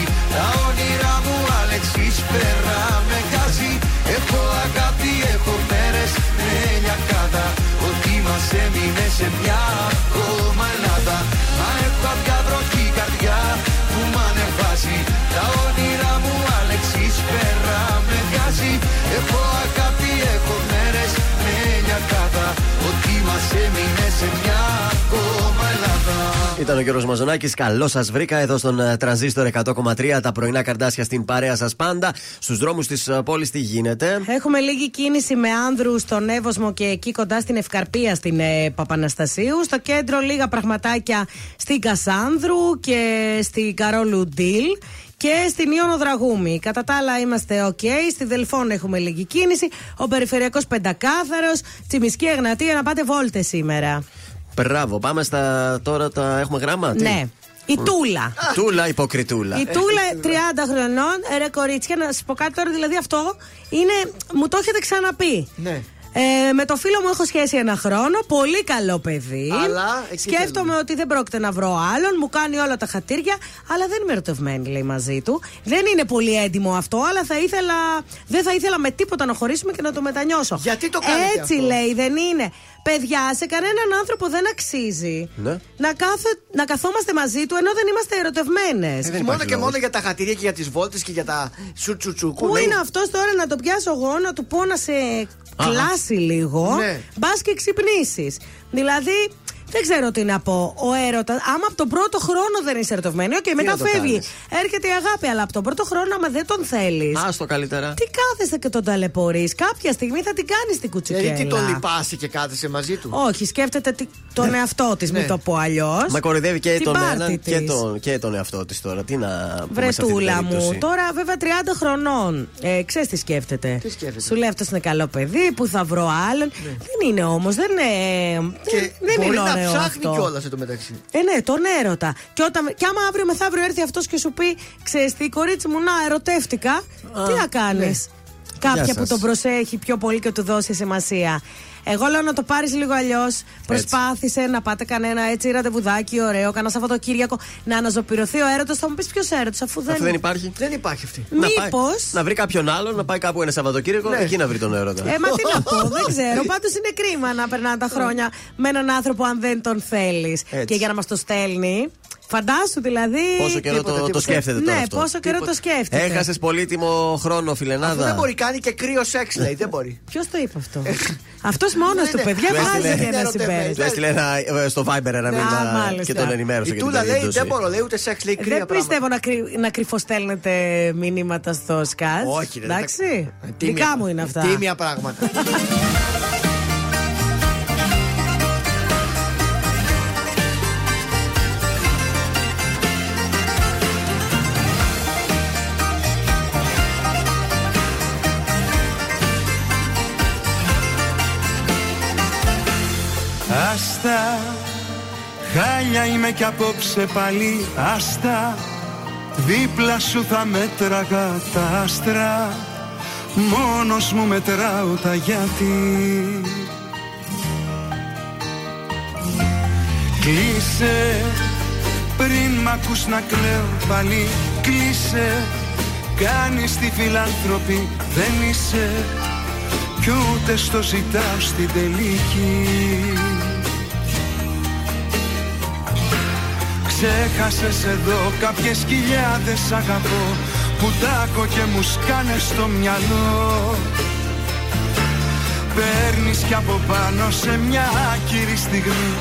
Τα όνειρά μου Αλέξης πέρα με γκάζει. Έχω αγάπη, έχω μέρες με λιακάδα. Ότι μας έμεινε σε μια ακόμα Ελλάδα. Μα έχω αδειά βροχή καρδιά που μ' ανεβάζει. Τα όνειρά μου Αλέξης πέρα με γκάζει. Έχω αγάπη, έχω μέρες με λιακάδα. Ότι μας έμεινε σε μια ακόμα Ελλάδα. Ήταν ο Γιώργος Μαζονάκης, καλώς σας βρήκα εδώ στον Τρανζίστορ 100,3. Τα πρωινά καρδάσια στην παρέα σας πάντα. Στους δρόμους της πόλης τι γίνεται? Έχουμε λίγη κίνηση με άνδρου στον Εύοσμο και εκεί κοντά στην Ευκαρπία, στην Παπαναστασίου. Στο κέντρο λίγα πραγματάκια στην Κασάνδρου και στην Καρόλου Ντιλ. Και στην Ιόνο Δραγούμη. Κατά τα άλλα είμαστε ok. Στη Δελφών έχουμε λίγη κίνηση. Ο Περιφερειακός Πεντακάθαρος, Τσιμισκή, Εγνατία, να πάτε βόλτες σήμερα. Μπράβο, πάμε στα τώρα τα έχουμε γράμμα. Ναι. Η Τούλα. Τούλα, υποκριτούλα. Η Τούλα 30 χρονών. Ρε κορίτσια, να σας πω κάτι τώρα, δηλαδή αυτό είναι. Μου το έχετε ξαναπεί. Ναι. Με το φίλο μου έχω σχέση ένα χρόνο. Πολύ καλό παιδί. Αλλά, σκέφτομαι ότι δεν πρόκειται να βρω άλλον. Μου κάνει όλα τα χατήρια. Αλλά δεν είμαι ερωτευμένη, λέει, μαζί του. Δεν είναι πολύ έντιμο αυτό. Αλλά θα ήθελα, δεν θα ήθελα με τίποτα να χωρίσουμε και να το μετανιώσω. Γιατί το κάνετε έτσι αυτό? Λέει, δεν είναι. Παιδιά, σε κανέναν άνθρωπο δεν αξίζει να καθόμαστε μαζί του ενώ δεν είμαστε ερωτευμένες. Μόνο και μόνο για τα χατήρια και για τις βόλτες και για τα σουτσουτσουκού. Πού είναι αυτός τώρα να το πιάσω εγώ, να του πω να σε κλάσει λίγο, μπας και ξυπνήσεις. Δηλαδή, δεν ξέρω τι να πω. Ο έρωτας, άμα από τον πρώτο χρόνο δεν είσαι ερωτευμένη, και μετά φεύγει. Κάνεις. Έρχεται η αγάπη, αλλά από τον πρώτο χρόνο, άμα δεν τον θέλεις. Άστο καλύτερα. Τι κάθεσαι και τον ταλαιπωρείς? Κάποια στιγμή θα την κάνεις την κουτσουκέλα. Γιατί τον λυπάσαι και κάθεσαι μαζί του? Όχι, σκέφτεται τον εαυτό της, μην το πω αλλιώς. Μα κοροϊδεύει και τον έναν και τον εαυτό της τώρα. Τι να βρετούλα μου. Τώρα, βέβαια, 30 χρονών. Ξέρεις τι σκέφτεται. Σου λέει αυτό είναι καλό παιδί, που θα βρω άλλον. Δεν είναι όμως, δεν είναι. Ψάχνει κιόλας εν τω μεταξύ. Ναι, τον έρωτα. Και άμα αύριο μεθαύριο έρθει αυτός και σου πει, ξέρεις τι, κορίτσι μου, να ερωτεύτηκα, τι να κάνεις? Κάποια που τον προσέχει πιο πολύ και του δώσει σημασία. Εγώ λέω να το πάρεις λίγο αλλιώς. Προσπάθησε να πάτε κανένα έτσι ραντεβουδάκι ωραίο, κανένα Σαββατοκύριακο, να αναζωπηρωθεί ο έρωτας. Θα μου πεις ποιος έρωτας, αφού δεν υπάρχει. Δεν υπάρχει αυτή. Μήπως. Να βρει κάποιον άλλον, να πάει κάπου ένα Σαββατοκύριακο, ναι, εκεί να βρει τον έρωτα. Μα τι να πω, δεν ξέρω. Πάντως είναι κρίμα να περνάνε τα χρόνια με έναν άνθρωπο αν δεν τον θέλεις. Και για να μας το στέλνει. Φαντάσου δηλαδή. Πόσο καιρό το σκέφτεται τώρα. Ναι, αυτό. Πόσο καιρό το σκέφτεται. Έχασες πολύτιμο χρόνο, φιλενάδα. Αυτό δεν μπορεί, κάνει και κρύο σεξ, λέει. Δεν μπορεί. Ποιος το είπε αυτό? Αυτός μόνος του, παιδιά, βγάζει ένα συμπέρασμα. Του έστειλε στο Viber ένα μήνυμα και τον ενημέρωσε. Η Τούλα λέει: δεν μπορώ, λέει, ούτε σεξ, λέει κρύο. Δεν πιστεύω να κρυφοστέλνετε μηνύματα στο Σκατζ. Όχι, εντάξει. Δικά μου είναι αυτά. Τίμια πράγματα. Άστα, χάλια είμαι κι απόψε πάλι. Άστα, δίπλα σου θα μέτραγα τα άστρα. Μόνος μου μετράω τα γιατί. Κλείσε, πριν μ' ακούς να κλαίω πάλι. Κλείσε, κάνεις τη φιλάνθρωπη. Δεν είσαι κι ούτε στο ζητάω στην τελική. Ξέχασες εδώ κάποιες χιλιάδες αγαπώ που τάκω και μου σκάνες στο μυαλό. Παίρνεις κι από πάνω σε μια άκυρη στιγμή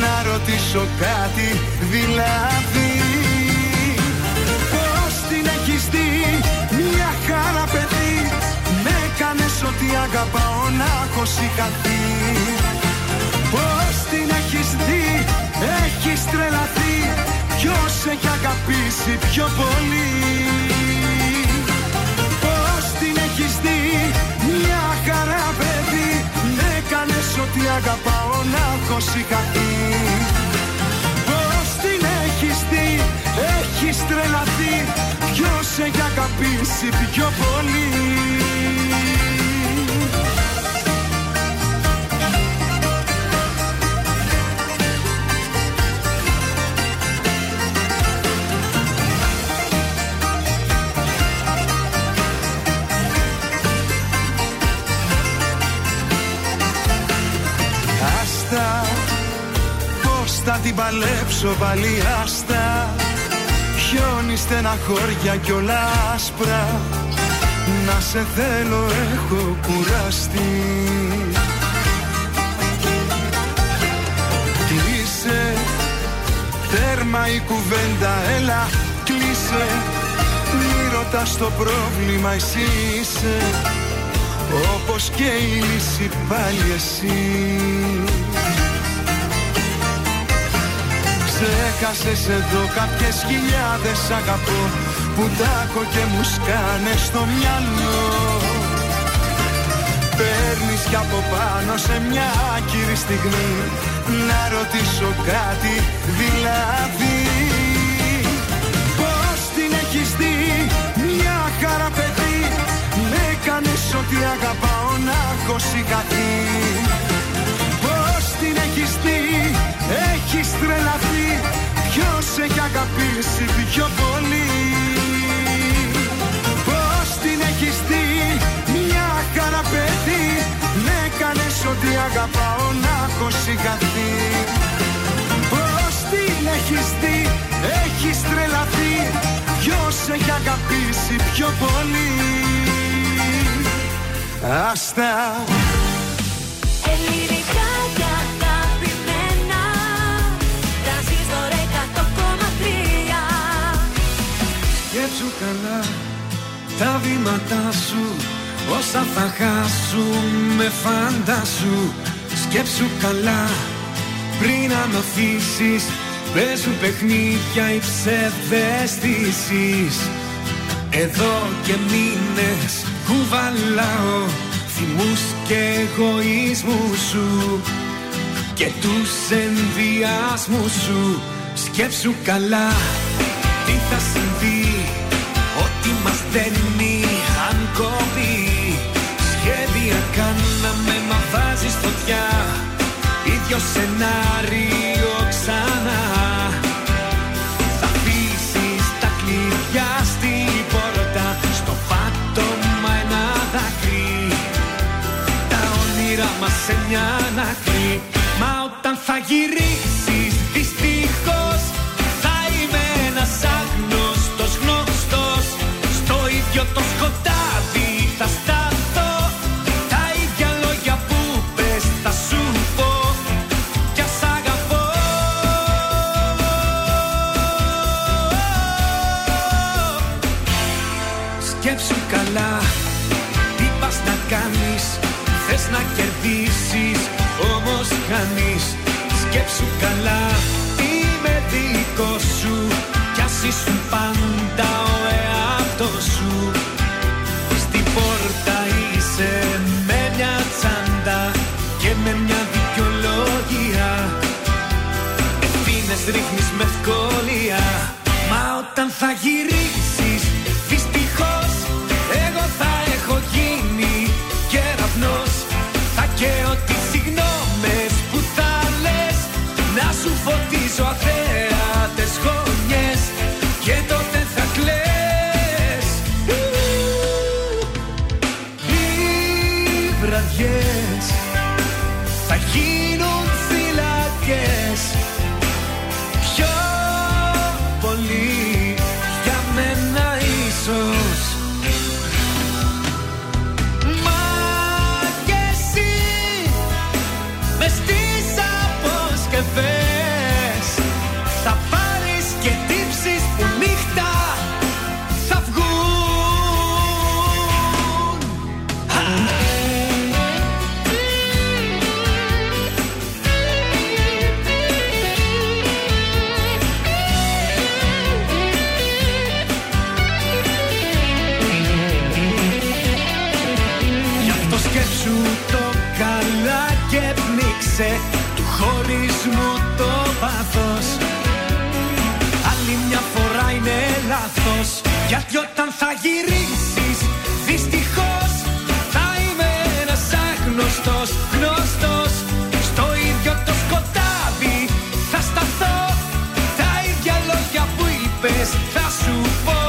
να ρωτήσω κάτι δηλαδή. Πώς την έχεις δει μια χαρά παιδί, με κάνες ότι αγαπάω να έχω σηκαθεί. Πώς την έχεις δει, έχεις τρελαθεί. Ποιος έχει αγαπήσει πιο πολύ. Πώς την έχεις δει μια χαρά παιδί, έκανες ότι αγαπάω να έχω σηκαθεί. Πώς την έχεις δει, έχεις τρελαθεί. Ποιος έχει αγαπήσει πιο πολύ. Θα την παλέψω πάλι άστα. Χιόνι στεναχώρια κι όλα άσπρα. Να σε θέλω έχω κουραστεί. Κλείσε, τέρμα η κουβέντα, έλα κλείσε. Μη ρωτάς το πρόβλημα, εσύ είσαι. Όπως και η λύση πάλι εσύ. Ξέχασες εδώ κάποιες χιλιάδες αγαπώ που τάκω και μου σκάνες στο μυαλό. Παίρνεις κι από πάνω σε μια άκυρη στιγμή να ρωτήσω κάτι δηλαδή. Πώς την έχεις δει μια χαρά παιδί, με κάνεις ότι αγαπάω να έχω σηκαθεί. Πώς την έχεις δει, έχεις τρελαθεί. Ποιος έχει αγαπήσει πιο πολύ. Πώς την έχεις δει μια χαρά παιδί, με κάνες ότι αγαπάω να έχω σηκαθεί. Πώς την έχεις δει, έχεις τρελαθεί. Ποιος έχει αγαπήσει πιο πολύ. Άστα. Σκέψου καλά τα βήματά σου, όσα θα χάσουμε φαντάσου. Σκέψου καλά πριν ανωθήσεις, παίζουν παιχνίδια οι ψευδαισθήσεις. Εδώ και μήνες κουβαλάω θυμούς και εγωισμούς σου και τους ενδιασμούς σου. Σκέψου καλά τι θα συμβεί, ό,τι μας δένει αν κοπεί. Σχέδια κάναμε μα βάζεις το ίδιο σενάριο ξανά. Θα αφήσεις τα κλειδιά στην πόρτα, στο πάτωμα ένα δάκρυ, τα όνειρα μας σε μια ανάκλη. Μα όταν θα γυρίσεις δυστυχώς θα είμαι ένας άγνωστος γνωστός. Στο ίδιο το σκοτάδι θα σταθώ, τα ίδια λόγια που πες θα σου πω, κι ας αγαπώ. Σκέψου καλά τι πας να κάνεις, θες να κερδίσεις όμως χάνεις. Σκέψου καλά είμαι δικό σου, κι ας ήσουν πάντα ο εαυτός σου. Στην πόρτα είσαι με μια τσάντα και με μια δικαιολογία, ευθύνες ρίχνεις με ευκολία. Μα όταν θα γυρίσεις δυστυχώς εγώ θα έχω γίνει κεραυνός. Θα καίω τις συγγνώμες που θα λες, να σου φωτίζω αθέατες γωνιές, και τότε θα κλαις. Οι βραδιές θα γίνουν φυλακές, πιο πολύ για μένα ίσως. Θα πάρεις και τύψεις που νύχτα θα βγουν. Γι' αυτό σκέψου το καλά και πνίξε του χωρισμού το πάθος. Άλλη μια φορά είναι λάθος, γιατί όταν θα γυρίσεις δυστυχώς θα είμαι ένας άγνωστος γνωστός. Στο ίδιο το σκοτάδι θα σταθώ, τα ίδια λόγια που είπες θα σου πω,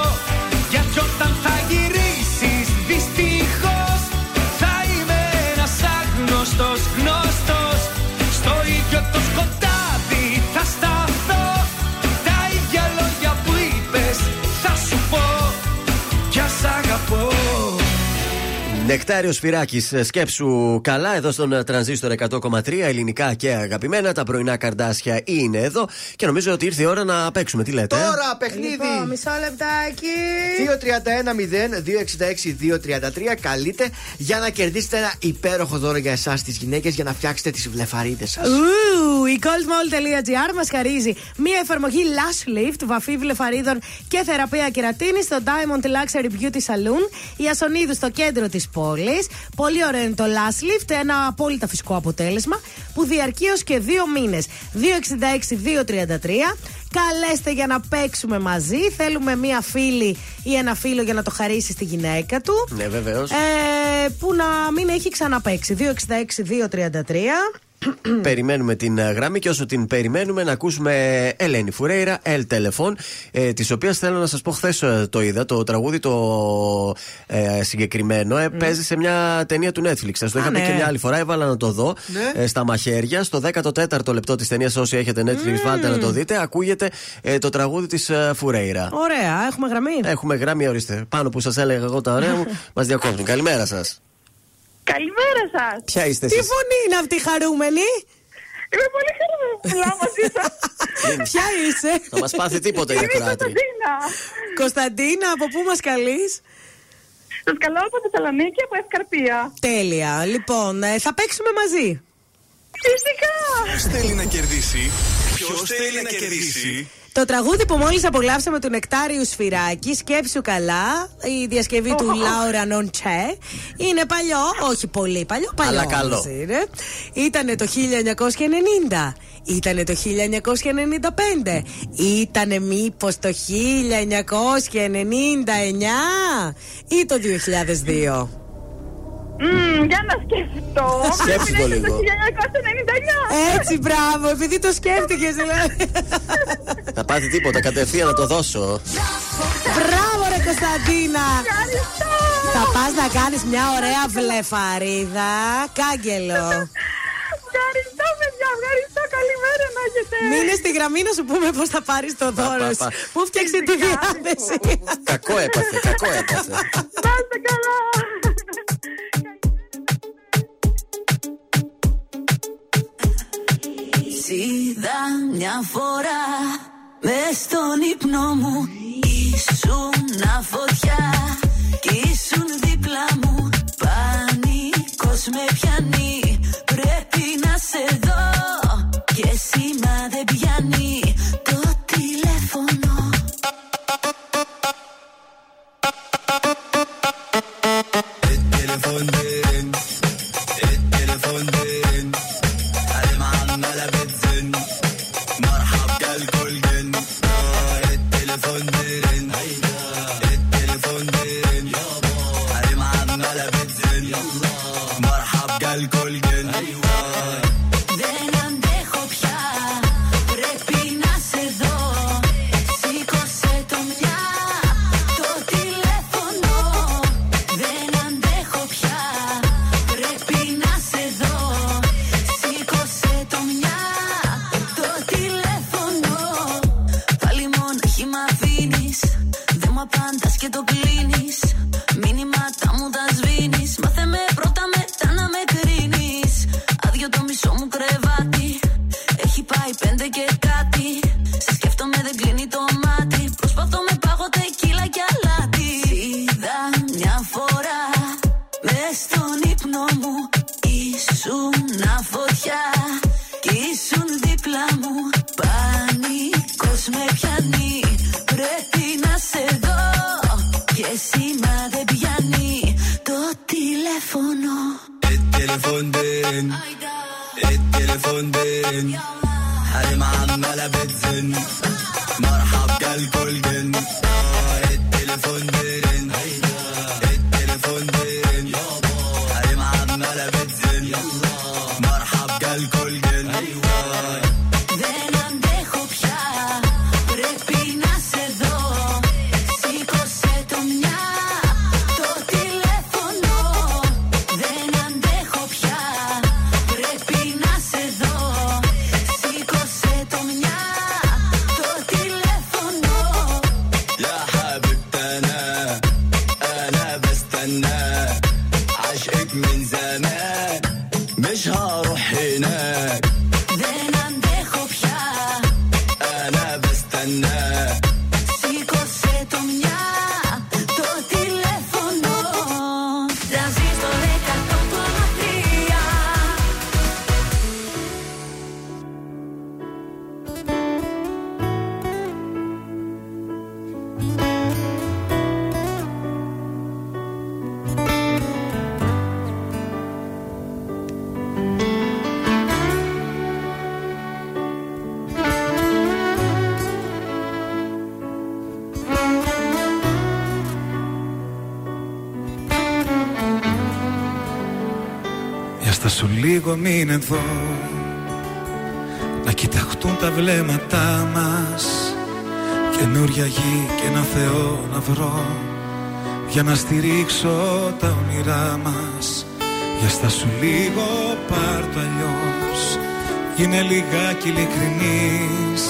γιατί όταν θα γυρίσεις δυστυχώς θα είμαι ένας άγνωστος γνωστός. Στο ίδιο το σκοτάδι θα σταθώ, τα ίδια λόγια που είπες θα σου πω, κι ας αγαπώ. Νεκτάριο Σπυράκης, σκέψου καλά, εδώ στον Τρανζίστορ 100,3, ελληνικά και αγαπημένα. Τα πρωινά καρδάσια είναι εδώ και νομίζω ότι ήρθε η ώρα να παίξουμε. Τι λέτε? Τώρα παιχνίδι! Λοιπόν, μισό λεπτάκι. 231-0-266-233. Καλείτε για να κερδίσετε ένα υπέροχο δώρο για εσάς τις γυναίκες, για να φτιάξετε τις βλεφαρίδες σας. Η goldmall.gr μας χαρίζει μία εφαρμογή Lash Lift, βαφή βλεφαρίδων και θεραπεία κερατίνης στο Diamond Luxury Beauty Saloon, η Ασονίδου στο κέντρο της πόλης. Πολύ ωραίο είναι το Lash Lift, ένα απόλυτα φυσικό αποτέλεσμα που διαρκεί ως και 2 μήνες. 266-233. Καλέστε για να παίξουμε μαζί. Θέλουμε μία φίλη ή ένα φίλο για να το χαρίσει στη γυναίκα του. Ναι, βεβαίως. Που να μην έχει ξαναπαίξει. 266-233. Περιμένουμε την γραμμή και όσο την περιμένουμε να ακούσουμε Ελένη Φουρέιρα, El Telefon, της οποίας θέλω να σας πω, χθες το είδα, το τραγούδι το συγκεκριμένο παίζει σε μια ταινία του Netflix. Σας το είχα πει και μια άλλη φορά, έβαλα να το δω στα μαχαίρια, στο 14ο λεπτό της ταινίας. Όσοι έχετε Netflix βάλτε να το δείτε, ακούγεται το τραγούδι της Φουρέιρα. Ωραία, έχουμε γραμμή. Έχουμε γραμμή, ορίστε, πάνω που σας έλεγα εγώ τα ωραία μου, μας διακόπτουν. Καλημέρα σας. Καλημέρα σας. Ποια είστε εσείς? Τι φωνή είναι αυτή χαρούμενη? Είμαι πολύ χαρούμενη που μιλάω μαζί σας. Ποια είσαι? Θα μας πάθει τίποτα η ακροάτρια. Κωνσταντίνα, από πού μας καλείς? Σας καλώ από Θεσσαλονίκη, από Ευκαρπία. Τέλεια. Λοιπόν, θα παίξουμε μαζί. Φυσικά. Ποιος θέλει να κερδίσει? Το τραγούδι που μόλις απολαύσαμε του Νεκτάριου Σφυράκη, σκέψου καλά, η διασκευή του Λάουρα Νοντσε, είναι παλιό, όχι πολύ παλιό, αλλά καλό. Ήτανε το 1990, ήτανε το 1995, ήτανε μήπως το 1999 ή το 2002? Για να σκεφτώ. Σκέψου το λίγο. Το 1999. Έτσι, μπράβο, επειδή το σκέφτηκες δηλαδή. Θα πάθει τίποτα, κατευθείαν να το δώσω. Μπράβο ρε Κωνσταντίνα. Ευχαριστώ. Θα πας να κάνεις μια ωραία βλεφαρίδα. Κάγκελο. Ευχαριστώ παιδιά, ευχαριστώ, καλημέρα να έχετε. Μείνε στη γραμμή να σου πούμε πώς θα πάρεις το δώρο. Πού φτιάξε τη διάθεση. Κακό έπαθε, κακό έπαθε. Πάστε καλά. Είδα μια φορά μες στον ύπνο μου, ήσουν φωτιά κι ήσουν δίπλα μου. Πανικός με πιάνει, πρέπει να σε δω και σήμα δεν πιάνει το τηλέφωνο. Μην εδώ να κοιταχτούν τα βλέμματά μας. Καινούρια γη και ένα Θεό να βρω για να στηρίξω τα όνειρά μας. Για στάσου λίγο, πάρ' το αλλιώς. Γίνε λιγάκι ειλικρινής.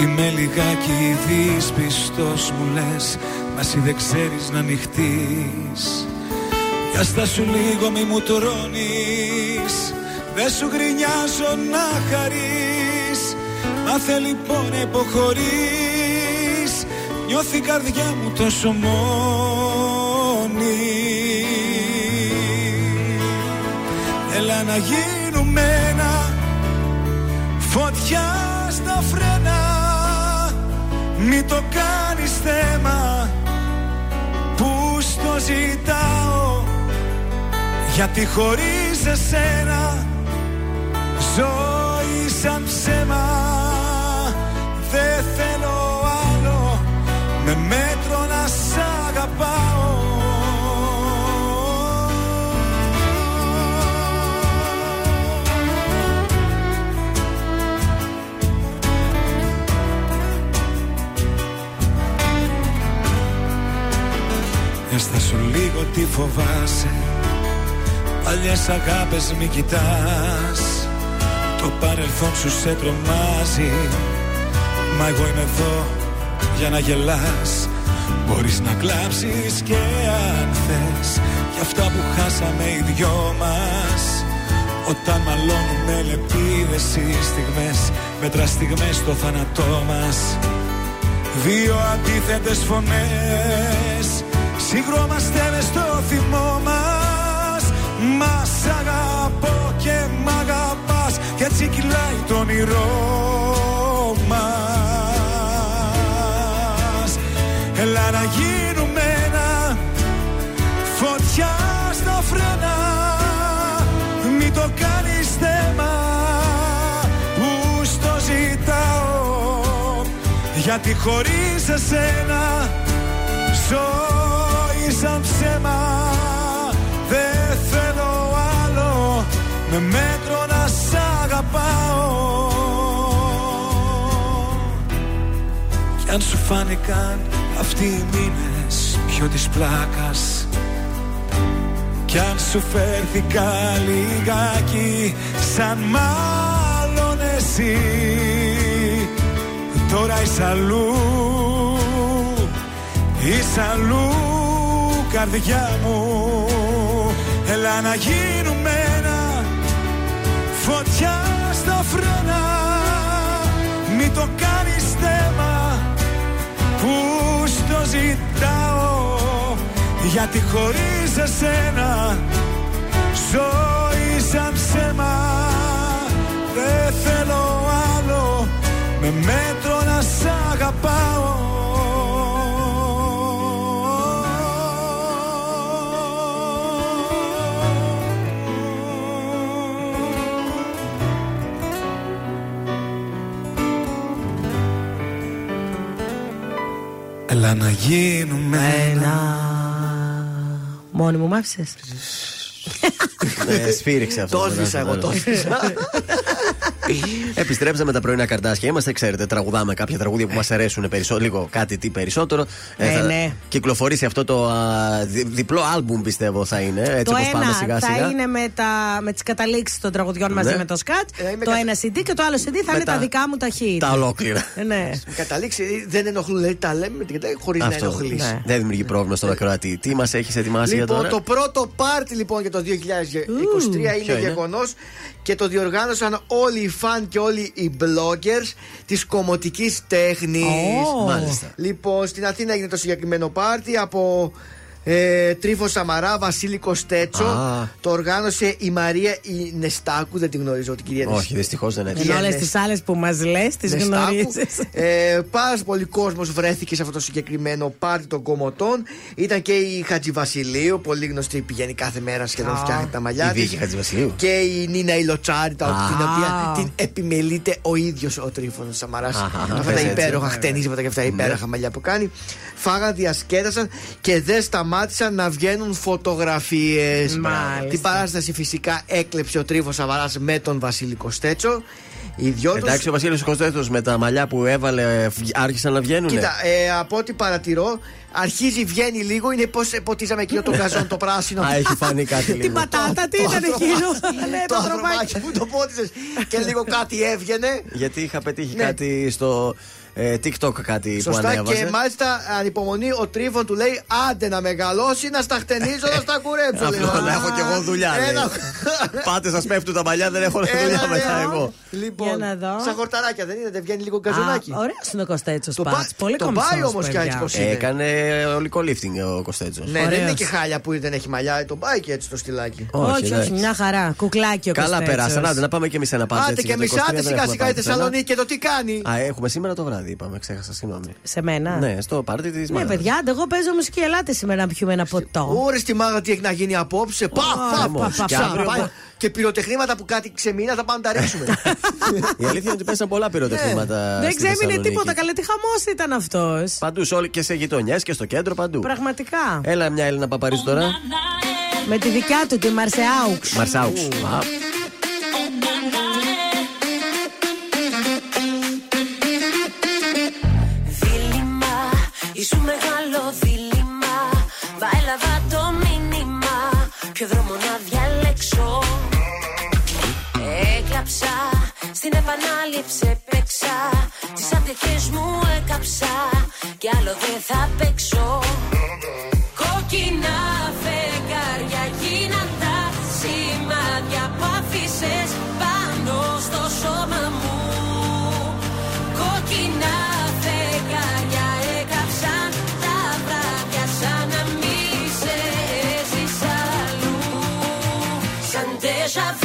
Είμαι λιγάκι δυσπιστός, μου λες. Μα εσύ δεν ξέρεις να ανοιχτείς. Για στάσου λίγο, μη μου τρώνεις. Δε σου γρινιάζω να χαρείς. Μάθε λοιπόν να υποχωρείς. Νιώθει η καρδιά μου τόσο μόνη. Έλα να γίνουμε ένα, φωτιά στα φρένα. Μη το κάνεις θέμα που στο ζητάω. Γιατί χωρίς εσένα ζωή σαν ψέμα. Δεν θέλω άλλο με μέτρο να σ' αγαπάω. Έστα σου λίγο τι φοβάσαι. Παλιές αγάπες μη κοιτάς. Το παρελθόν σου σε τρομάζει. Μα εγώ είμαι εδώ για να γελάς. Μπορείς να κλάψεις και αν θες για αυτά που χάσαμε οι δυο μας. Όταν μαλώνουμε λεπίδες οι στιγμές, μέτρα στιγμές στο θάνατό μας. Δύο αντίθετες φωνές συγκρόμαστε μες στο θυμό μας. Μας αγαπώ και μ' αγαπάς, κι έτσι κυλάει το όνειρό μας. Έλα να γίνουμε ένα, φωτιά στα φρένα. Μην το κάνεις θέμα που στο ζητάω, γιατί χωρίς εσένα ζωή σαν ψέμα. Δεν θέλω άλλο με μέτρο να σ' αγαπάω. Κι αν σου φάνηκαν αυτοί οι μήνες πιο της πλάκας, κι αν σου φέρθηκα λιγάκι σαν μάλλον εσύ, τώρα είσαι αλλού, είσαι αλλού καρδιά μου. Έλα να γίνουμε ένα, φωτιά στα φρένα. Μην το κάνεις θέμα που στο ζητάω, γιατί χωρίς εσένα ζωή σαν ψέμα. Δεν θέλω άλλο με μέτρο να σ' αγαπάω. Έλα να γίνουμε ένα. Μόνη μου μ' άφησες. Ναι, σφύριξε αυτό. Το σφύριξα εγώ, το σφύριξα. Επιστρέψαμε τα πρωινά καρτάσια. Είμαστε, ξέρετε, τραγουδάμε κάποια τραγούδια που μας αρέσουν λίγο, κάτι τι περισσότερο. Ναι. Κυκλοφορήσει αυτό το διπλό άλμπουμ, πιστεύω θα είναι. Έτσι το όπως ένα πάμε σιγά σιγά. Θα είναι με τις καταλήξεις των τραγουδιών μαζί με το Σκατζ. Το ένα CD και το άλλο CD θα είναι τα δικά μου τα hit. Τα ολόκληρα. Ναι. Καταλήξει δεν ενοχλούν, δηλαδή τα λέμε χωρίς να ενοχλεί. Δεν δημιουργεί πρόβλημα στον ακροατή. Τι μας έχεις ετοιμάσει για τώρα? Το πρώτο πάρτι λοιπόν για το 2023 είναι γεγονός και το διοργάνωσαν όλοι οι φαν και όλοι οι bloggers της κομμωτικής τέχνης. Μάλιστα. Λοιπόν, στην Αθήνα έγινε το συγκεκριμένο πάρτι από Τρίφο Σαμαρά, Βασίλη Κωστέτσο. Το οργάνωσε η Μαρία η Νεστάκου. Δεν την γνωρίζω την κυρία Νεστάκου. Όχι, δυστυχώς δεν έτσι. Όλες τις άλλες που μας λες τις γνωρίζεις. Πάρα πολύ κόσμος βρέθηκε σε αυτό το συγκεκριμένο πάρτι των κομμωτών. Ήταν και η Χατζηβασιλείου, πολύ γνωστή, πηγαίνει κάθε μέρα σχεδόν, φτιάχνει τα μαλλιά της. Η Χατζηβασιλείου. Και η Νίνα η Λοτσάριτα, την οποία την επιμελείται ο ίδιος ο Τρίφο Σαμαράς. Αυτά τα υπέροχα χτενίσματα και αυτά τα υπέροχα μαλλιά που κάνει. Φάγαν, διασκέδασαν και δεν σταμάτησαν. Μάτισαν να βγαίνουν φωτογραφίες. Την παράσταση φυσικά έκλεψε ο Τρίφος Σαμαράς με τον Βασίλη Κωστέτσο. Εντάξει, τους... ο Βασίλης Κωστέτσος με τα μαλλιά που έβαλε άρχισαν να βγαίνουν. Κοίτα, από ό,τι παρατηρώ, αρχίζει, βγαίνει λίγο. Είναι πως ποτίζαμε εκείνο το καζόν το πράσινο. Α, έχει φανεί κάτι λίγο. Την πατάτα, τι ήταν εκείνο. Το ανθρωπάκι που το πότιζες. Και λίγο κάτι έβγαινε. Γιατί είχα πετύχει κάτι στο... TikTok κάτι. Σωστά, που ανέβασε. Και μάλιστα ανυπομονεί ο Τρίφων του λέει: άντε να μεγαλώσει, να στα χτενίζω, να στα κουρέψω. Αυτό να έχω κι εγώ δουλειά. Πάτε, σας πέφτουν τα μαλλιά, δεν έχω δουλειά μετά εγώ. Λοιπόν, σαν χορταράκια δεν είναι, δεν βγαίνει λίγο καζονάκι. Ωραίος είναι ο Κωστέτσος. Πολύ κομμάτι. Τον πάει όμως κι έτσι πως είναι. Έκανε ολικό lifting ο Κωστέτσος. Ναι, δεν είναι και χάλια που δεν έχει μαλλιά, τον πάει και έτσι το στυλάκι. Όχι, όχι, μια χαρά. Κουκλάκι ο Κωστέτσος. Καλά περάσαν, άντε να πάμε κι εμείς ένα πάρτι. Πάτε κι εμείς, άντε σιγά σιγά η Θεσσαλονίκη και το τι κάνει. Α, έχουμε σήμερα το βράδυ. Είπαμε, ξέχασα, συγγνώμη. Σε μένα. Ναι, στο πάρτι τη Μάγδα. Ναι, παιδιά, εγώ παίζω μουσική. Ελάτε σήμερα να πιούμε ένα ποτό. Ωρε στη Μάγδα τι έχει να γίνει απόψε. Και πυροτεχνήματα που κάτι ξεμείνα θα πάμε να τα ρίξουμε. Η αλήθεια είναι ότι πέσαν πολλά πυροτεχνήματα. Δεν ξέμεινε τίποτα, καλέ, τι χαμός ήταν αυτός. Παντού, όλοι και σε γειτονιές και στο κέντρο, παντού. Πραγματικά. Έλα μια Ελένα Παπαρίζου τώρα. Με τη δικιά του, τη Μαρσεάουξ. Μαρσεάουξ. Σου μεγάλο δίλημμα, baila επανάληψη έπαιξα. Τις αντεχές μου έκαψα κι άλλο δεν θα παίξω. Κόκκινα φεγγάρια γίναν τα σημάδια που άφησες πάνω στο σώμα μου. Κόκκινα φεγγάρια έκαψαν τα βράδια σαν να μην σε έζεις αλλού. Σαν déjà vu.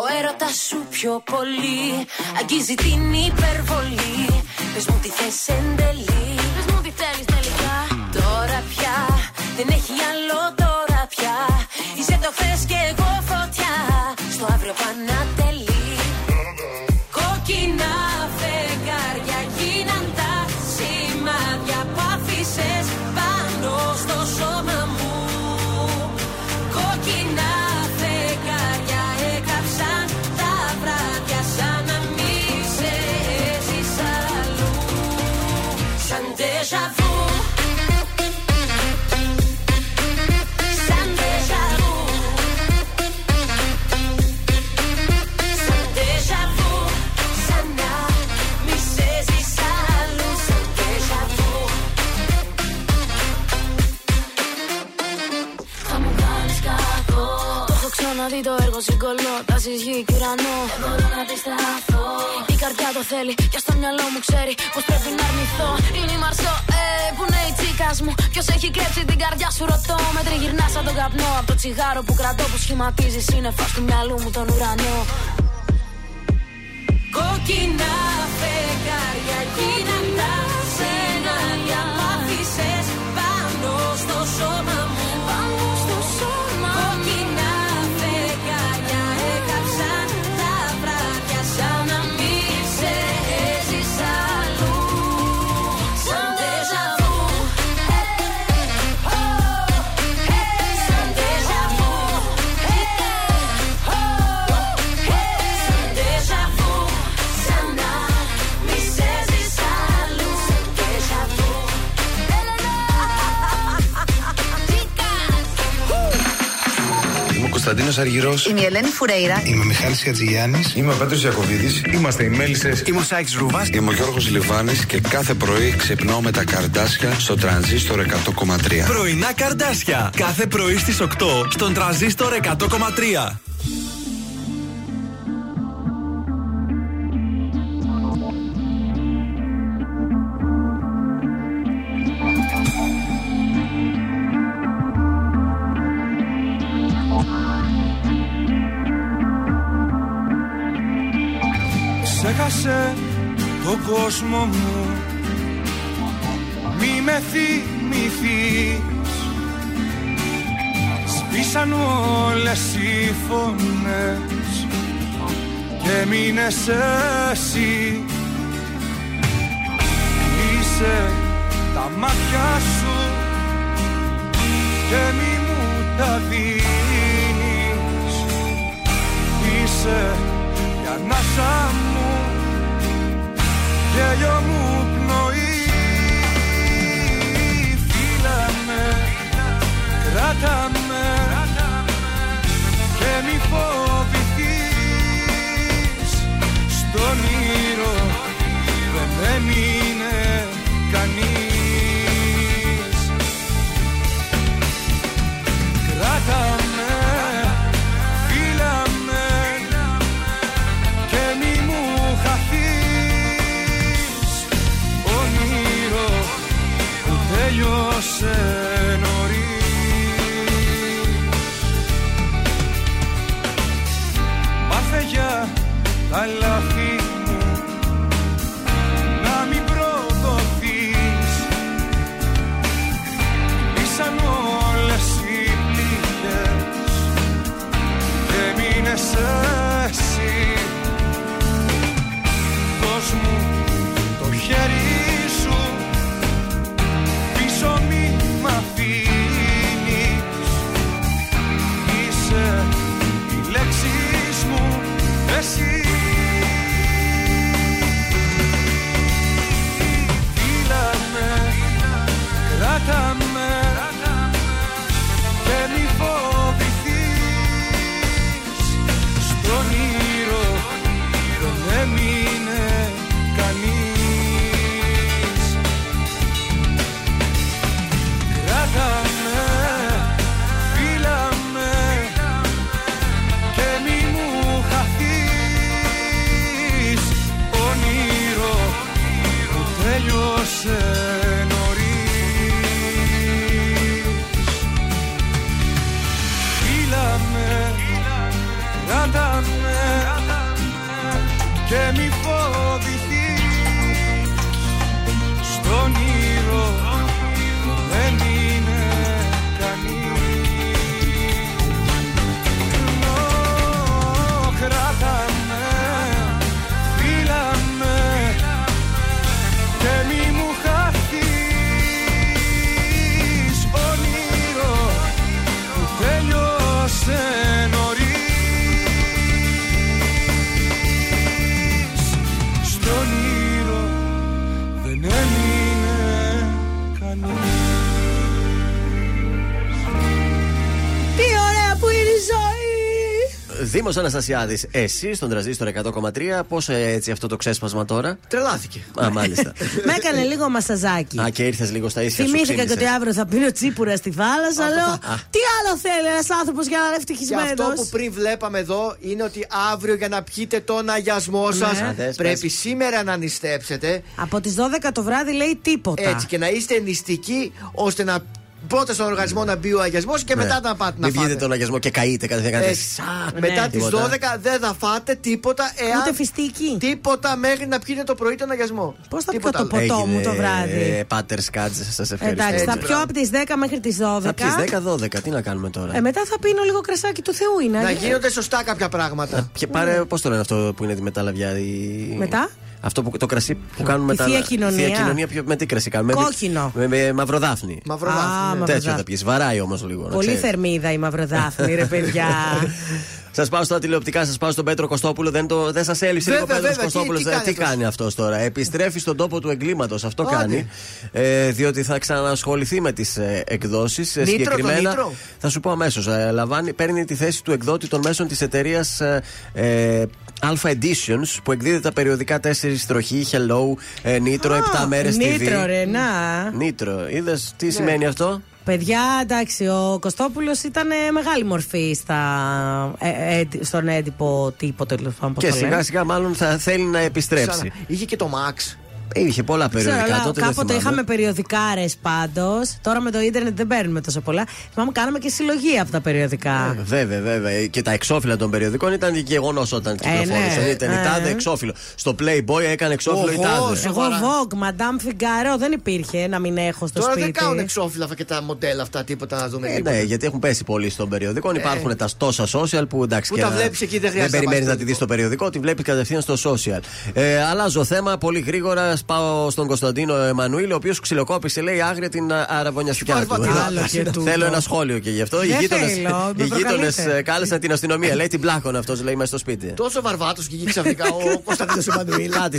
Ο έρωτας σου πιο πολύ αγγίζει την υπερβολή. Πες μου τι θες εν τέλει. Πες μου τι θέλεις τελικά. Τώρα πια δεν έχει άλλο, τώρα πια είσαι το χθες και εγώ φωτιά. Στο αύριο πανατελεί. Κόκκινα φεγγάρια γίναν τα σημάδια που άφησες πάνω στο σώμα μου. Κόκκινα φεγγάρια έκαψαν τα βράδια σαν να μην σε έζεις αλλού. Σαν déjà vu. Σαν déjà vu. Σαν déjà vu. Σαν να μην σε έζεις αλλού. Σαν déjà vu. Θα μου κάνεις κακό. Να δει το έργο συγκολώ, τα συζυγεί κι ουρανό. Δεν μπορώ να αντισταθώ. Η καρδιά το θέλει και στο μυαλό μου ξέρει πως πρέπει να αρνηθώ. Είναι η Μαρσό, που είναι η τσίκα μου. Ποιος έχει κλέψει την καρδιά σου ρωτώ. Με τριγυρνά σαν τον καπνό. Από το τσιγάρο που κρατώ που σχηματίζει σύννεφα του μυαλού μου τον ουρανό. Κόκκινα φεγγάρια γίναν τα σενάρια. Μ' άφησες πάνω στο σώμα μου. Πάνω στο σώμα μου. Κόκκινα φεγγάρια έκαψαν τα βράδια σαν να μην σε έζεις αλλού. Σαν déjà vu. Σαν déjà vu. Σαν déjà vu. Σαν να μην σε έζεις αλλού. Σαν déjà vu. Κωνσταντίνος Αργυρός. Είμαι η Ελένη Φουρέιρα. Είμαι ο Μιχάλης Ατζηγιάννης. Είμαι ο Πέτρος Ιακοβίδης. Είμαστε οι Μέλισσες. Είμαι ο Σάκης Ρουβάς. Είμαι ο Γιώργος Λιβάνης και κάθε πρωί ξυπνάω με τα Καρντάσια στο Τρανζίστορ 100,3. Πρωινά Καρντάσια. Κάθε πρωί στις 8 στον Τρανζίστορ 100,3. Ξέχασε τον κόσμο μου. Μη με θυμηθείς. Σπίσαν όλες οι φωνές και μείνες εσύ. Κλείσε τα μάτια σου και μη μου τα δίνεις. Είσαι η ανάσα μου, γέλιο μου πνοή. Φίλα με, κράτα με και μη φοβηθείς. Στον ήρω δεν έμεινε κανείς. Κράτα με, φίλα με και μη μου χαθεί. Τέλειωσε νωρίς. Μάθε για τα λάθη μου να μην προδοθείς. Κλείσαν όλες οι πληγές και μείνες εσύ. Δώσ' μου το χέρι σου, μη μ' αφήνεις. Είσαι και μη φοβηθείς. Στον ήρωα δεν είναι κανείς. Κράταμε, φύλαμε και μη μου χαθείς. Όνειρο που τέλειωσε. Δήμος Αναστασιάδης, εσύ στον Τρανζίστορ 100,3. Πώς έτσι αυτό το ξέσπασμα τώρα? Τρελάθηκε. Α, μάλιστα. Με έκανε λίγο μασαζάκι. Α, και ήρθες λίγο στα ίσια σου. Θυμήθηκα και ότι αύριο θα πίνω τσίπουρα στη θάλασσα. Λέω, τι άλλο θέλει ένας άνθρωπος για να είναι ευτυχισμένος? Και αυτό που πριν βλέπαμε εδώ είναι ότι αύριο για να πιείτε τον αγιασμό σας, πρέπει σήμερα να νηστέψετε. Από τις 12 το βράδυ λέει τίποτα. Έτσι, και να είστε νηστικοί ώστε να. Πρώτα στον οργανισμό να μπει ο αγιασμός και μετά να πάτε να μην φάτε. Μην βγείτε τον αγιασμό και καείτε μετά τις 12 δεν θα φάτε τίποτα. Ούτε φιστίκι. Τίποτα μέχρι να πιείτε το πρωί τον αγιασμό. Πώς θα πιω το ποτό μου το βράδυ? Πάτερ Σκατζ, σας ευχαριστώ. Εντάξει, θα πιω από τις 10 μέχρι τις 12. Από τις 10-12, τι να κάνουμε τώρα? Μετά θα πίνω λίγο κρασάκι του Θεού, είναι. Να γίνονται σωστά κάποια πράγματα. Πώς το λένε αυτό που είναι τη μεταλλαβιά? Μετά. Αυτό που το κρασί που κάνουμε τα θεία κοινωνία με τι κρασί κάνουμε? Κόκκινο. Με μαυροδάφνη. Τέτοιο θα πιεις. Βαράει όμως λίγο. Πολύ θερμίδα η μαυροδάφνη, ρε παιδιά. Σας πάω στα τηλεοπτικά, σας πάω στον Πέτρο Κωστόπουλο. Δεν σας έλειψε λίγο ο Πέτρος Κωστόπουλος? Τι κάνει αυτός τώρα? Επιστρέφει στον τόπο του εγκλήματος. Αυτό κάνει. Διότι θα ξανασχοληθεί με τις εκδόσεις. Συγκεκριμένα, θα σου πω αμέσως. Παίρνει τη θέση του εκδότη των μέσων της εταιρείας Alpha Editions που εκδίδεται τα περιοδικά 4 τροχή, Hello, Νίτρο, 7 μέρες TV. Νίτρο, ρε, να. Νίτρο, είδες τι σημαίνει αυτό? Παιδιά, εντάξει, ο Κωστόπουλος ήταν μεγάλη μορφή στον έντυπο τύπο, τέλος πάντων. Και σιγά σιγά μάλλον θα θέλει να επιστρέψει. Είχε και το Max. Είχε πολλά περιοδικά. Τότε κάποτε είχαμε περιοδικάρες πάντως. Τώρα με το ίντερνετ δεν παίρνουμε τόσο πολλά. Θυμάμαι, κάναμε και συλλογή από τα περιοδικά. Βέβαια. Και τα εξώφυλλα των περιοδικών ήταν γεγονός όταν κυκλοφόρησαν. Ήταν η τάδε εξώφυλλο. Στο Playboy έκανε εξώφυλλο η τάδε. Εγώ Vogue, Madame Figaro δεν υπήρχε να μην έχω στο σπίτι. Τώρα δεν κάνουν εξώφυλλα και τα μοντέλα αυτά τίποτα να δούμε. Ναι, γιατί έχουν πέσει πολύ στον περιοδικό. Υπάρχουν τα τόσα social που εντάξει. Που τα βλέπει εκεί δεν χρειάζεται. Δεν περιμένει να τη δει στο περιοδικό, τη βλέπει κατευθείαν στο social. Αλλάζω θέμα πολύ γρήγορα. Πάω στον Κωνσταντίνο Εμμανουήλ, ο οποίος ξυλοκόπησε, λέει, άγρια την αραβωνιασιά του. Θέλω ένα σχόλιο και γι' αυτό. Οι γείτονες κάλεσαν την αστυνομία. Λέει, την πλάκων αυτός, λέει, μέσα στο σπίτι. Τόσο βαρβάτος και εκεί ξαφνικά ο Κωνσταντίνος Εμμανουήλ. Κάτι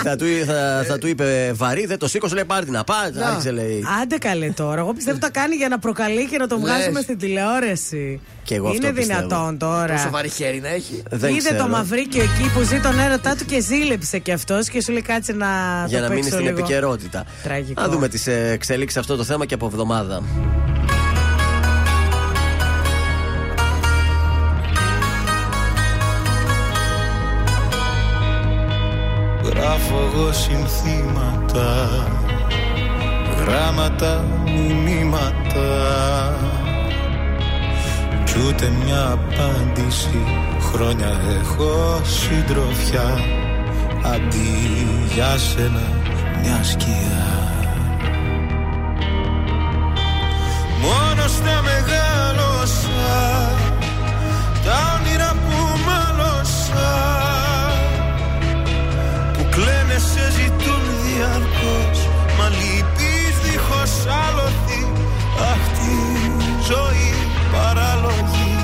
θα του είπε βαρύ, δεν το σήκωσε, λέει, πάρ' την να πάει. Άντε καλέ τώρα. Εγώ πιστεύω τα κάνει για να προκαλεί και να τον βγάζουμε στην τηλεόραση. Είναι δυνατόν τώρα? Τόσο βαρύ χέρι να έχει. Είδε το μαυρίκιο εκεί που ζει τον έρωτά του και ζήλεψε κι αυτός και σου λέει κάτσε να. Για να μείνει στην επικαιρότητα. Τραγικό. Να δούμε τις εξελίξεις αυτό το θέμα και από εβδομάδα. Γράφω εγώ συνθήματα, γράμματα, μηνύματα. Κι ούτε μια απάντηση. Χρόνια έχω συντροφιά αντί για σένα μια σκιά. Μόνος τα μεγάλωσα, τα όνειρα που μάλωσα, που κλαίνε σε ζητούν διαρκώς, μα λυπείς δίχως άλλοθη. Αχ, τη ζωή παράλογη,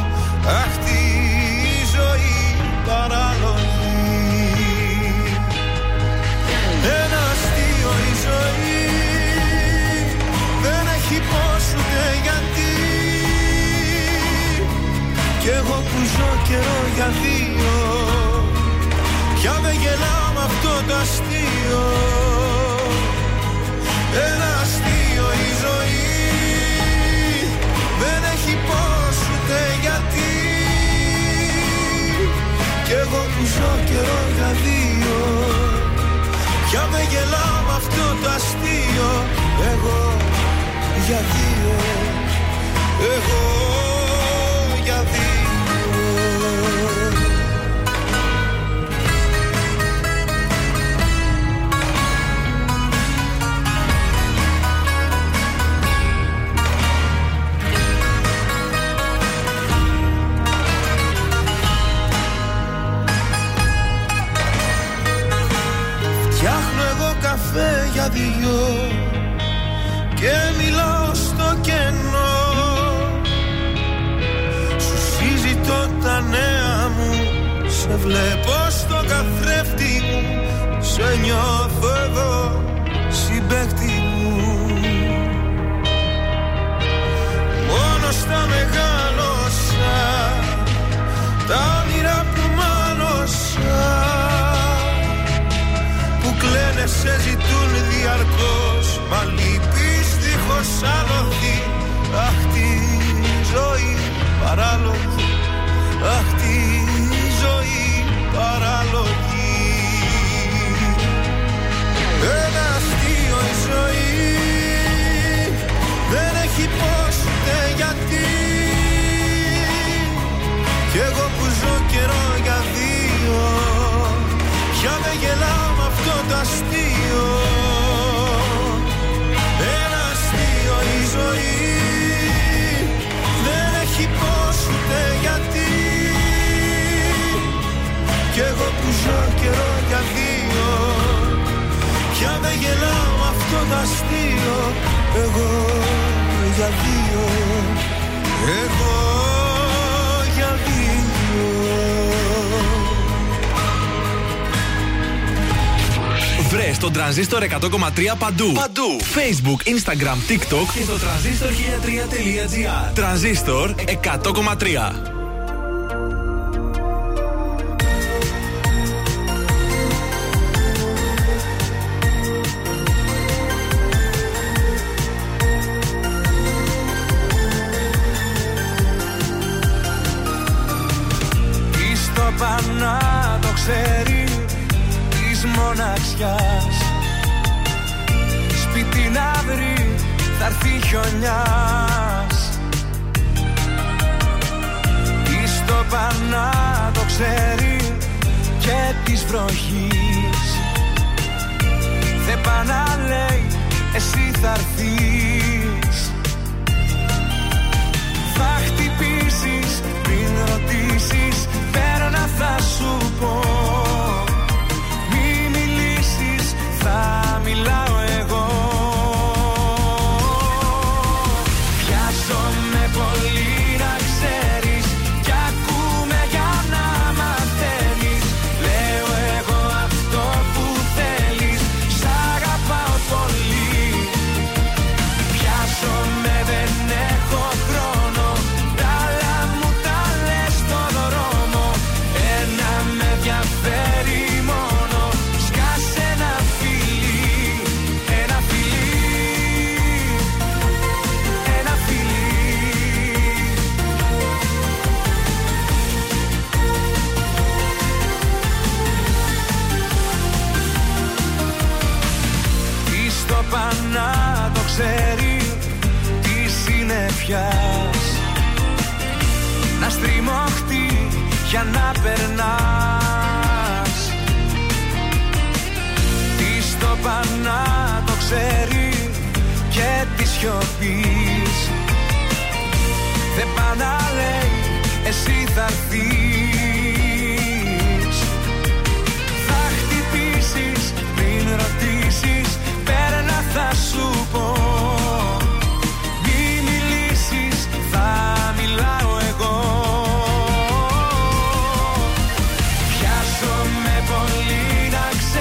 αχ, τη ζωή παράλογη. Ένα αστείο η ζωή, δεν έχει πώς ούτε γιατί. Κι εγώ που ζω καιρό για δύο, πια δεν γελάω με αυτό το αστείο. Ένα αστείο η ζωή, δεν έχει πώς ούτε γιατί. Κι εγώ που ζω καιρό για δύο, για με γελάω με αυτό το αστείο. Εγώ για δύο, εγώ για δύο. για δυο και μιλάω στο κενό. Σου συζητώ τα νέα μου, σε βλέπω στο καθρέφτη μου, σε νιώθω εδώ συμπαίκτη μου. Μόνος τα μεγάλωσα, τα όνειρα που μάλωσα, που κλαίνε σε ζητούν διαρκώς, μα λείπεις δίχως άλοθη. Αχ, τη ζωή παράλογη, αχ, τη ζωή παράλογη. Ένα αστείο η ζωή, δεν έχει πώς ούτε γιατί, κι εγώ που ζω καιρό για δύο, πια δεν γελάω με αυτό το αστείο. Ένα αστείο η ζωή, δεν έχει πώς ούτε γιατί, κι εγώ που ζω καιρό για δύο, πια δεν γελάω με αυτό το αστείο. Εγώ για δύο, εγώ για δύο. Βρες τον Τρανζίστορ 100,3 παντού. Παντού. Facebook, Instagram, TikTok και στο transistor1003.gr. Τρανζίστορ 100,3. Πάνω το ξέρει της μοναξιάς, σπίτι να βρει θα έρθει χιονιάς. Της το πάνω το ξέρει και της βροχής, θε πάνω λέει εσύ θα έρθεις. Θα χτυπήσεις πριν ρωτήσεις, πέρανα θα σου πω, μη μιλήσεις, θα μιλάω εγώ. Πιάζομαι πολύ να ξέρεις, κι ακούμε για να μαθαίνεις, λέω εγώ αυτό που θέλεις, σ' αγαπάω πολύ. Πιάζομαι δεν έχω χρόνο, διαφέρει μόνο, σκάσε ένα φιλί, ένα φιλί, ένα φιλί. Εις το πανά το ξέρει τη συννεφιάς, να στριμωχτεί για να περνά. Το πανά το ξέρει και της σιωπής, δεν πανά λέει εσύ θα έρθεις. Θα χτυπήσεις πριν ρωτήσεις, πέρανα θα σου πω, μη μιλήσεις, θα μιλάω εγώ. Πιάζομαι πολύ να ξέρεις,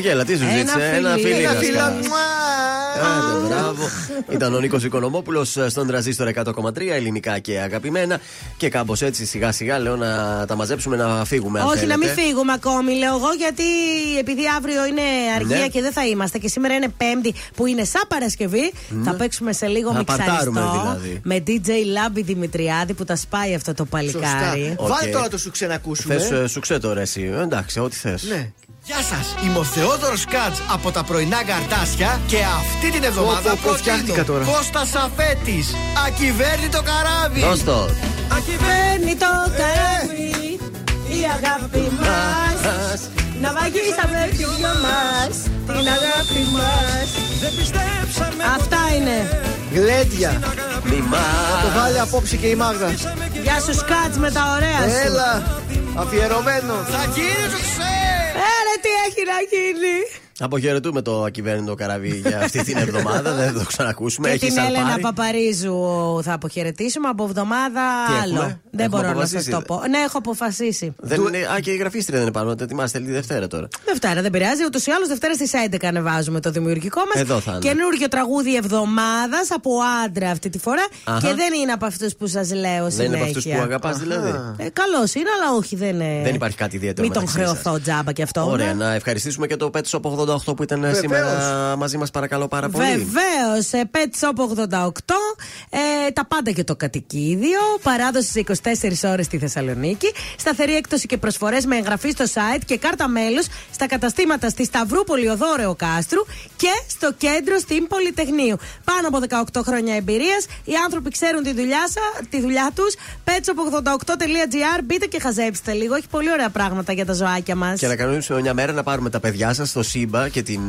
χαμογέλα, τι σου ζήτησε. Ένα φίλι. Ένα φίλο. Μπράβο. Ήταν ο Νίκος Οικονομόπουλος στον Τρανζίστορ 100,3, ελληνικά και αγαπημένα. Και κάπως έτσι σιγά σιγά λέω να τα μαζέψουμε να φύγουμε. Όχι, να μην φύγουμε ακόμη, λέω εγώ, γιατί επειδή αύριο είναι αργία και δεν θα είμαστε. Και σήμερα είναι Πέμπτη που είναι σαν Παρασκευή. Θα παίξουμε σε λίγο μιξαριστό δηλαδή. Με DJ Λάμπη Δημητριάδη που τα σπάει αυτό το παλικάρι. Okay. Βάλε τώρα το σου ξανακούσουμε. Θες σου ξέτω ρε εσύ. Εντάξει, ό,τι θες. Ναι. Γεια σας, είμαι ο Θεόδωρος Σκατζ από τα πρωινά Καρτάσια και αυτή την εβδομάδα προτείνω Κώστας Αφέτης, Ακυβέρνητο καράβι. Δώστο. Ακυβέρνητο καράβι, η αγάπη μας. Να βαγίσαμε κι δυο μας, την αγάπη μας. Δεν πιστέψαμε. Αυτά είναι. Γλέντια. Θα το βάλει απόψε και η Μάγδα. Γεια σου Σκατζ με τα ωραία σου. Έλα, αφιερωμένο. Θα γύριζεσαι. Άρα τι έχει να γίνει. Αποχαιρετούμε το ακυβέρνητο καραβί για αυτή την εβδομάδα. Δεν θα το ξανακούσουμε. Και την Έλενα Παπαρίζου θα αποχαιρετήσουμε από εβδομάδα άλλο. Δεν μπορώ να σας το πω. Ναι, έχω αποφασίσει. Α, και η γραφίστρια δεν είναι πάνω. Θα ετοιμάστε τη Δευτέρα τώρα. Δευτέρα, δεν πειράζει. Ούτως ή άλλως Δευτέρα στις 11 ανεβάζουμε το δημιουργικό μας. Εδώ θα είναι. Καινούργιο τραγούδι εβδομάδας από άντρα αυτή τη φορά. Και δεν είναι από αυτούς που σας λέω συνέχεια. Δεν είναι από αυτούς που αγαπάς δηλαδή. Καλώς είναι, αλλά όχι, δεν υπάρχει κάτι ιδιαίτερο. Μην τον χρεωθώ τζάμπα κι αυτό. Ωραία, να ευχαριστήσουμε και το Πέτσο από 88 που ήταν σήμερα μαζί μας, παρακαλώ πάρα πολύ. Βεβαίως, Pet Shop 88, τα πάντα και το κατοικίδιο, παράδοση στις 24 ώρες στη Θεσσαλονίκη, σταθερή έκπτωση και προσφορές με εγγραφή στο site και κάρτα μέλους στα καταστήματα στη Σταυρούπολη Οδόρεο Κάστρου και στο κέντρο στην Πολυτεχνείου. Πάνω από 18 χρόνια εμπειρίας, οι άνθρωποι ξέρουν τη δουλειά τους. Petshop88.gr, μπείτε και χαζέψτε λίγο, έχει πολύ ωραία πράγματα για τα ζωάκια μας. Και να κανονίσουμε μια μέρα να πάρουμε τα παιδιά σας στο σύμπαν και την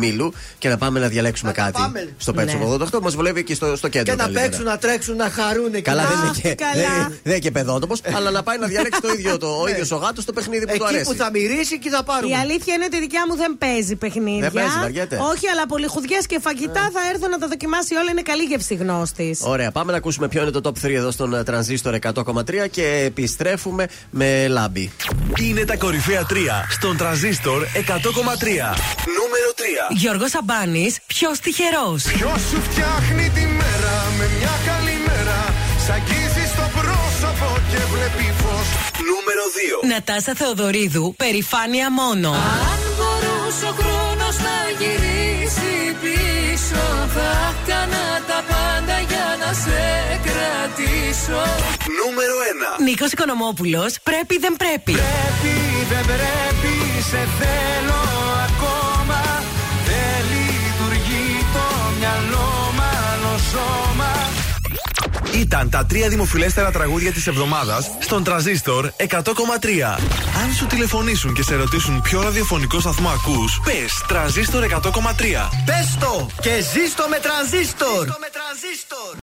Μίλου και να πάμε να διαλέξουμε κάτι στο Pet Shop 88 που μας βολεύει και στο κέντρο. Και να παίξουν, να τρέξουν, να χαρούν εκεί. Καλά, δεν είναι και παιδότοπος, αλλά να πάει να διαλέξει ο ίδιος ο γάτος το παιχνίδι που του αρέσει. Εκεί που θα μυρίσει και θα πάρουμε. Η αλήθεια είναι ότι η δικιά μου δεν παίζει παιχνίδια. Όχι, αλλά πολυχουδιές και φαγητά θα έρθω να τα δοκιμάσει όλα. Είναι καλή γεύση γνώστης. Ωραία, πάμε να ακούσουμε ποιο είναι το top 3 εδώ στον Τρανζίστορ 100,3 και επιστρέφουμε με Λάμπη. Είναι τα κορυφαία 3 στον Τρανζίστορ 100,3. Νούμερο 3. Γιώργος Αμπάνης, ποιος τυχερός. Ποιος σου φτιάχνει τη μέρα με μια καλή μέρα. Σ' αγγίζει στο πρόσωπο και βλέπει φως. Νούμερο 2. Νατάσα Θεοδωρίδου, περηφάνεια μόνο. Αν μπορούσε ο χρόνος να γυρίσει πίσω, θα έκανα τα πάντα για να σε κρατήσω. Νούμερο 1. Νίκος Οικονομόπουλος, πρέπει δεν πρέπει. Πρέπει δεν πρέπει, σε θέλω. Ήταν τα τρία δημοφιλέστερα τραγούδια της εβδομάδας στον Τρανζίστορ 100,3. Αν σου τηλεφωνήσουν και σε ρωτήσουν ποιο ραδιοφωνικό σταθμό ακούς, πες Τρανζίστορ 100,3. Πες το και ζήστο με Τρανζίστορ.